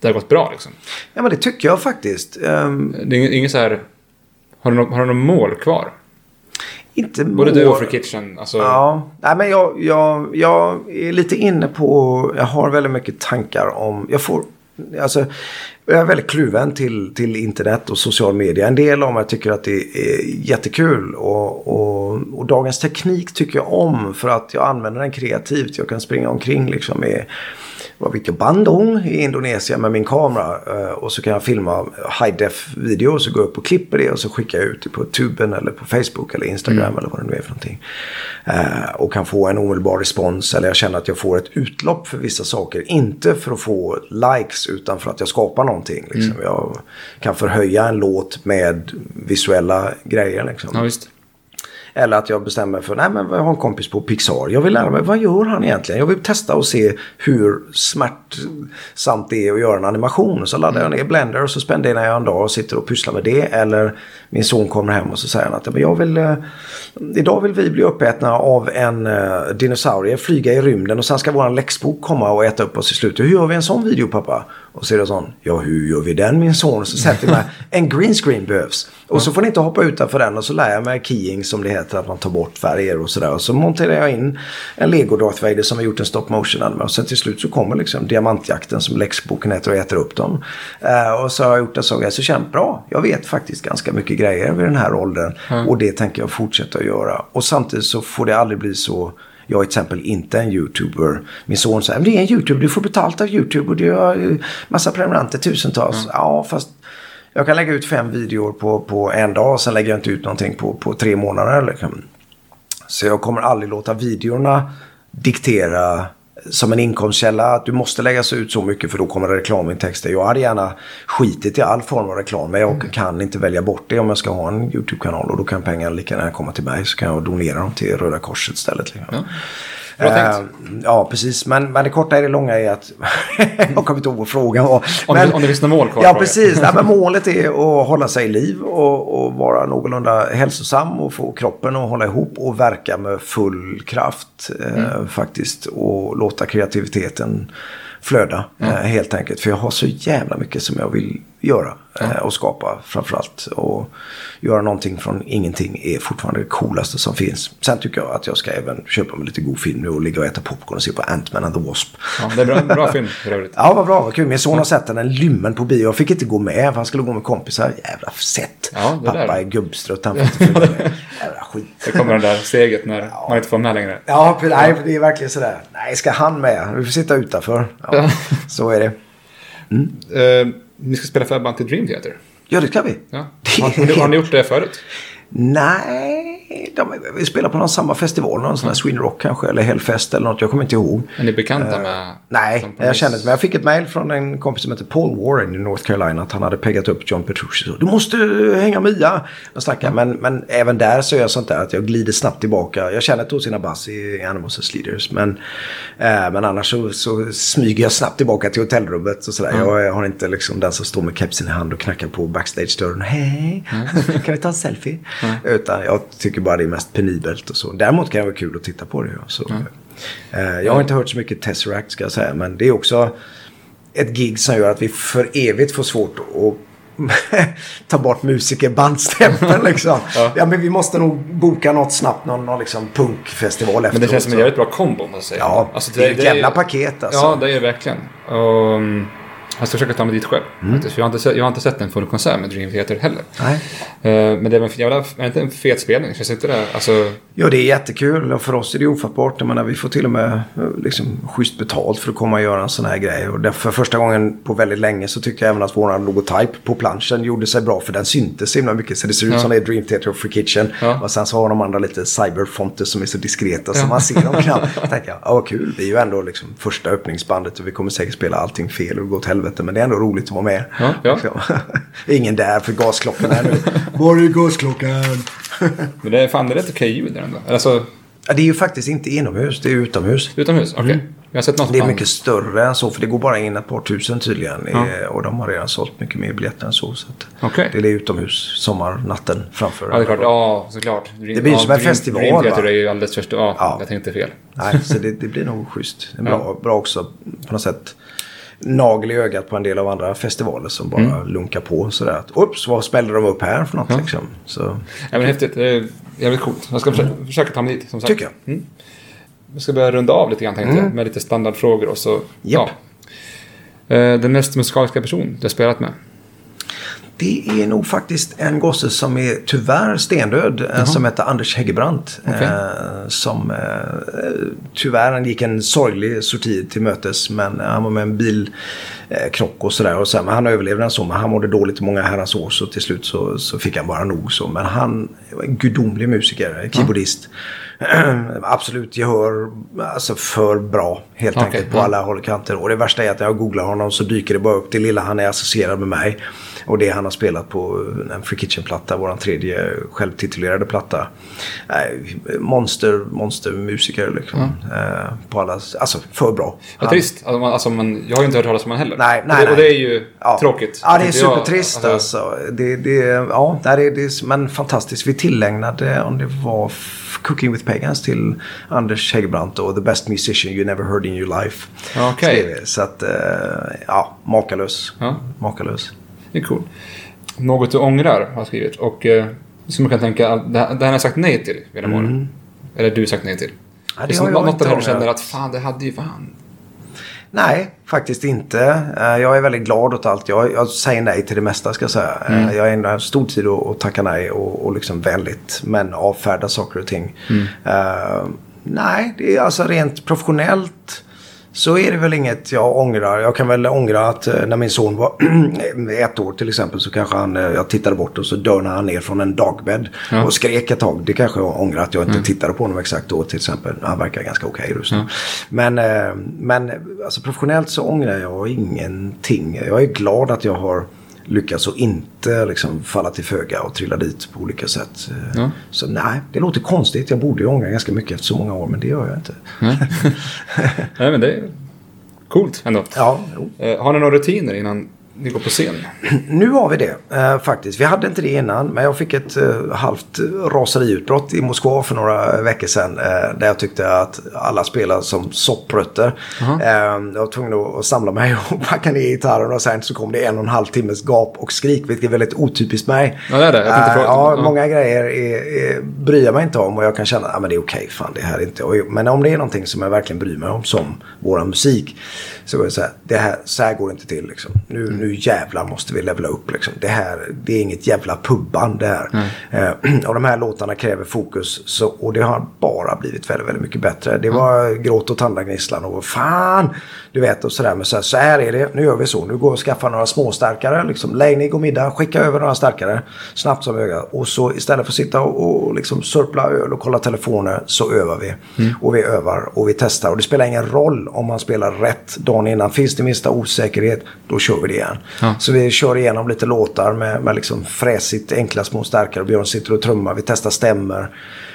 det har gått bra liksom. Ja, men det tycker jag faktiskt. Um, det är inget så här, har du någon, har du någon mål kvar? Inte mål. Både du och Free Kitchen. Alltså. Ja, nej, men jag, jag, jag är lite inne på, jag har väldigt mycket tankar om, jag får, alltså jag är väldigt kluven till, till internet och social media. En del av mig tycker att det är jättekul, och, och, och dagens teknik tycker jag om, för att jag använder den kreativt. Jag kan springa omkring liksom i vilka bandong i Indonesien med min kamera, och så kan jag filma high-def-videor, så går jag upp och klipper det och så skickar jag ut det på tuben eller på Facebook eller Instagram mm. eller vad det nu är för någonting, och kan få en omedelbar respons, eller jag känner att jag får ett utlopp för vissa saker, inte för att få likes utan för att jag skapar någonting liksom. mm. Jag kan förhöja en låt med visuella grejer liksom. Ja, visst. Eller att jag bestämmer för, nej men jag har en kompis på Pixar, jag vill lära mig, vad gör han egentligen? Jag vill testa och se hur smärtsamt det är att göra en animation. Så laddar jag ner Blender och så spenderar jag en dag och sitter och pysslar med det. Eller min son kommer hem och så säger han att, men jag vill, eh, idag vill vi bli uppätna av en eh, dinosaurie, flyga i rymden, och sen ska vår läxbok komma och äta upp oss i slutet. Hur gör vi en sån video, pappa? Och så är det sån, ja hur gör vi den, min son? Och så sätter jag mig, en green screen behövs. Och så får ni inte hoppa utanför den, och så lär jag mig keying som det heter, att man tar bort färger och sådär. Och så monterar jag in en Lego Darth Vader som har gjort en stop motion anime. Och sen till slut så kommer liksom diamantjakten som läxboken heter och äter upp dem. Uh, och så har jag gjort en sån grej, så känns bra. Jag vet faktiskt ganska mycket grejer vid den här åldern. Mm. Och det tänker jag fortsätta att göra. Och samtidigt så får det aldrig bli så, jag är till exempel inte en YouTuber. Min son säger, men det är en YouTuber, du får betalt av YouTube och du har massa prenumeranter, tusentals. Mm. Ja, fast jag kan lägga ut fem videor på, på en dag, och sen lägger jag inte ut någonting på, på tre månader. Liksom. Så jag kommer aldrig låta videorna diktera som en inkomstkälla att du måste lägga sig ut så mycket, för då kommer det reklamintäkter. Jag hade gärna skitit i all form av reklam, men jag mm. kan inte välja bort det om jag ska ha en YouTube-kanal, och då kan pengarna lika gärna komma till mig, så kan jag donera dem till Röda Korset istället. Liksom. Ja. Uh, ja, precis. Men, men det korta i det långa är att jag kommer inte ihåg frågan. Och, om, men, det, om det finns något mål kvar. Ja, precis. Nej, men målet är att hålla sig i liv och, och vara någorlunda hälsosam och få kroppen att hålla ihop och verka med full kraft mm. eh, faktiskt, och låta kreativiteten flöda mm. eh, helt enkelt. För jag har så jävla mycket som jag vill göra mm. eh, och skapa framförallt. Och göra någonting från ingenting är fortfarande det coolaste som finns. Sen tycker jag att jag ska även köpa mig lite god film nu och ligga och äta popcorn och se på Ant-Man and the Wasp. Ja, det är en bra, bra film för övrigt. Ja, vad bra, vad kul. Min son har sett den, en lymmen på bio. Jag fick inte gå med, för han skulle gå med kompisar. Jävla sätt. Ja, pappa där är gubbstrött, han får inte följa med. Jävla skit. Det kommer den där steget när ja. man inte får med längre. Ja, nej, det är verkligen sådär. Nej, ska han med? Vi får sitta utanför. Ja, så är det. Mm. Uh, ni ska spela förband till Dream Theater. Ja, det ska vi. Ja. Har, ni, har ni gjort det förut? Nej, de, vi spelar på någon samma festival, någon sån här Swin Rock kanske, eller Hellfest eller något, jag kommer inte ihåg. Är ni bekanta uh, med? Nej, jag känner inte, men jag fick ett mejl från en kompis som heter Paul Warren i North Carolina, att han hade peggat upp John Petrucci. Så, du måste hänga med Mia och snacka, men, men även där så är jag sånt där att jag glider snabbt tillbaka. Jag känner Tosina Bass i Animals as Leaders, men, uh, men annars så, så smyger jag snabbt tillbaka till hotellrummet och sådär. Mm. Jag, jag har inte liksom den som står med kepsen i hand och knackar på backstage-dörren. Hej, mm. kan vi ta en selfie? Mm. Utan jag tycker bara det är mest penibelt och så. Däremot kan det vara kul att titta på det så. Mm. Eh, jag har inte hört så mycket Tesseract, ska jag säga, men det är också ett gig som gör att vi för evigt får svårt att ta bort musikerbandstämpeln liksom. ja. ja men vi måste nog boka något snabbt, någon, någon liksom punkfestival efteråt. Men det känns som en jävligt bra kombo, man säger. Ja, alltså, det, det är ett jävla paket alltså. Ja, det är verkligen. Um... Jag ska försöka ta mig dit själv. Mm. Jag, har inte, jag har inte sett en full konsert med Dream Theater heller. Nej. Uh, men det är en jävla, är inte en fet spelning. Jag sitter där. Alltså... Ja, det är jättekul. Och för oss är det ofattbart. Jag menar, vi får till och med liksom, schysst betalt för att komma och göra en sån här grej. Och där, för första gången på väldigt länge så tyckte jag även att vår logotyp på planschen gjorde sig bra. För den syntes himla mycket. Så det ser ut ja. som det är Dream Theater och Free Kitchen. Ja. Och sen så har de andra lite cyberfonter som är så diskreta som ja. man ser dem knappt. Då tänker jag, ja vad kul. Vi är ju ändå liksom första öppningsbandet och vi kommer säkert spela allting fel och gå åt helvete. Men det är ändå roligt att vara med. Ja, ja. Ingen där för gasklockan här nu. Var är gasklockan? Men det är fan, det är rätt okej ljud där ändå. Alltså... Ja, det är ju faktiskt inte inomhus, det är utomhus. Utomhus, okej. Okay. Mm. Jag har sett något. Det är mycket större än så, för det går bara in ett par tusen tydligen. Ja. Och de har redan sålt mycket mer biljetter än så. Så att okay. Det är utomhus, sommarnatten framför. Ja, det är klart. Ja, såklart. Det, det blir ja, som en dream, festival. Dream Theater är ju alldeles först. Ja, ja, jag tänkte fel. Nej, så det, det blir nog schysst. Det är bra, ja. bra också på något sätt. Nagel i ögat på en del av andra festivaler som bara mm. lunkar på sådär att ups, vad spelade de upp här för något ja. liksom. Så. Ja, men häftigt, det är jävligt coolt. Jag ska försöka, mm. försöka ta mig dit som sagt. Tycker jag. Mm. Jag ska börja runda av lite grann tänkte mm. jag, med lite standardfrågor och så. Yep. Ja. Den mest musikaliska person du har spelat med? Det är nog faktiskt en gosse som är tyvärr stendöd, Jaha. som heter Anders Häggebrandt. Okay. Eh, som eh, tyvärr han gick en sorglig sorti till mötes, men han var med en bilkrock eh, och sådär. Och sen, men han överlevde en så, men han mådde dåligt i många herrans år, så till slut så, så fick han bara nog så. Men han var en gudomlig musiker, keyboardist. Mm. Absolut gehör, alltså för bra helt okay. enkelt på mm. alla håll och kanter. Och det värsta är att när jag googlar honom så dyker det bara upp till lilla han är associerad med mig. Och det han har spelat på en Free Kitchen-platta, vår tredje självtitulerade platta. Monster, monstermusiker liksom. Mm. På alla, alltså för bra. Ja, trist. Alltså, man, alltså, man, jag har ju inte hört talas om han heller. Nej, nej, och, det, nej. och det är ju ja. tråkigt. Ja, det är supertrist jag, alltså. alltså. Det, det, ja, det är, det är, men fantastiskt. Vi tillägnade, om det var Cooking with Pagans till Anders Häggbrandt och The Best Musician You Never Heard In Your Life. Okay. Så att, ja, makalös. Ja. Makalös. Det är cool. Något du ångrar har jag skrivit. Och eh, som man kan tänka, det här, det här har jag sagt nej till genom åren. Mm. Eller du har sagt nej till. Ja, det har jag något där du känner att fan, det hade ju fan. Nej, faktiskt inte. Jag är väldigt glad åt allt. Jag, jag säger nej till det mesta, ska jag säga. Mm. Jag ägnar stor tid att tacka nej och, och liksom vänligt, men avfärda saker och ting. Mm. Uh, nej, det är alltså rent professionellt så är det väl inget jag ångrar. Jag kan väl ångra att när min son var ett år till exempel, så kanske han, jag tittade bort och så dörnade han ner från en dagbädd ja. och skrek ett tag. Det kanske jag ångrar att jag inte mm. tittade på honom exakt då till exempel. Han verkar ganska okej okay, rusen. Mm. Men, men alltså, professionellt så ångrar jag ingenting. Jag är glad att jag har lyckas och inte liksom falla till föga och trilla dit på olika sätt. Ja. Så nej, det låter konstigt. Jag borde ju ångra ganska mycket efter så många år, men det gör jag inte. Nej, nej men det är coolt ändå. Ja, eh, har ni några rutiner innan ni går på scen? Nu har vi det eh, faktiskt. Vi hade inte det innan, men jag fick ett eh, halvt raseriutbrott i Moskva för några veckor sedan eh, där jag tyckte att alla spelade som sopprötter. Uh-huh. Eh, jag var tvungen att samla mig och packa ner gitarren, och sen så kom det en och en halv timmes gap och skrik, vilket är väldigt otypiskt mig. Ja, det är det. Jag tänkte fråga. Eh, ja, mm. Många grejer är, är, bryr jag mig inte om, och jag kan känna att ah, men det är okej, fan det här är inte. Och, men om det är någonting som jag verkligen bryr mig om, som våran musik, så går jag så här, det här, så här går det inte till liksom. Nu, mm. nu jävlar måste vi levla upp liksom. Det här, det är inget jävla pubban det här. Mm. Eh, och de här låtarna kräver fokus, så, och det har bara blivit väldigt, väldigt mycket bättre. Det var mm. gråt och tandagnisslan och fan, du vet, och sådär, men så här, så här är det, nu gör vi så, nu går och skaffar några små starkare liksom, längning och middag, skicka över några starkare snabbt som öga, och så istället för att sitta och, och liksom surpla öl och kolla telefoner, så övar vi. Mm. Och vi övar och vi testar, och det spelar ingen roll om man spelar rätt dagen innan. Finns det minsta osäkerhet, då kör vi det igen. Ja. Så vi kör igenom lite låtar med, med liksom fräsigt enkla små starkare, och Björn sitter och trummar, vi testar stämmer,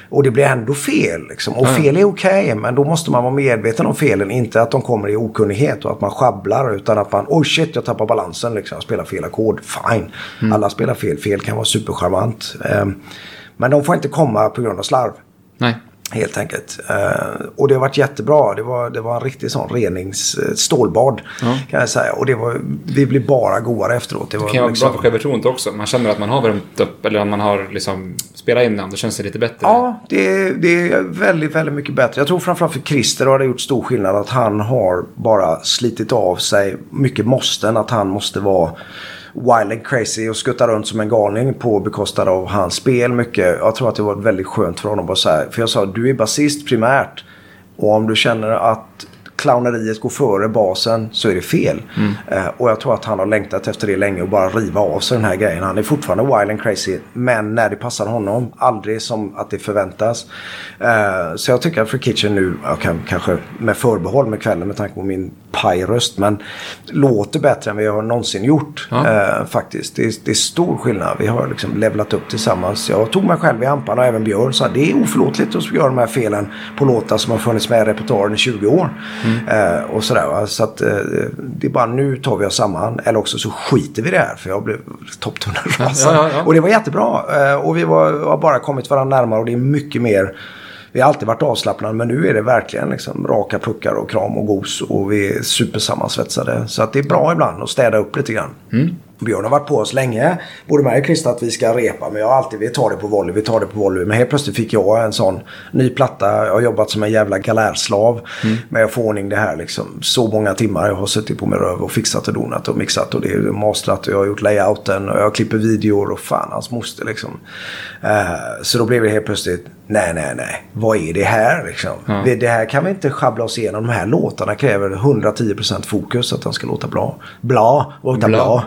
och det blir ändå fel liksom. Och mm. fel är okej, okay, men då måste man vara medveten om felen, inte att de kommer i okunnighet och att man sjabblar, utan att man, oh shit, jag tappar balansen liksom, jag spelar fel ackord, fine, mm. alla spelar fel, fel kan vara supercharmant, um, men de får inte komma på grund av slarv. Nej. Helt enkelt. Uh, och det har varit jättebra. Det var, det var en riktig sån renings uh, stålbad mm. kan jag säga. Och det var, vi blev bara godare efteråt. Det, det var kan ju liksom vara bra för självförtroendet också. Man känner att man har värmt upp, eller att man har liksom spelat in dem. Då känns det lite bättre. Ja, det, det är väldigt, väldigt mycket bättre. Jag tror framförallt för Christer har det gjort stor skillnad att han har bara slitit av sig mycket måsten, att han måste vara wild and crazy och skuttar runt som en galning på bekostad av hans spel mycket. Jag tror att det var väldigt skönt för honom att säga, för jag sa, du är basist primärt, och om du känner att clowneriet går före basen, så är det fel. Mm. Eh, och jag tror att han har längtat efter det länge, och bara riva av sig den här grejen. Han är fortfarande wild and crazy, men när det passar honom, aldrig som att det förväntas. Eh, så jag tycker att Free Kitchen nu, jag kan kanske med förbehåll med kvällen med tanke på min pajröst, men låter bättre än vi har någonsin gjort. Ja. Eh, faktiskt. Det är, det är stor skillnad. Vi har liksom levlat upp tillsammans. Jag tog mig själv i hampan, och även Björn sa, det är oförlåtligt att göra de här felen på låtar som har funnits med i repertoaren i tjugo år. Mm. Eh, och sådär va? Så att eh, det är bara, nu tar vi oss samman, eller också så skiter vi det här, för jag blev topptunnare. Ja, ja, ja. Och det var jättebra, eh, och vi var, har bara kommit varandra närmare, och det är mycket mer. Vi har alltid varit avslappnade, men nu är det verkligen liksom raka puckar och kram och gos, och vi är supersammansvetsade, så att det är bra ibland att städa upp lite grann. Mm. Björn har varit på oss länge, både mig och Christa, att vi ska repa, men jag har alltid, vi tar det på volley, vi tar det på volley, men helt plötsligt fick jag en sån ny platta, jag har jobbat som en jävla galärslav, mm. men jag får ordning det här liksom, så många timmar jag har suttit på min röv och fixat och donat och mixat, och det är mastrat, och jag har gjort layouten, och jag klipper videor, och fan hans moster liksom. Uh, så då blev det helt plötsligt, nej nej nej, vad är det här liksom? Mm. Det här kan vi inte schabbla oss igenom, de här låtarna kräver hundra tio procent fokus att de ska låta bra, bla, låta bla, bla.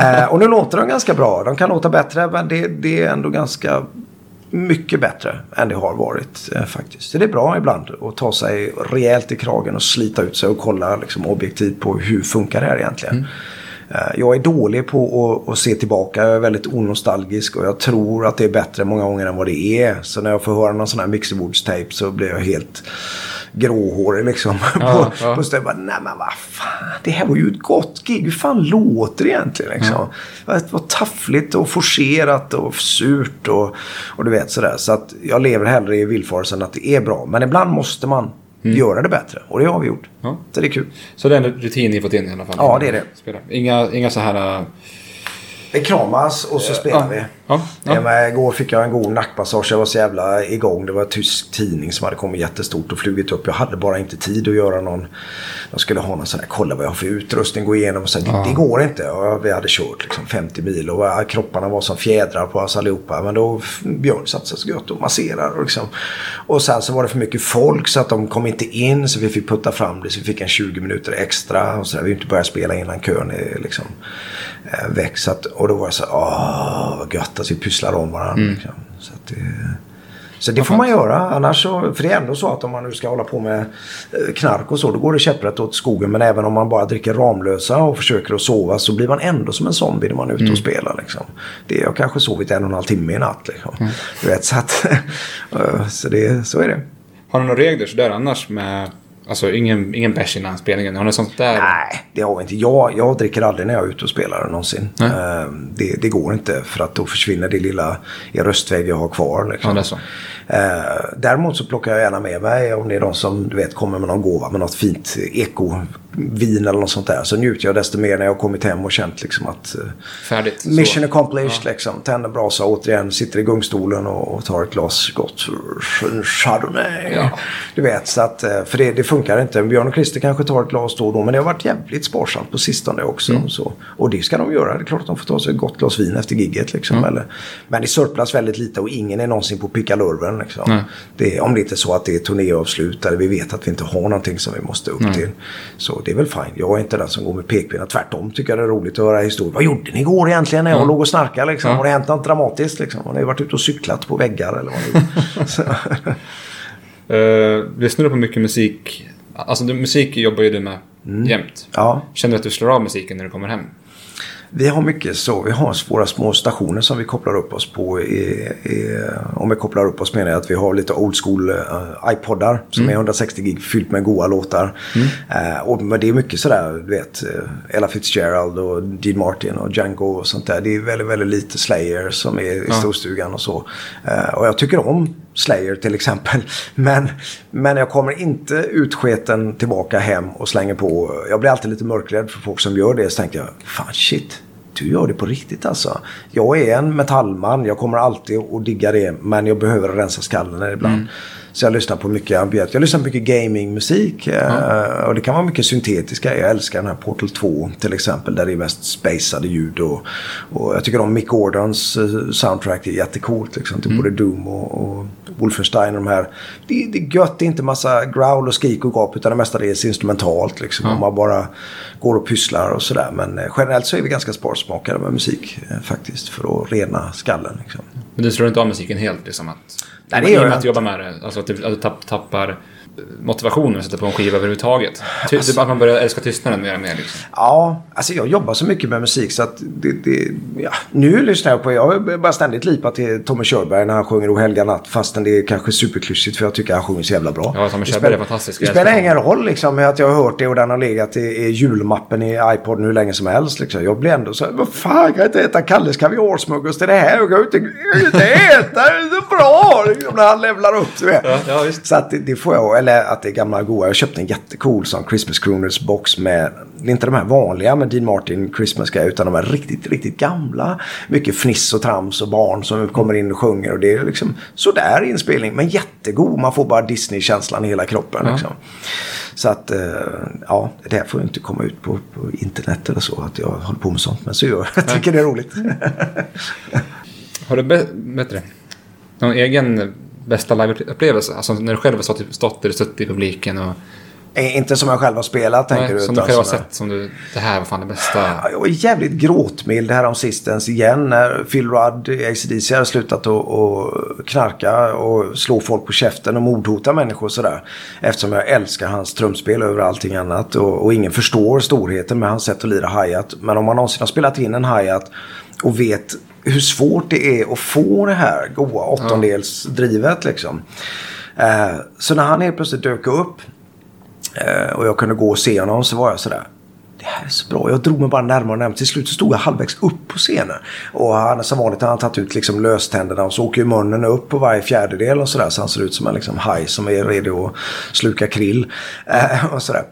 eh, och nu låter de ganska bra. De kan låta bättre, men det, det är ändå ganska mycket bättre än det har varit eh, faktiskt. Så det är bra ibland att ta sig rejält i kragen och slita ut sig och kolla liksom, objektivt på hur funkar det här egentligen. Mm. Eh, jag är dålig på att, att se tillbaka. Jag är väldigt onostalgisk, och jag tror att det är bättre många gånger än vad det är. Så när jag får höra någon sån här mixerbordstape, så blir jag helt gråhårig liksom. Ja, på, ja. på stället bara, nej men vad fan, det här var ju ett gott gig, hur fan låter det egentligen liksom? Mm. Det var taffligt och forcerat och surt och, och du vet sådär, så att jag lever hellre i villfarelsen att det är bra, men ibland måste man mm. göra det bättre, och det har vi gjort. Ja. Så det är kul. Så det är en rutin ni fått in i alla fall? Ja, det är det. Inga, inga så här Vi kramas och så spelar ja. vi. Ja. Ja. Men igår fick jag en god nackpassage. Jag var så jävla igång. Det var en tysk tidning som hade kommit jättestort och flugit upp. Jag hade bara inte tid att göra någon. Jag skulle ha någon sån här, kolla vad jag har för utrustning, gå igenom och så här, ja. det, det går inte. Och vi hade kört liksom femtio mil och kropparna var som fjädrar på oss allihopa. Men då Björn satsade så gött och masserar. Och, liksom. och sen så var det för mycket folk så att de kom inte in, så vi fick putta fram det. Så vi fick en tjugo minuter extra. Och så där. Vi inte började spela innan kön är liksom växat. Och då var jag så här, åh vad gött. Alltså vi pysslar om varandra. Mm. Liksom. Så, att det, så det får man göra. Annars så, för det är ändå så att om man nu ska hålla på med knark och så, då går det käpprätt åt skogen. Men även om man bara dricker Ramlösa och försöker att sova, så blir man ändå som en zombie när man är ute mm. och spelar. Liksom. Det, jag kanske sovit en och en halv timme i natt. Liksom. Mm. Du vet, så, att, så, det, så är det. Har du några regler sådär annars med... Alltså ingen, ingen bärs innan spelningen. Har ni sånt där? Nej, det har jag inte. Jag, jag dricker aldrig när jag är ute och spelar någonsin. Mm. Det, det går inte, för att då försvinner det lilla röstväg jag har kvar. Liksom. Ja, det är så. Däremot så plockar jag gärna med mig, om det är de som du vet kommer med någon gåva med något fint ekovin eller något sånt där, så njuter jag desto mer när jag har kommit hem och känt liksom att färdigt, mission så. accomplished ja. liksom. Tänder brasa återigen, sitter i gungstolen och, och tar ett glas gott chardonnay. Ja. Du vet, så att, för det, det funkar inte. Björn och Christer kanske tar ett glas då och då, men det har varit jävligt sparsamt på sistone också. Mm. Så. Och det ska de göra. Det är klart att de får ta sig ett gott glas vin efter gigget liksom. Mm. Eller, men det surplas väldigt lite och ingen är någonsin på pickalurven. Liksom. Det, om det inte är så att det är turnéavslut eller vi vet att vi inte har någonting som vi måste upp Nej. till, så det är väl fint. Jag är inte den som går med pekpinnar, tvärtom tycker jag det är roligt att höra historier. Vad gjorde ni igår egentligen när jag mm. låg och snarkade liksom? Mm. Har det hänt något dramatiskt liksom? Har ni varit ute och cyklat på väggar eller vad ni uh, lyssnar du på mycket musik? Alltså du, musik jobbar ju du med mm. jämt. Ja. Känner du att du slår av musiken när du kommer hem? Vi har mycket så, vi har våra små stationer som vi kopplar upp oss på. I, i, om vi kopplar upp oss menar jag att vi har lite old school uh, iPodar som mm. är hundrasextio gig fyllt med goa låtar. Mm. Uh, och, men det är mycket sådär, du vet, Ella Fitzgerald och Dean Martin och Django och sånt där. Det är väldigt, väldigt lite Slayer som är i ja. storstugan och så. Uh, och jag tycker om Slayer till exempel, men, men jag kommer inte utsketen tillbaka hem och slänger på. Jag blir alltid lite mörklädd för folk som gör det, så tänker jag, fan shit, du gör det på riktigt alltså. Jag är en metallman, jag kommer alltid att digga det, men jag behöver rensa skallen ibland. Mm. Så jag lyssnar på mycket ambient. Jag lyssnar på mycket gamingmusik. Mm. Och det kan vara mycket syntetiska. Jag älskar den här Portal två till exempel, där det är mest spacade ljud. Och, och jag tycker om Mick Jordans soundtrack. Det är jättekult. Liksom, typ mm. både Doom och, och Wolfenstein och de här. Det, det är gött. Det är inte massa growl och skrik och gap, utan det mesta det är instrumentalt. Liksom. Mm. Man bara går och pysslar och sådär. Men generellt så är vi ganska sparsmakade med musik faktiskt, för att rena skallen. Liksom. Men du slår inte av musiken helt liksom att... Nej, det är ju att jobba med det. Alltså att du tappar motivationen att sätta på en skiva överhuvudtaget. Ty- alltså, att man börjar älska tystnaden mer och mer. Liksom. Ja, alltså jag jobbar så mycket med musik så att det, det, ja. Nu lyssnar jag på, jag har bara ständigt lipat till Tommy Körberg när han sjunger O helga natt, fastän det är kanske superklyschigt för jag tycker han sjunger så jävla bra. Ja, Tommy Körberg är fantastisk. Det spelar ingen roll liksom, att jag har hört det och den har legat i, i julmappen i iPod hur länge som helst. Liksom. Jag blir ändå så här, vad fan, jag kan inte äta Kalles kaviarsmuggos till det här, jag kan inte, jag kan inte äta, det är så bra liksom, när han levlar upp. Så, ja, ja, visst. Så att det, det får jag, eller att det är gamla goa. Jag köpte en jättecool som Christmas Crooners box med, inte de här vanliga med Dean Martin Christmas guy, utan de här riktigt, riktigt gamla. Mycket fniss och trams och barn som kommer in och sjunger, och det är liksom sådär inspelning, men jättegod. Man får bara Disney-känslan i hela kroppen. Mm. Liksom. Så att, ja, det här får ju inte komma ut på, på internet eller så, att jag håller på med sånt, men så jag, jag tycker det är roligt. Har du be- bättre? Någon egen... bästa liveupplevelse, alltså när du själv har stått, stått eller suttit i publiken och... Inte som jag själv har spelat, tänker Nej, du? Som du själv har sett, som du, det här var fan det bästa. Jag var jävligt gråtmild här om sistens igen, när Phil Rudd i A C D C hade slutat att knarka och slå folk på käften och mordhota människor sådär. Eftersom jag älskar hans trumspel över allting annat, och, och ingen förstår storheten med hans sätt att lira hi-hat. Men om man någonsin har spelat in en hi-hat och vet hur svårt det är att få det här goa åttondelsdrivet liksom. Så när han helt plötsligt dök upp och jag kunde gå och se honom, så var jag sådär, det här är så bra. Jag drog mig bara närmare och närmare. Till slut stod jag halvvägs upp på scenen. Och han, som vanligt har han tagit ut liksom löständerna, och så åker ju munnen upp på varje fjärdedel och sådär. Så han ser ut som en liksom haj som är redo att sluka krill. Och sådär.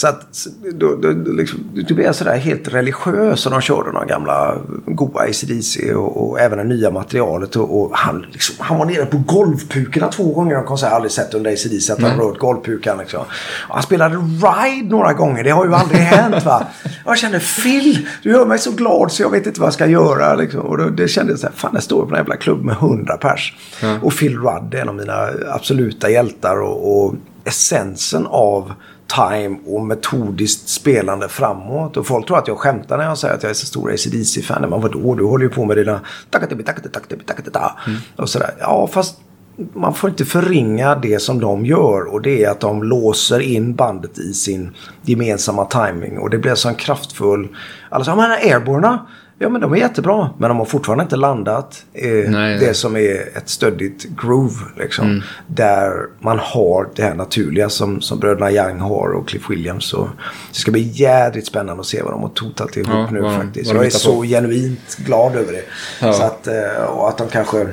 Så att då, då, liksom, då blir jag sådär helt religiös, och de körde de gamla goa A C D C och, och även det nya materialet, och, och han, liksom, han var nere på golvpukorna två gånger. Jag har aldrig sett under A C D C att han rört golvpukan liksom. Han spelade Ride några gånger, det har ju aldrig hänt va. Jag kände, Phil, du gör mig så glad så jag vet inte vad jag ska göra liksom. Och då, det kändes såhär, fan jag står på en jävla klubb med hundra pers mm. och Phil Rudd är en av mina absoluta hjältar, och, och essensen av time och metodiskt spelande framåt. Och folk tror att jag skämtar när jag säger att jag är så stor A C D C-fan. Men vadå, du håller ju på med dina mm. och sådär. Ja, fast man får inte förringa det som de gör, och det är att de låser in bandet i sin gemensamma timing, och det blir så en kraftfull, alltså de här airborna, ja men de är jättebra, men de har fortfarande inte landat eh, nej, det nej. som är ett stödigt groove liksom, mm. där man har det här naturliga som, som bröderna Young har och Cliff Williams, och det ska bli jävligt spännande att se vad de har totat ihop ja, nu vad, faktiskt vad jag är på. Så genuint glad över det ja. Så att, eh, och att de kanske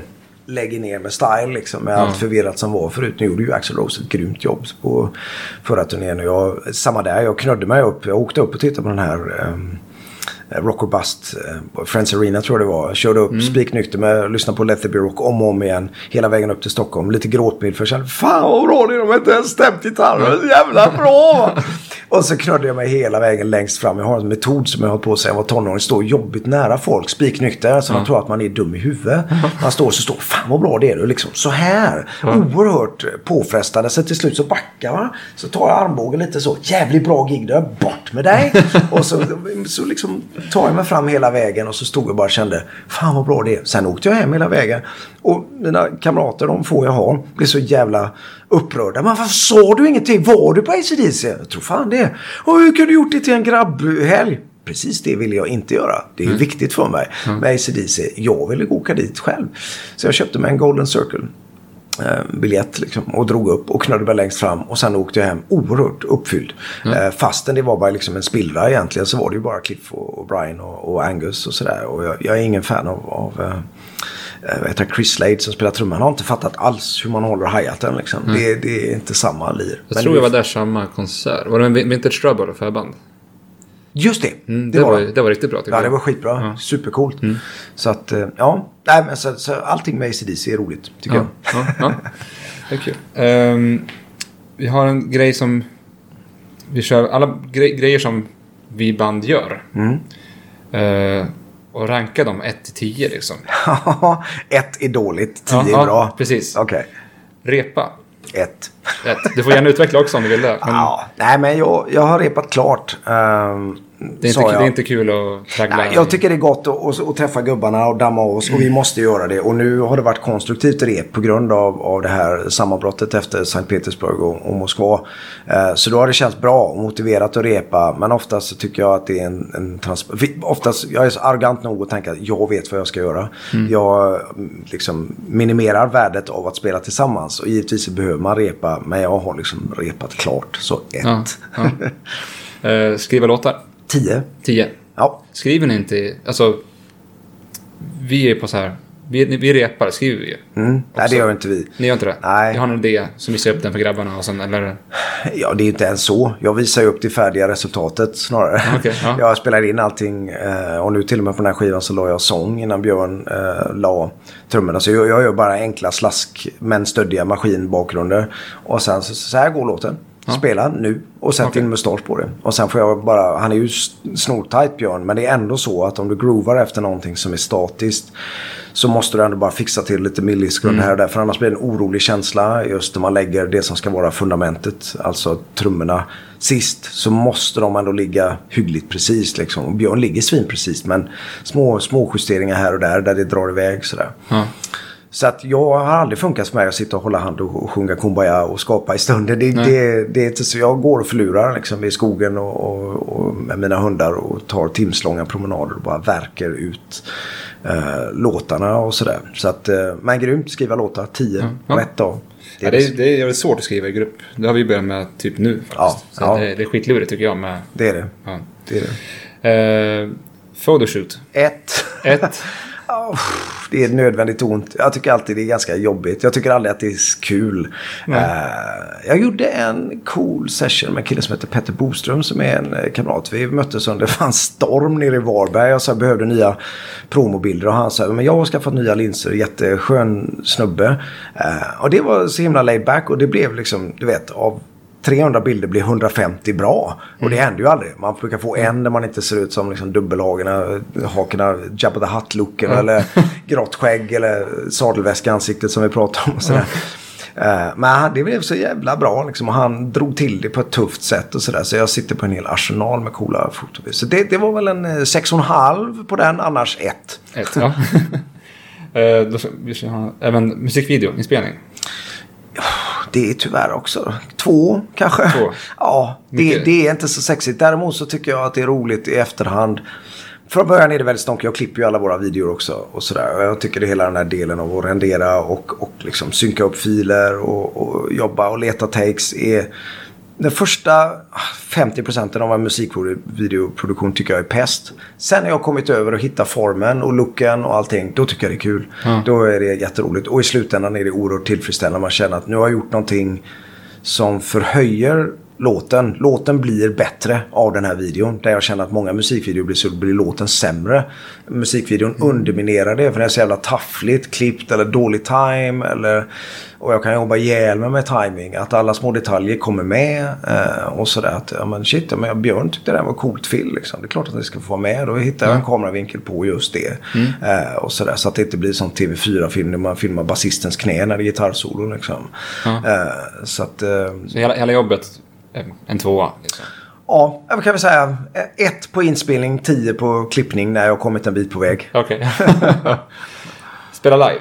lägger ner med style liksom, med ja. allt förvirrat som var förut. Nu gjorde ju Axl Rose ett grymt jobb på förra turnén, och jag, samma där, jag knödde mig upp, jag åkte upp och tittade på den här eh, Rock or Bust, eh, Friends Arena tror jag det var. Körde upp mm. spiknykter med, lyssnade på Letterby Rock om och om igen hela vägen upp till Stockholm, lite gråtbild för sig. Fan vad bra det är, de har inte ens stämt gitarren, jävla bra. Och så knödde jag mig hela vägen längst fram. Jag har en metod som jag har på sig. Jag var tonåring, står jobbigt nära folk, spiknykter, så mm. de tror att man är dum i huvudet. Man står så står, fan vad bra det är du liksom, så här, mm. oerhört påfrestande. Så till slut så backar man, så tar jag armbågen lite så, jävligt bra gig där, bort med dig. Och så, så liksom tar jag mig fram hela vägen, och så stod jag bara och kände, fan vad bra det är. Sen åkte jag hem hela vägen, och mina kamrater, de får jag ha, blir så jävla upprörda. Men varför sa du ingenting? Var du på A C D C? Jag tror fan det. Och hur kunde du gjort det till en grabbhelg? Precis det ville jag inte göra. Det är mm. viktigt för mig mm. med A C D C. Jag ville åka dit själv. Så jag köpte mig en Golden Circle biljett liksom, och drog upp och knödde mig längst fram, och sen åkte jag hem oerhört uppfylld. Mm. Fastän det var bara liksom en spillra egentligen, så var det ju bara Cliff och Brian och, och Angus och sådär. Och jag, jag är ingen fan av, av jag heter Chris Slade som spelar trumman. Han har inte fattat alls hur man håller hi-haten liksom. Mm. Det, det är inte samma lir. Jag Men tror jag var där samma konsert. Var det en Vintage Trouble för band? Just det. Mm, det, det, var, var, det var riktigt bra. Ja, det var skitbra. Ja. Supercoolt. Mm. Så att, ja. Nej, men så, så allting med A C D C är roligt, tycker ja. jag. Ja, ja. Cool. um, vi har en grej som vi kör, alla gre- grejer som vi band gör. Mm. Uh, och ranka dem ett till tio liksom. ett är dåligt, tio ja, är bra. Ja, precis. Okej. Okay. Repa. Ett. Ett. Du får gärna utveckla också om du vill det. Men... Ja, nej, men jag, jag har repat klart. Um, det, är inte, det är inte kul att traggla. Nej, jag tycker det är gott att, att, att träffa gubbarna och damma oss. Mm. Och vi måste göra det. Och nu har det varit konstruktivt rep på grund av, av det här sammanbrottet efter Sankt Petersburg och, och Moskva. Uh, så då har det känts bra och motiverat att repa. Men oftast så tycker jag att det är en... en trans- oftast, jag är så arrogant nog att tänka att jag vet vad jag ska göra. Mm. Jag liksom minimerar värdet av att spela tillsammans. Och givetvis behöver man repa. Men jag har liksom repat klart. Så ett. Ja, ja. Uh, skriva låtar. Tio. Tio. Ja. Skriver ni inte... Alltså, vi är på så här... Vi, vi repar, skriver vi ju. Mm. Nej, det gör inte vi. Ni gör inte det? Nej. Jag har en idé som visar upp den för grabbarna och sen, eller? Ja, det är inte ens så. Jag visar ju upp det färdiga resultatet snarare. Okay, ja. Jag spelar in allting och nu till och med på den här skivan så la jag sång innan Björn äh, la trummorna. Så jag, jag gör bara enkla slask men stöddiga maskinbakgrunder. Och sen så, så här går låten. Spela nu och sätt okay. in mustasch på det. Och sen får jag bara, han är ju snortajt Björn, men det är ändå så att om du groovar efter någonting som är statiskt så måste du ändå bara fixa till lite milliskund mm. här och där, för annars blir det en orolig känsla just när man lägger det som ska vara fundamentet, alltså trummorna sist, så måste de ändå ligga hyggligt precis liksom. Och Björn ligger svin precis, men små, små justeringar här och där, där det drar iväg sådär. Mm. Så att jag har aldrig funkat för mig att sitta och hålla hand och sjunga kumbaya och skapa i stunden. Det, det, det är inte så. Jag går och förlurar liksom i skogen och, och, och med mina hundar och tar timslånga promenader och bara verkar ut eh, låtarna och sådär. Så att, eh, men grymt, skriva låtar, tio, ja, ja. rätt av. Det är, ja, det, är, det är svårt att skriva i grupp. Det har vi börjat med typ nu faktiskt. Ja, så ja. Det, det är skitlurigt tycker jag. Med, det är det. Ja. det, är det. Eh, photoshoot. Ett. Ett. oh, det är nödvändigt ont. Jag tycker alltid det är ganska jobbigt. Jag tycker aldrig att det är kul. Mm. Uh, jag gjorde en cool session med en kille som heter Petter Boström som är en kamrat. Vi möttes under fan storm nere i Varberg. Jag så här, behövde nya promobilder och han sa, men jag har skaffat nya linser. Jätteskön snubbe. Uh, och det var så himla laid back och det blev liksom, du vet, av trehundra bilder blir hundrafemtio bra. Och det händer ju aldrig. Man brukar få en där man inte ser ut som liksom dubbelhagarna, hakorna, Jabba the Hutt-looken mm. eller grått skägg eller sadelväskansiktet som vi pratade om och sådär. Mm. Uh, men det blev så jävla bra liksom. Och han drog till det på ett tufft sätt och sådär. Så jag sitter på en hel arsenal med coola fotobilder. Så det, det var väl en sex och en halv på den, annars ett. Ett, ja. uh, då ska vi ha även musikvideo, inspelning. Det är tyvärr också. Två kanske. Två. Ja, det, det är inte så sexigt. Däremot så tycker jag att det är roligt i efterhand. Från början är det väldigt stonk. Jag klipper ju alla våra videor också. Och sådär. Jag tycker det hela den här delen av att rendera och, och liksom synka upp filer och, och jobba och leta takes är... Den första femtio procenten av en musikvideoproduktion tycker jag är pest. Sen när jag har kommit över och hittat formen och looken och allting, då tycker jag det är kul. Mm. Då är det jätteroligt. Och i slutändan är det oerhört tillfredsställande. Man känner att nu har jag gjort någonting som förhöjer låten. Låten blir bättre av den här videon. Där jag känner att många musikvideor blir så blir låten sämre. Musikvideon mm. underminerar det för det är så jävla taffligt, klippt eller dålig time eller... Och jag kan jobba ihjäl med med timing. Att alla små detaljer kommer med. Eh, och sådär att, ja men shit, ja, men Björn tyckte det där var coolt film. Liksom. Det är klart att det ska få vara med. Då hittar jag mm. en kameravinkel på just det. Mm. Eh, och sådär, så att det inte blir som T V fyra-film där man filmar basistens knä när det är gitarrsolo. Liksom. Mm. Eh, så att... Eh, så hela, hela jobbet en tvåa liksom. Ja, vad kan vi säga? Ett på inspelning, tio på klippning när jag har kommit en bit på väg. Okej. Okay. Spela live?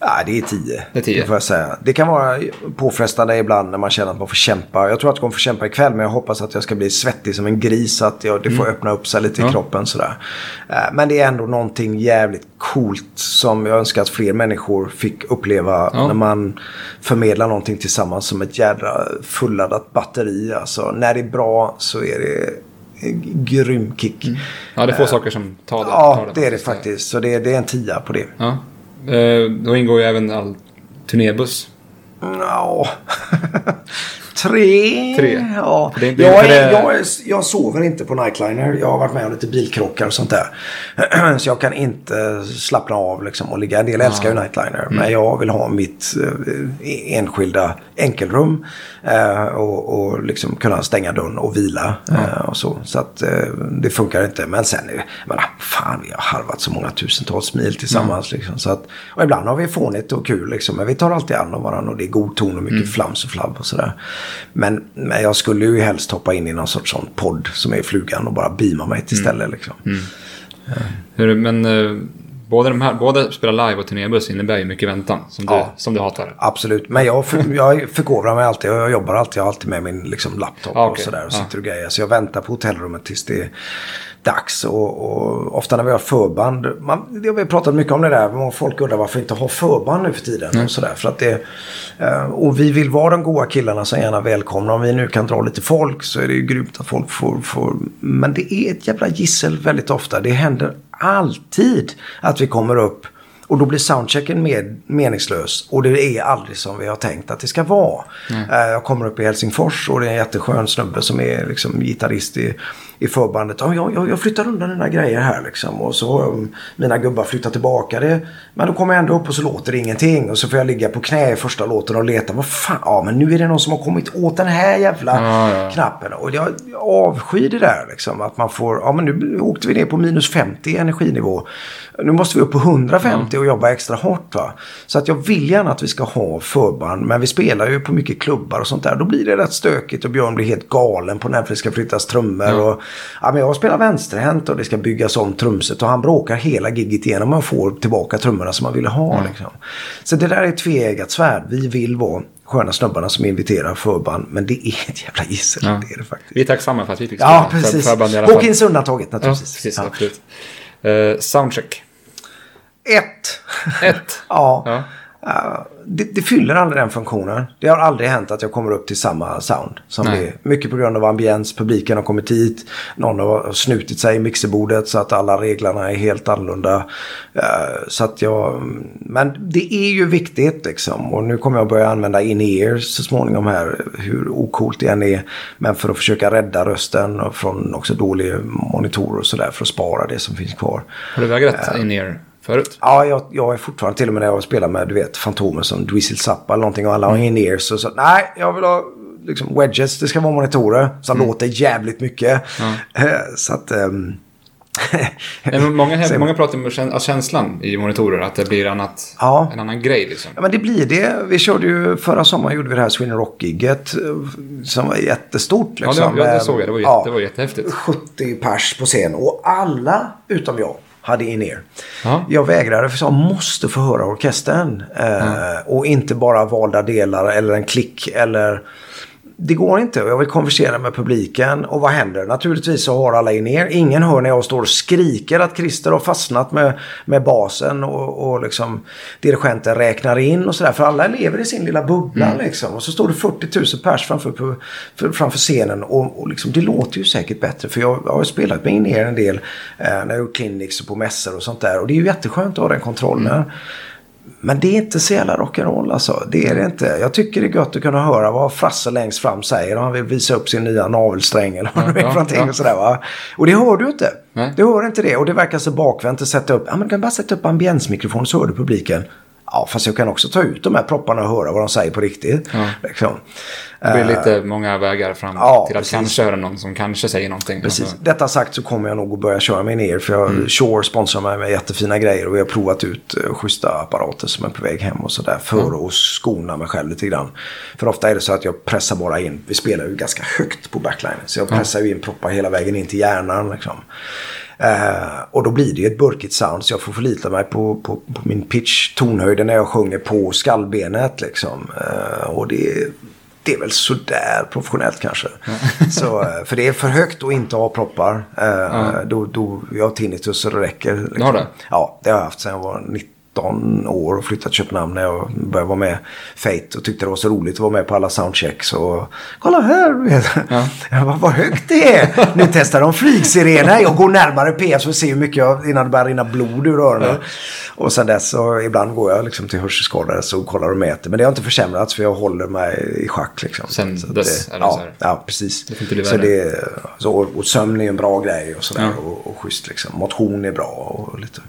Ja, det är tio. Det är tio. Det får jag säga. Det kan vara påfrestande ibland när man känner att man får kämpa. Jag tror att jag kommer få kämpa ikväll, men jag hoppas att jag ska bli svettig som en gris så att jag, det får mm. öppna upp sig lite i ja. kroppen. Sådär. Men det är ändå någonting jävligt coolt som jag önskar att fler människor fick uppleva ja. när man förmedlar någonting tillsammans som ett jädra fulladdat batteri. Alltså, när det är bra så är det grym kick. Mm. Ja, det är få uh, saker som tar det. Ja, tar det, det är det faktiskt. Så det, det är en tia på det. Ja. Då ingår ju även all turnébuss. Ja. Tre. Tre. Ja. Det är inte jag, är, jag, är, jag sover inte på nightliner. Jag har varit med om lite bilkrockar och sånt där. Så jag kan inte slappna av liksom, och ligga. En del älskar ju nightliner. Mm. Men jag vill ha mitt eh, enskilda enkelrum. Eh, och och liksom kunna stänga dörren och vila. Mm. Eh, och så så att, eh, det funkar inte. Men sen, men, fan vi har harvat så många tusentals mil tillsammans. Mm. Liksom, så att, och ibland har vi fånigt och kul. Liksom, men vi tar alltid an om varandra. Och det är god ton och mycket mm. flams och flabb och sådär. Men, men jag skulle ju helst hoppa in i någon sorts sån podd som är flugan och bara beama mig till stället mm. liksom. Mm. Ja. Hur, men eh, både de här, både spela live och turnébuss innebär ju mycket väntan som du, ja, som du hatar. Absolut, men jag, för, jag förkovrar mig alltid och jag jobbar alltid. Jag har alltid med min liksom, laptop ah, okay. och sådär och sitter ah. och grejer. Så jag väntar på hotellrummet tills det är dags och, och ofta när vi har förband, man, det har vi pratat mycket om det där, men folk undrar varför inte ha förband nu för tiden mm. och sådär, för att det och vi vill vara de goa killarna som gärna välkomna, om vi nu kan dra lite folk så är det ju grymt att folk får, får men det är ett jävla gissel väldigt ofta, det händer alltid att vi kommer upp och då blir soundchecken med meningslös. Och det är aldrig som vi har tänkt att det ska vara. Mm. Jag kommer upp i Helsingfors och det är en jätteskön snubbe som är liksom gitarrist i, i förbandet. Oh, jag, jag, jag flyttar undan den här grejer här liksom. Och så har mina gubbar flyttat tillbaka det. Men då kommer jag ändå upp och så låter det ingenting. Och så får jag ligga på knä i första låten och leta. Vad fan, ja men nu är det någon som har kommit åt den här jävla mm. knappen. Och jag, jag avskyr det där liksom. Att man får, ja men nu åkte vi ner på minus femtio energinivå. Nu måste vi upp på hundrafemtio. Mm. och jobba extra hårt va. Så att jag vill gärna att vi ska ha förband, men vi spelar ju på mycket klubbar och sånt där, då blir det rätt stökigt och Björn blir helt galen på när det ska flyttas trummor mm. och ja, men jag spelar vänsterhänt och det ska byggas om trumset och han bråkar hela gigget igenom och får tillbaka trummorna som man ville ha mm. liksom. Så det där är ett tveeggat svärd. Vi vill vara sköna snubbarna som inviterar förband, men det är ett jävla gissel mm. det är det faktiskt. Vi är tacksamma för att vi fick spela ja, precis. förband i alla fall. Hawkins undantaget naturligtvis. Ja, precis, ja. Absolut. Uh, soundcheck. Ett. Ett? Ja. ja. Uh, det, det fyller aldrig den funktionen. Det har aldrig hänt att jag kommer upp till samma sound som det. Mycket på grund av ambiens, publiken har kommit hit, någon har snutit sig i mixerbordet så att alla reglerna är helt annorlunda. Uh, så att jag, men det är ju viktigt liksom, och nu kommer jag börja använda in-ears så småningom här, hur ocoolt det än är, men för att försöka rädda rösten från också dålig monitor och sådär, för att spara det som finns kvar. Har du vägrat uh, in-ear? Förut? Ja, jag, jag är fortfarande, till och med när jag spelar med, du vet, fantomer som Dweezil Zappa eller någonting, och alla har in-ears och så, nej, jag vill ha liksom wedges, det ska vara monitorer som mm. låter jävligt mycket. Mm. Så att um... men många, många pratar om känslan i monitorer, att det blir annat, ja. en annan grej liksom. Ja, men det blir det. Vi körde ju förra sommaren, gjorde vi det här Swin Rock-gigget som var jättestort liksom. Ja, det, var, jag, det såg jag, det var, jätte, ja, det var jättehäftigt. sjuttio pers på scen och alla utom jag hade in-ear. Ja. Jag vägrade, för jag måste få höra orkestern. Eh, ja. Och inte bara valda delar eller en klick. Eller... Det går inte. Jag vill konversera med publiken. Och vad händer? Naturligtvis så har alla in-ear. Ingen hör när jag står och skriker att Christer har fastnat med, med basen. Och, och liksom dirigenten räknar in och sådär. För alla lever i sin lilla bubbla mm. liksom. Och så står det fyrtio tusen pers framför, framför scenen. Och, och liksom, det låter ju säkert bättre. För jag, jag har spelat med in-ear en del. Eh, när jag gjort clinics och på mässor och sånt där. Och det är ju jätteskönt att ha den kontrollen. Mm. Men det är inte så jävla rock'n'roll alltså. Det är det inte. Jag tycker det är gött att kunna höra vad Frasse längst fram säger. Han vill visa upp sin nya navelsträng eller vad det är för någonting och sådär, va. Och det hör du inte. Nej. Du hör inte det. Och det verkar så bakvänt att sätta upp. Ja, men du kan bara sätta upp ambiensmikrofonen så hör du publiken. Ja, fast jag kan också ta ut de här propparna och höra vad de säger på riktigt. Ja. Liksom. Det blir lite många vägar fram ja, till att precis. kanske höra någon som kanske säger någonting. Precis. Detta sagt så kommer jag nog att börja köra mig ner. För jag mm. Shure sponsrar mig med jättefina grejer. Och jag har provat ut schyssta apparater som är på väg hem och sådär. För mm. att skona mig själv lite grann. För ofta är det så att jag pressar bara in. Vi spelar ju ganska högt på backlinen. Så jag pressar mm. ju in proppar hela vägen in till hjärnan liksom. Uh, och då blir det ju ett burkigt sound, så jag får förlita mig på, på, på min pitch, tonhöjden när jag sjunger på skallbenet liksom. Uh, och det, det är väl sådär professionellt kanske. Mm. Så, uh, för det är för högt att inte ha proppar. Uh, mm. då, då, jag har tinnitus så det räcker. Liksom. Har det? Ja, det har jag haft sedan jag var nitton år och flyttat till Köpenhamn när jag började vara med Fate och tyckte det var så roligt att vara med på alla soundchecks och kolla här, ja. jag bara, vad högt det är, nu testar de flygsirena, jag går närmare P S och ser hur mycket jag, innan det börjar rinna blod ur öronen, ja. och sen dess så ibland går jag liksom till hörselskadade så kollar och mäter, men det har inte försämrats för jag håller mig i schack liksom. sen så dess det, är det ja, så här. ja precis det så det, så, och sömn är en bra grej och sådär, ja. och, och schysst liksom, motion är bra och lite.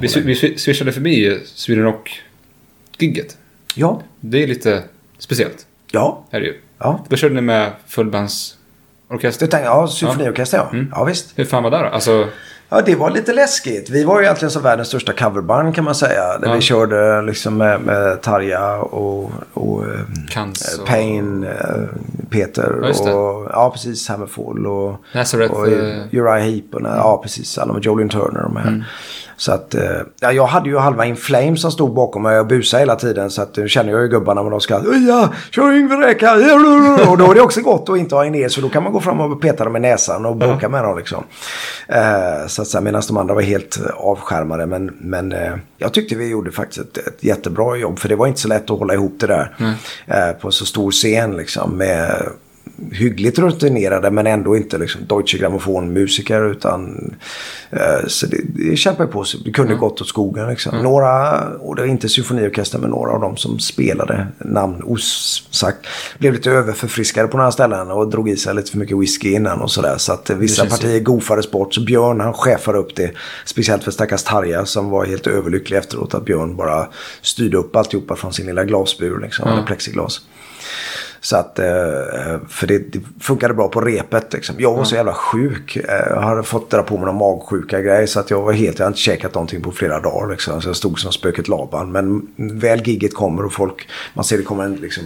Vi, vi swishade förbi Sweden Rock-gigget. Ja. Det är lite speciellt. Ja. Är det ju. Ja. Då körde ni med fullbandsorkester. Tänkte, ja, symfoniorkester, ja. Mm. Ja, visst. Hur fan var det då? Alltså... Ja, det var lite läskigt. Vi var ju egentligen som världens största coverband kan man säga. Där ja. vi körde liksom med, med Tarja och, och Kans och... Payne, Peter ja, och ja, precis, Hammerfall och, Nazareth, och Uriah Heep och mm. ja, precis, alla med Jolene Turner och de här. Mm. Så att, ja, jag hade ju halva In Flames som stod bakom mig och busade hela tiden, så att nu känner jag ju gubbarna när de ska ja, kör Yngwie räka, och då är det också gott att inte ha en er, så då kan man gå fram och peta dem med näsan och bråka ja. med dem liksom. Eh, så att så här, medan de andra var helt avskärmade, men, men eh, jag tyckte vi gjorde faktiskt ett, ett jättebra jobb, för det var inte så lätt att hålla ihop det där mm. eh, på så stor scen liksom, med hyggligt rutinerade men ändå inte liksom Deutsche Grammophon-musiker, utan eh, så det, det kämpade på sig. Det kunde mm. gått åt skogen liksom. Mm. Några, och det var inte symfoniorkester, men några av dem som spelade namn osagt blev lite överförfriskade på några ställen och drog i sig lite för mycket whisky innan och sådär, så att vissa partier gofades bort, så Björn han chefade upp det, speciellt för stackars Tarja som var helt överlycklig efteråt att Björn bara styrde upp alltihopa från sin lilla glasbur liksom, mm. eller plexiglas. Så att, för det, det funkade bra på repet liksom. Jag var så jävla sjuk. Jag hade fått dra på mig någon magsjuka grej, så att jag var helt, jag hade inte käkat någonting på flera dagar liksom. Så jag stod som spöket Laban. Men väl gigget kommer och folk, man ser det kommer en liksom,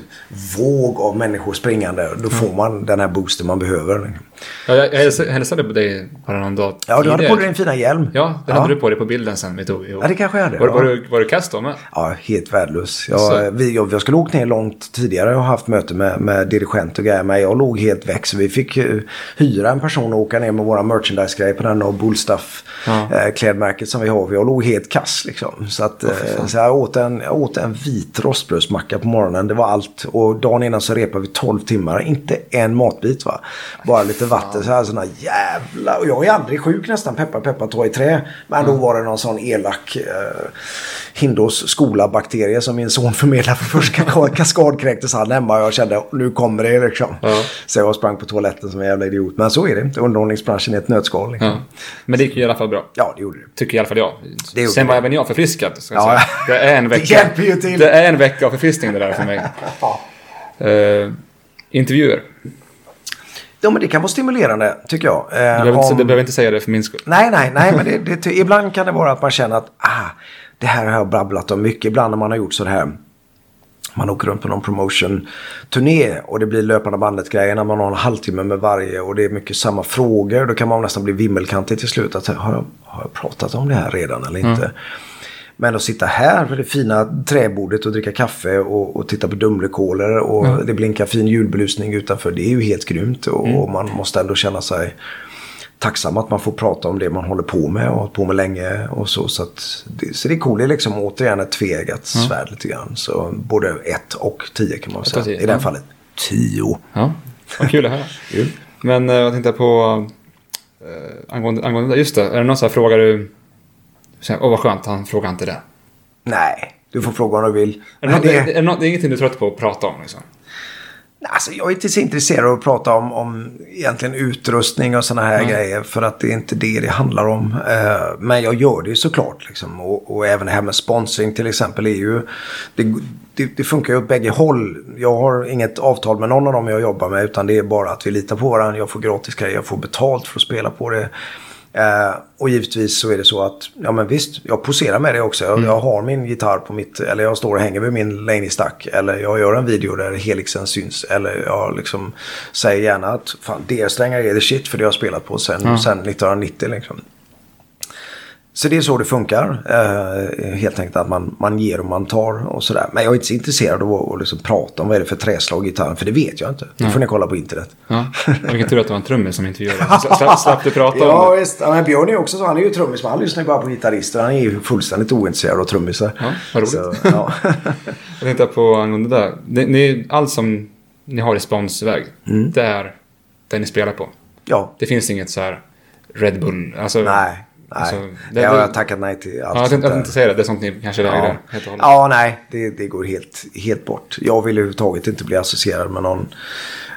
våg av människor springande. Då mm. får man den här boosten man behöver liksom. Ja, jag, jag hälsade på dig på någon dag. Ja, du hade på dig en fina hjälm. Ja, det ja. hade du på dig på bilden sen vi tog. Ja, det kanske jag hade. Var, ja. var, var, var du kast då med? Ja, helt värdelös. Jag, vi, jag, jag skulle åka ner långt tidigare och haft möte med, med dirigent och grejer. Men jag låg helt väck, så vi fick uh, hyra en person och åka ner med våra merchandise-grejer på den här Bullstaff-klädmärket som vi har. Vi låg helt kass liksom. Så, att, oh, så jag, åt en, jag åt en vit rostbrödsmacka på morgonen. Det var allt. Och dagen innan så repade vi tolv timmar. Inte en matbit, va? Bara lite vatten. Så här såna jävla... Och jag är aldrig sjuk nästan. Peppa, peppa, ta i trä. Men mm. då var det någon sån elak eh, Hindås skola-bakterie som min son förmedlade för första kaskadkräktes han hemma. Och jag kände, nu kommer det liksom. Mm. Så jag sprang på toaletten som en jävla idiot. Men så är det inte. Underhållningsbranschen är ett nötskal. Liksom. Mm. Men det gick ju i alla fall bra. Ja, det gjorde det. Tycker i alla fall jag. Det Sen var det. Även jag förfriskad. Ska jag ja. säga. Det är en vecka. Det, det är en vecka av förfriskning det där för mig. Uh, intervjuer. Ja, men det kan vara stimulerande, tycker jag. Eh, du, behöver om... inte, du behöver inte säga det för min skull. Nej, nej, nej. Men det, det, ibland kan det vara att man känner att ah, det här har jag blabblat om mycket. Ibland när man har gjort så här. Man åker runt på någon promotion-turné och det blir löpande bandet-grejer när man har en halvtimme med varje och det är mycket samma frågor. Då kan man nästan bli vimmelkantig till slut. Att, har, jag, har jag pratat om det här redan eller inte? Mm. Men att sitta här vid det fina träbordet och dricka kaffe och, och titta på dumlekolor och mm. det blinkar fin julbelysning utanför. Det är ju helt grymt och, mm. och man måste ändå känna sig tacksam att man får prata om det man håller på med och hållit på med länge och så. Så, att det, så det är coolt. Det är liksom återigen ett tvegat svärd mm. lite grann. Så både ett och tio kan man säga. I det här ja. fallet tio. Ja, vad kul det här. Men jag tänkte på eh, angående, angående, just det, är det någon så här frågar du åh oh, vad skönt, han frågar inte det. Nej, du får fråga om du vill. Är det, något, det... Är, är något, det är ingenting du är trött på att prata om liksom? Alltså, jag är inte så intresserad av att prata om, om egentligen utrustning och såna här mm. grejer för att det är inte det det handlar om. Uh, men jag gör det ju såklart liksom. och, och även det här med sponsring till exempel är ju det, det, det funkar ju åt bägge håll. Jag har inget avtal med någon av dem jag jobbar med utan det är bara att vi litar på varandra. Jag får gratis grejer, jag får betalt för att spela på det. Uh, och givetvis så är det så att ja men visst, jag poserar med det också jag, mm. jag har min gitarr på mitt, eller jag står och hänger med min Laney-stack, eller jag gör en video där helixen syns, eller jag liksom säger gärna att fan, det strängar är det shit för det jag har spelat på sen, mm. sen nittonhundranittio liksom. Så det är så det funkar, uh, helt enkelt att man, man ger och man tar och sådär, men jag är inte så intresserad av att liksom prata om vad är det för träslag i gitarren, för det vet jag inte, det får ni kolla på internet. Ja, vilken tur att det var en trummis som intervjuade, slapp du prata om det. Ja visst, ja, men Björn är också så, han är ju trummis, men han lyssnar ju bara på gitarrister, han är ju fullständigt ointresserad av trummisar. Ja, vad roligt. Så, ja. Jag tänkte på angående där, ni, ni, allt som ni har responsväg, mm. det är det ni spelar på. Ja. Det finns inget så här Red Bull, alltså... Nej. Nej, alltså, det, jag har tackat nej till allt. Ja, jag tänkte inte säga det, det är sånt ni kanske lägger ja. helt och hållet. Ja, nej, det, det går helt, helt bort. Jag vill överhuvudtaget inte bli associerad med någon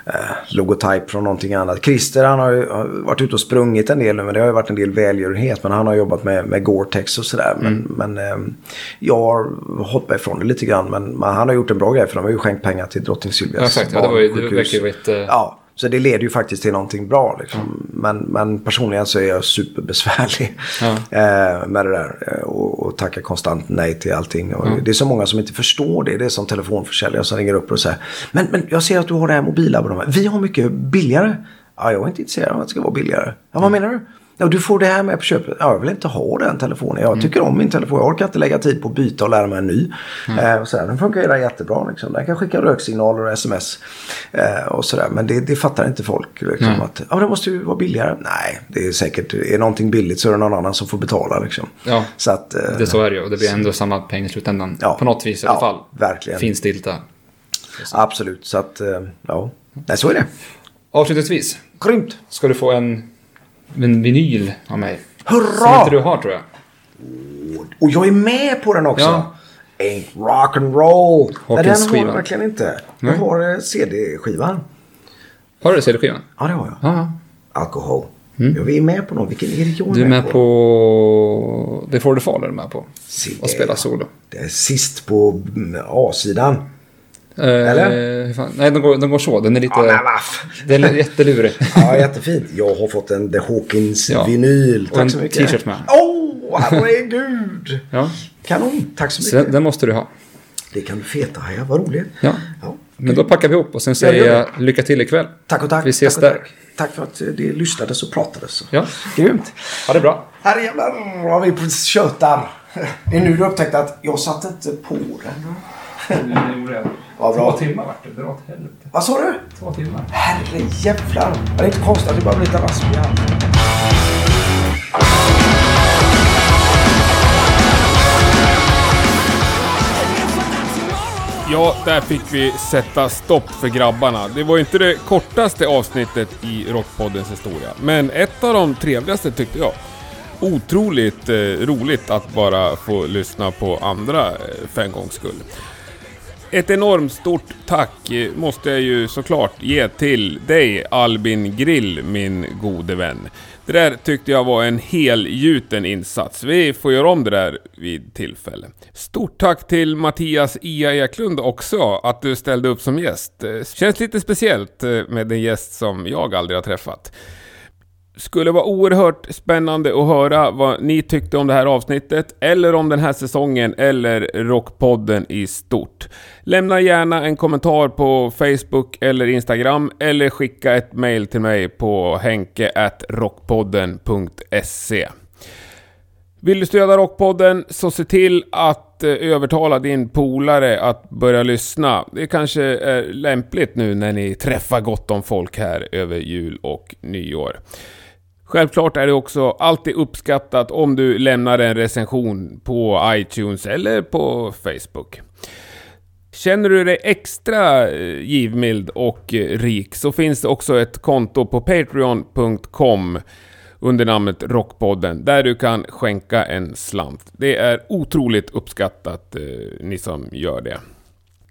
eh, logotyp från någonting annat. Christer, han har ju har varit ute och sprungit en del nu, men det har ju varit en del välgörenhet, men han har jobbat med, med Gore-Tex och sådär. Men, mm. men eh, jag har hoppat ifrån det lite grann, men, men han har gjort en bra grej för de har ju skänkt pengar till Drottning Silvias barn. Ja, det var ju, det verkar ju ett... Ja. Så det leder ju faktiskt till någonting bra liksom. mm. men, men personligen så är jag superbesvärlig mm. eh, med det där och, och tackar konstant nej till allting och mm. det är så många som inte förstår det. Det är som telefonförsäljare som ringer upp och säger men, men jag ser att du har det här mobilabonnemanget. Vi har mycket billigare. Ja, jag är inte intresserad av att det ska vara billigare. Ja, vad mm. menar du? Ja, du får det här med på köpet. Ja, jag vill inte ha den telefonen. Jag mm. tycker om min telefon. Jag orkar inte lägga tid på att byta och lära mig en ny. Mm. Eh, och sådär. Den funkar ju där jättebra. Liksom. Den kan skicka röksignaler och sms. Eh, och sådär. Men det, det fattar inte folk. Liksom, mm. att, ja, det måste ju vara billigare. Nej, det är säkert. Är någonting billigt så är det någon annan som får betala. Liksom. Ja, så att, eh, det så är det ju. Och det blir ändå så... samma pengar i slutändan. Ja, på något vis i alla fall. Ja, verkligen. Finns det inte. Absolut. Så att, eh, ja. Nej, så är det. Avslutningsvis. Grymt. Ska du få en... en vinyl av mig. Hurra! Som inte du har, tror jag. Och jag är med på den också. Ja. Ain't rock and roll. Hawkins skivan. Den har jag verkligen inte. Jag har C D-skivan. Har du C D-skivan? Ja, det har jag. Aha. Alkohol. Mm. Jag är med på någon. Vilken är det jag du är med på? på... Det får du fara med på. C D. Och spela solo. Det är sist på A-sidan. Eller? Eh, nej, den går, den går så. Den är lite... Ah, den är jättelurig. Ja, jättefint. Jag har fått en The Hawkins ja. vinyl. Tack och en så mycket. T-shirt med. Åh, oh, herregud. Ja. Kanon, tack så mycket. Så den, den måste du ha. Det kan du feta här, vad roligt. Ja. Ja. Men då packar vi ihop och sen säger jag lycka till ikväll. Tack och tack. Vi ses tack där. Tack. Tack för att det lyssnades och pratades. Ja. Grymt. Ja, det är bra. Här jävlar har vi på tjötar. Det är nu du upptäckt att jag satt inte på den. Det gjorde jag. Vad bra. Två timmar vart det. Bra till helvete. Vad sa du? Två timmar. Herrejävlar. Det är inte konstigt att det bara blir lite raspig hand. Ja, där fick vi sätta stopp för grabbarna. Det var ju inte det kortaste avsnittet i Rockpoddens historia. Men ett av de trevligaste tyckte jag. Otroligt eh, roligt att bara få lyssna på andra eh, för en gångs skull. Ett enormt stort tack eh, måste jag ju såklart ge till dig, Albin Grill, min gode vän. Det där tyckte jag var en helgjuten insats. Vi får göra om det där vid tillfälle. Stort tack till Mattias E. Eklund också att du ställde upp som gäst. Känns lite speciellt med en gäst som jag aldrig har träffat. Skulle vara oerhört spännande att höra vad ni tyckte om det här avsnittet eller om den här säsongen eller Rockpodden i stort. Lämna gärna en kommentar på Facebook eller Instagram eller skicka ett mejl till mig på henke at rockpodden punkt se. Vill du stödja Rockpodden så se till att övertala din polare att börja lyssna. Det kanske är lämpligt nu när ni träffar gott om folk här över jul och nyår. Självklart är det också alltid uppskattat om du lämnar en recension på iTunes eller på Facebook. Känner du dig extra givmild och rik så finns det också ett konto på patreon punkt com under namnet Rockpodden där du kan skänka en slant. Det är otroligt uppskattat eh, ni som gör det.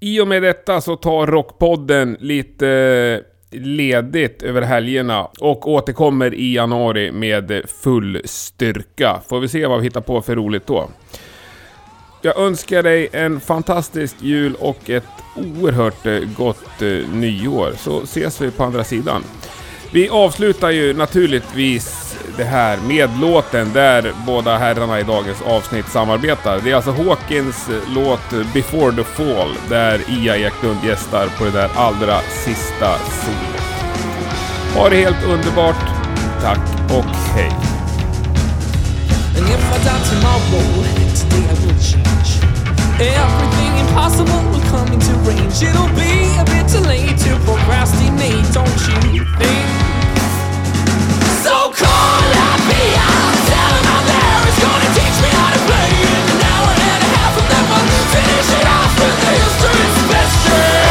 I och med detta så tar Rockpodden lite ledigt över helgerna och återkommer i januari med full styrka. Får vi se vad vi hittar på för roligt då. Jag önskar dig en fantastisk jul och ett oerhört gott eh, nyår. Så ses vi på andra sidan. Vi avslutar ju naturligtvis det här med låten där båda herrarna i dagens avsnitt samarbetar. Det är alltså Hawkins låt Before the Fall där Ia Eklund gästar på det där allra sista solet. Ha det helt underbart. Tack och hej. And if I die tomorrow, today I will change. Everything impossible will come into range. It'll be a bit too late to procrastinate, don't you think? So call out me, I'll tell him I'm there. He's gonna teach me how to play in an hour and a half, and then we'll finish it off with the history special.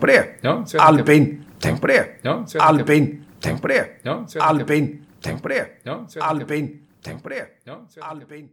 På det. Ja, Albin, tänk på det. Ja, Albin, tänk på det. Ja, Albin, tänk på det. Ja, Albin, tänk på det. Ja, Albin.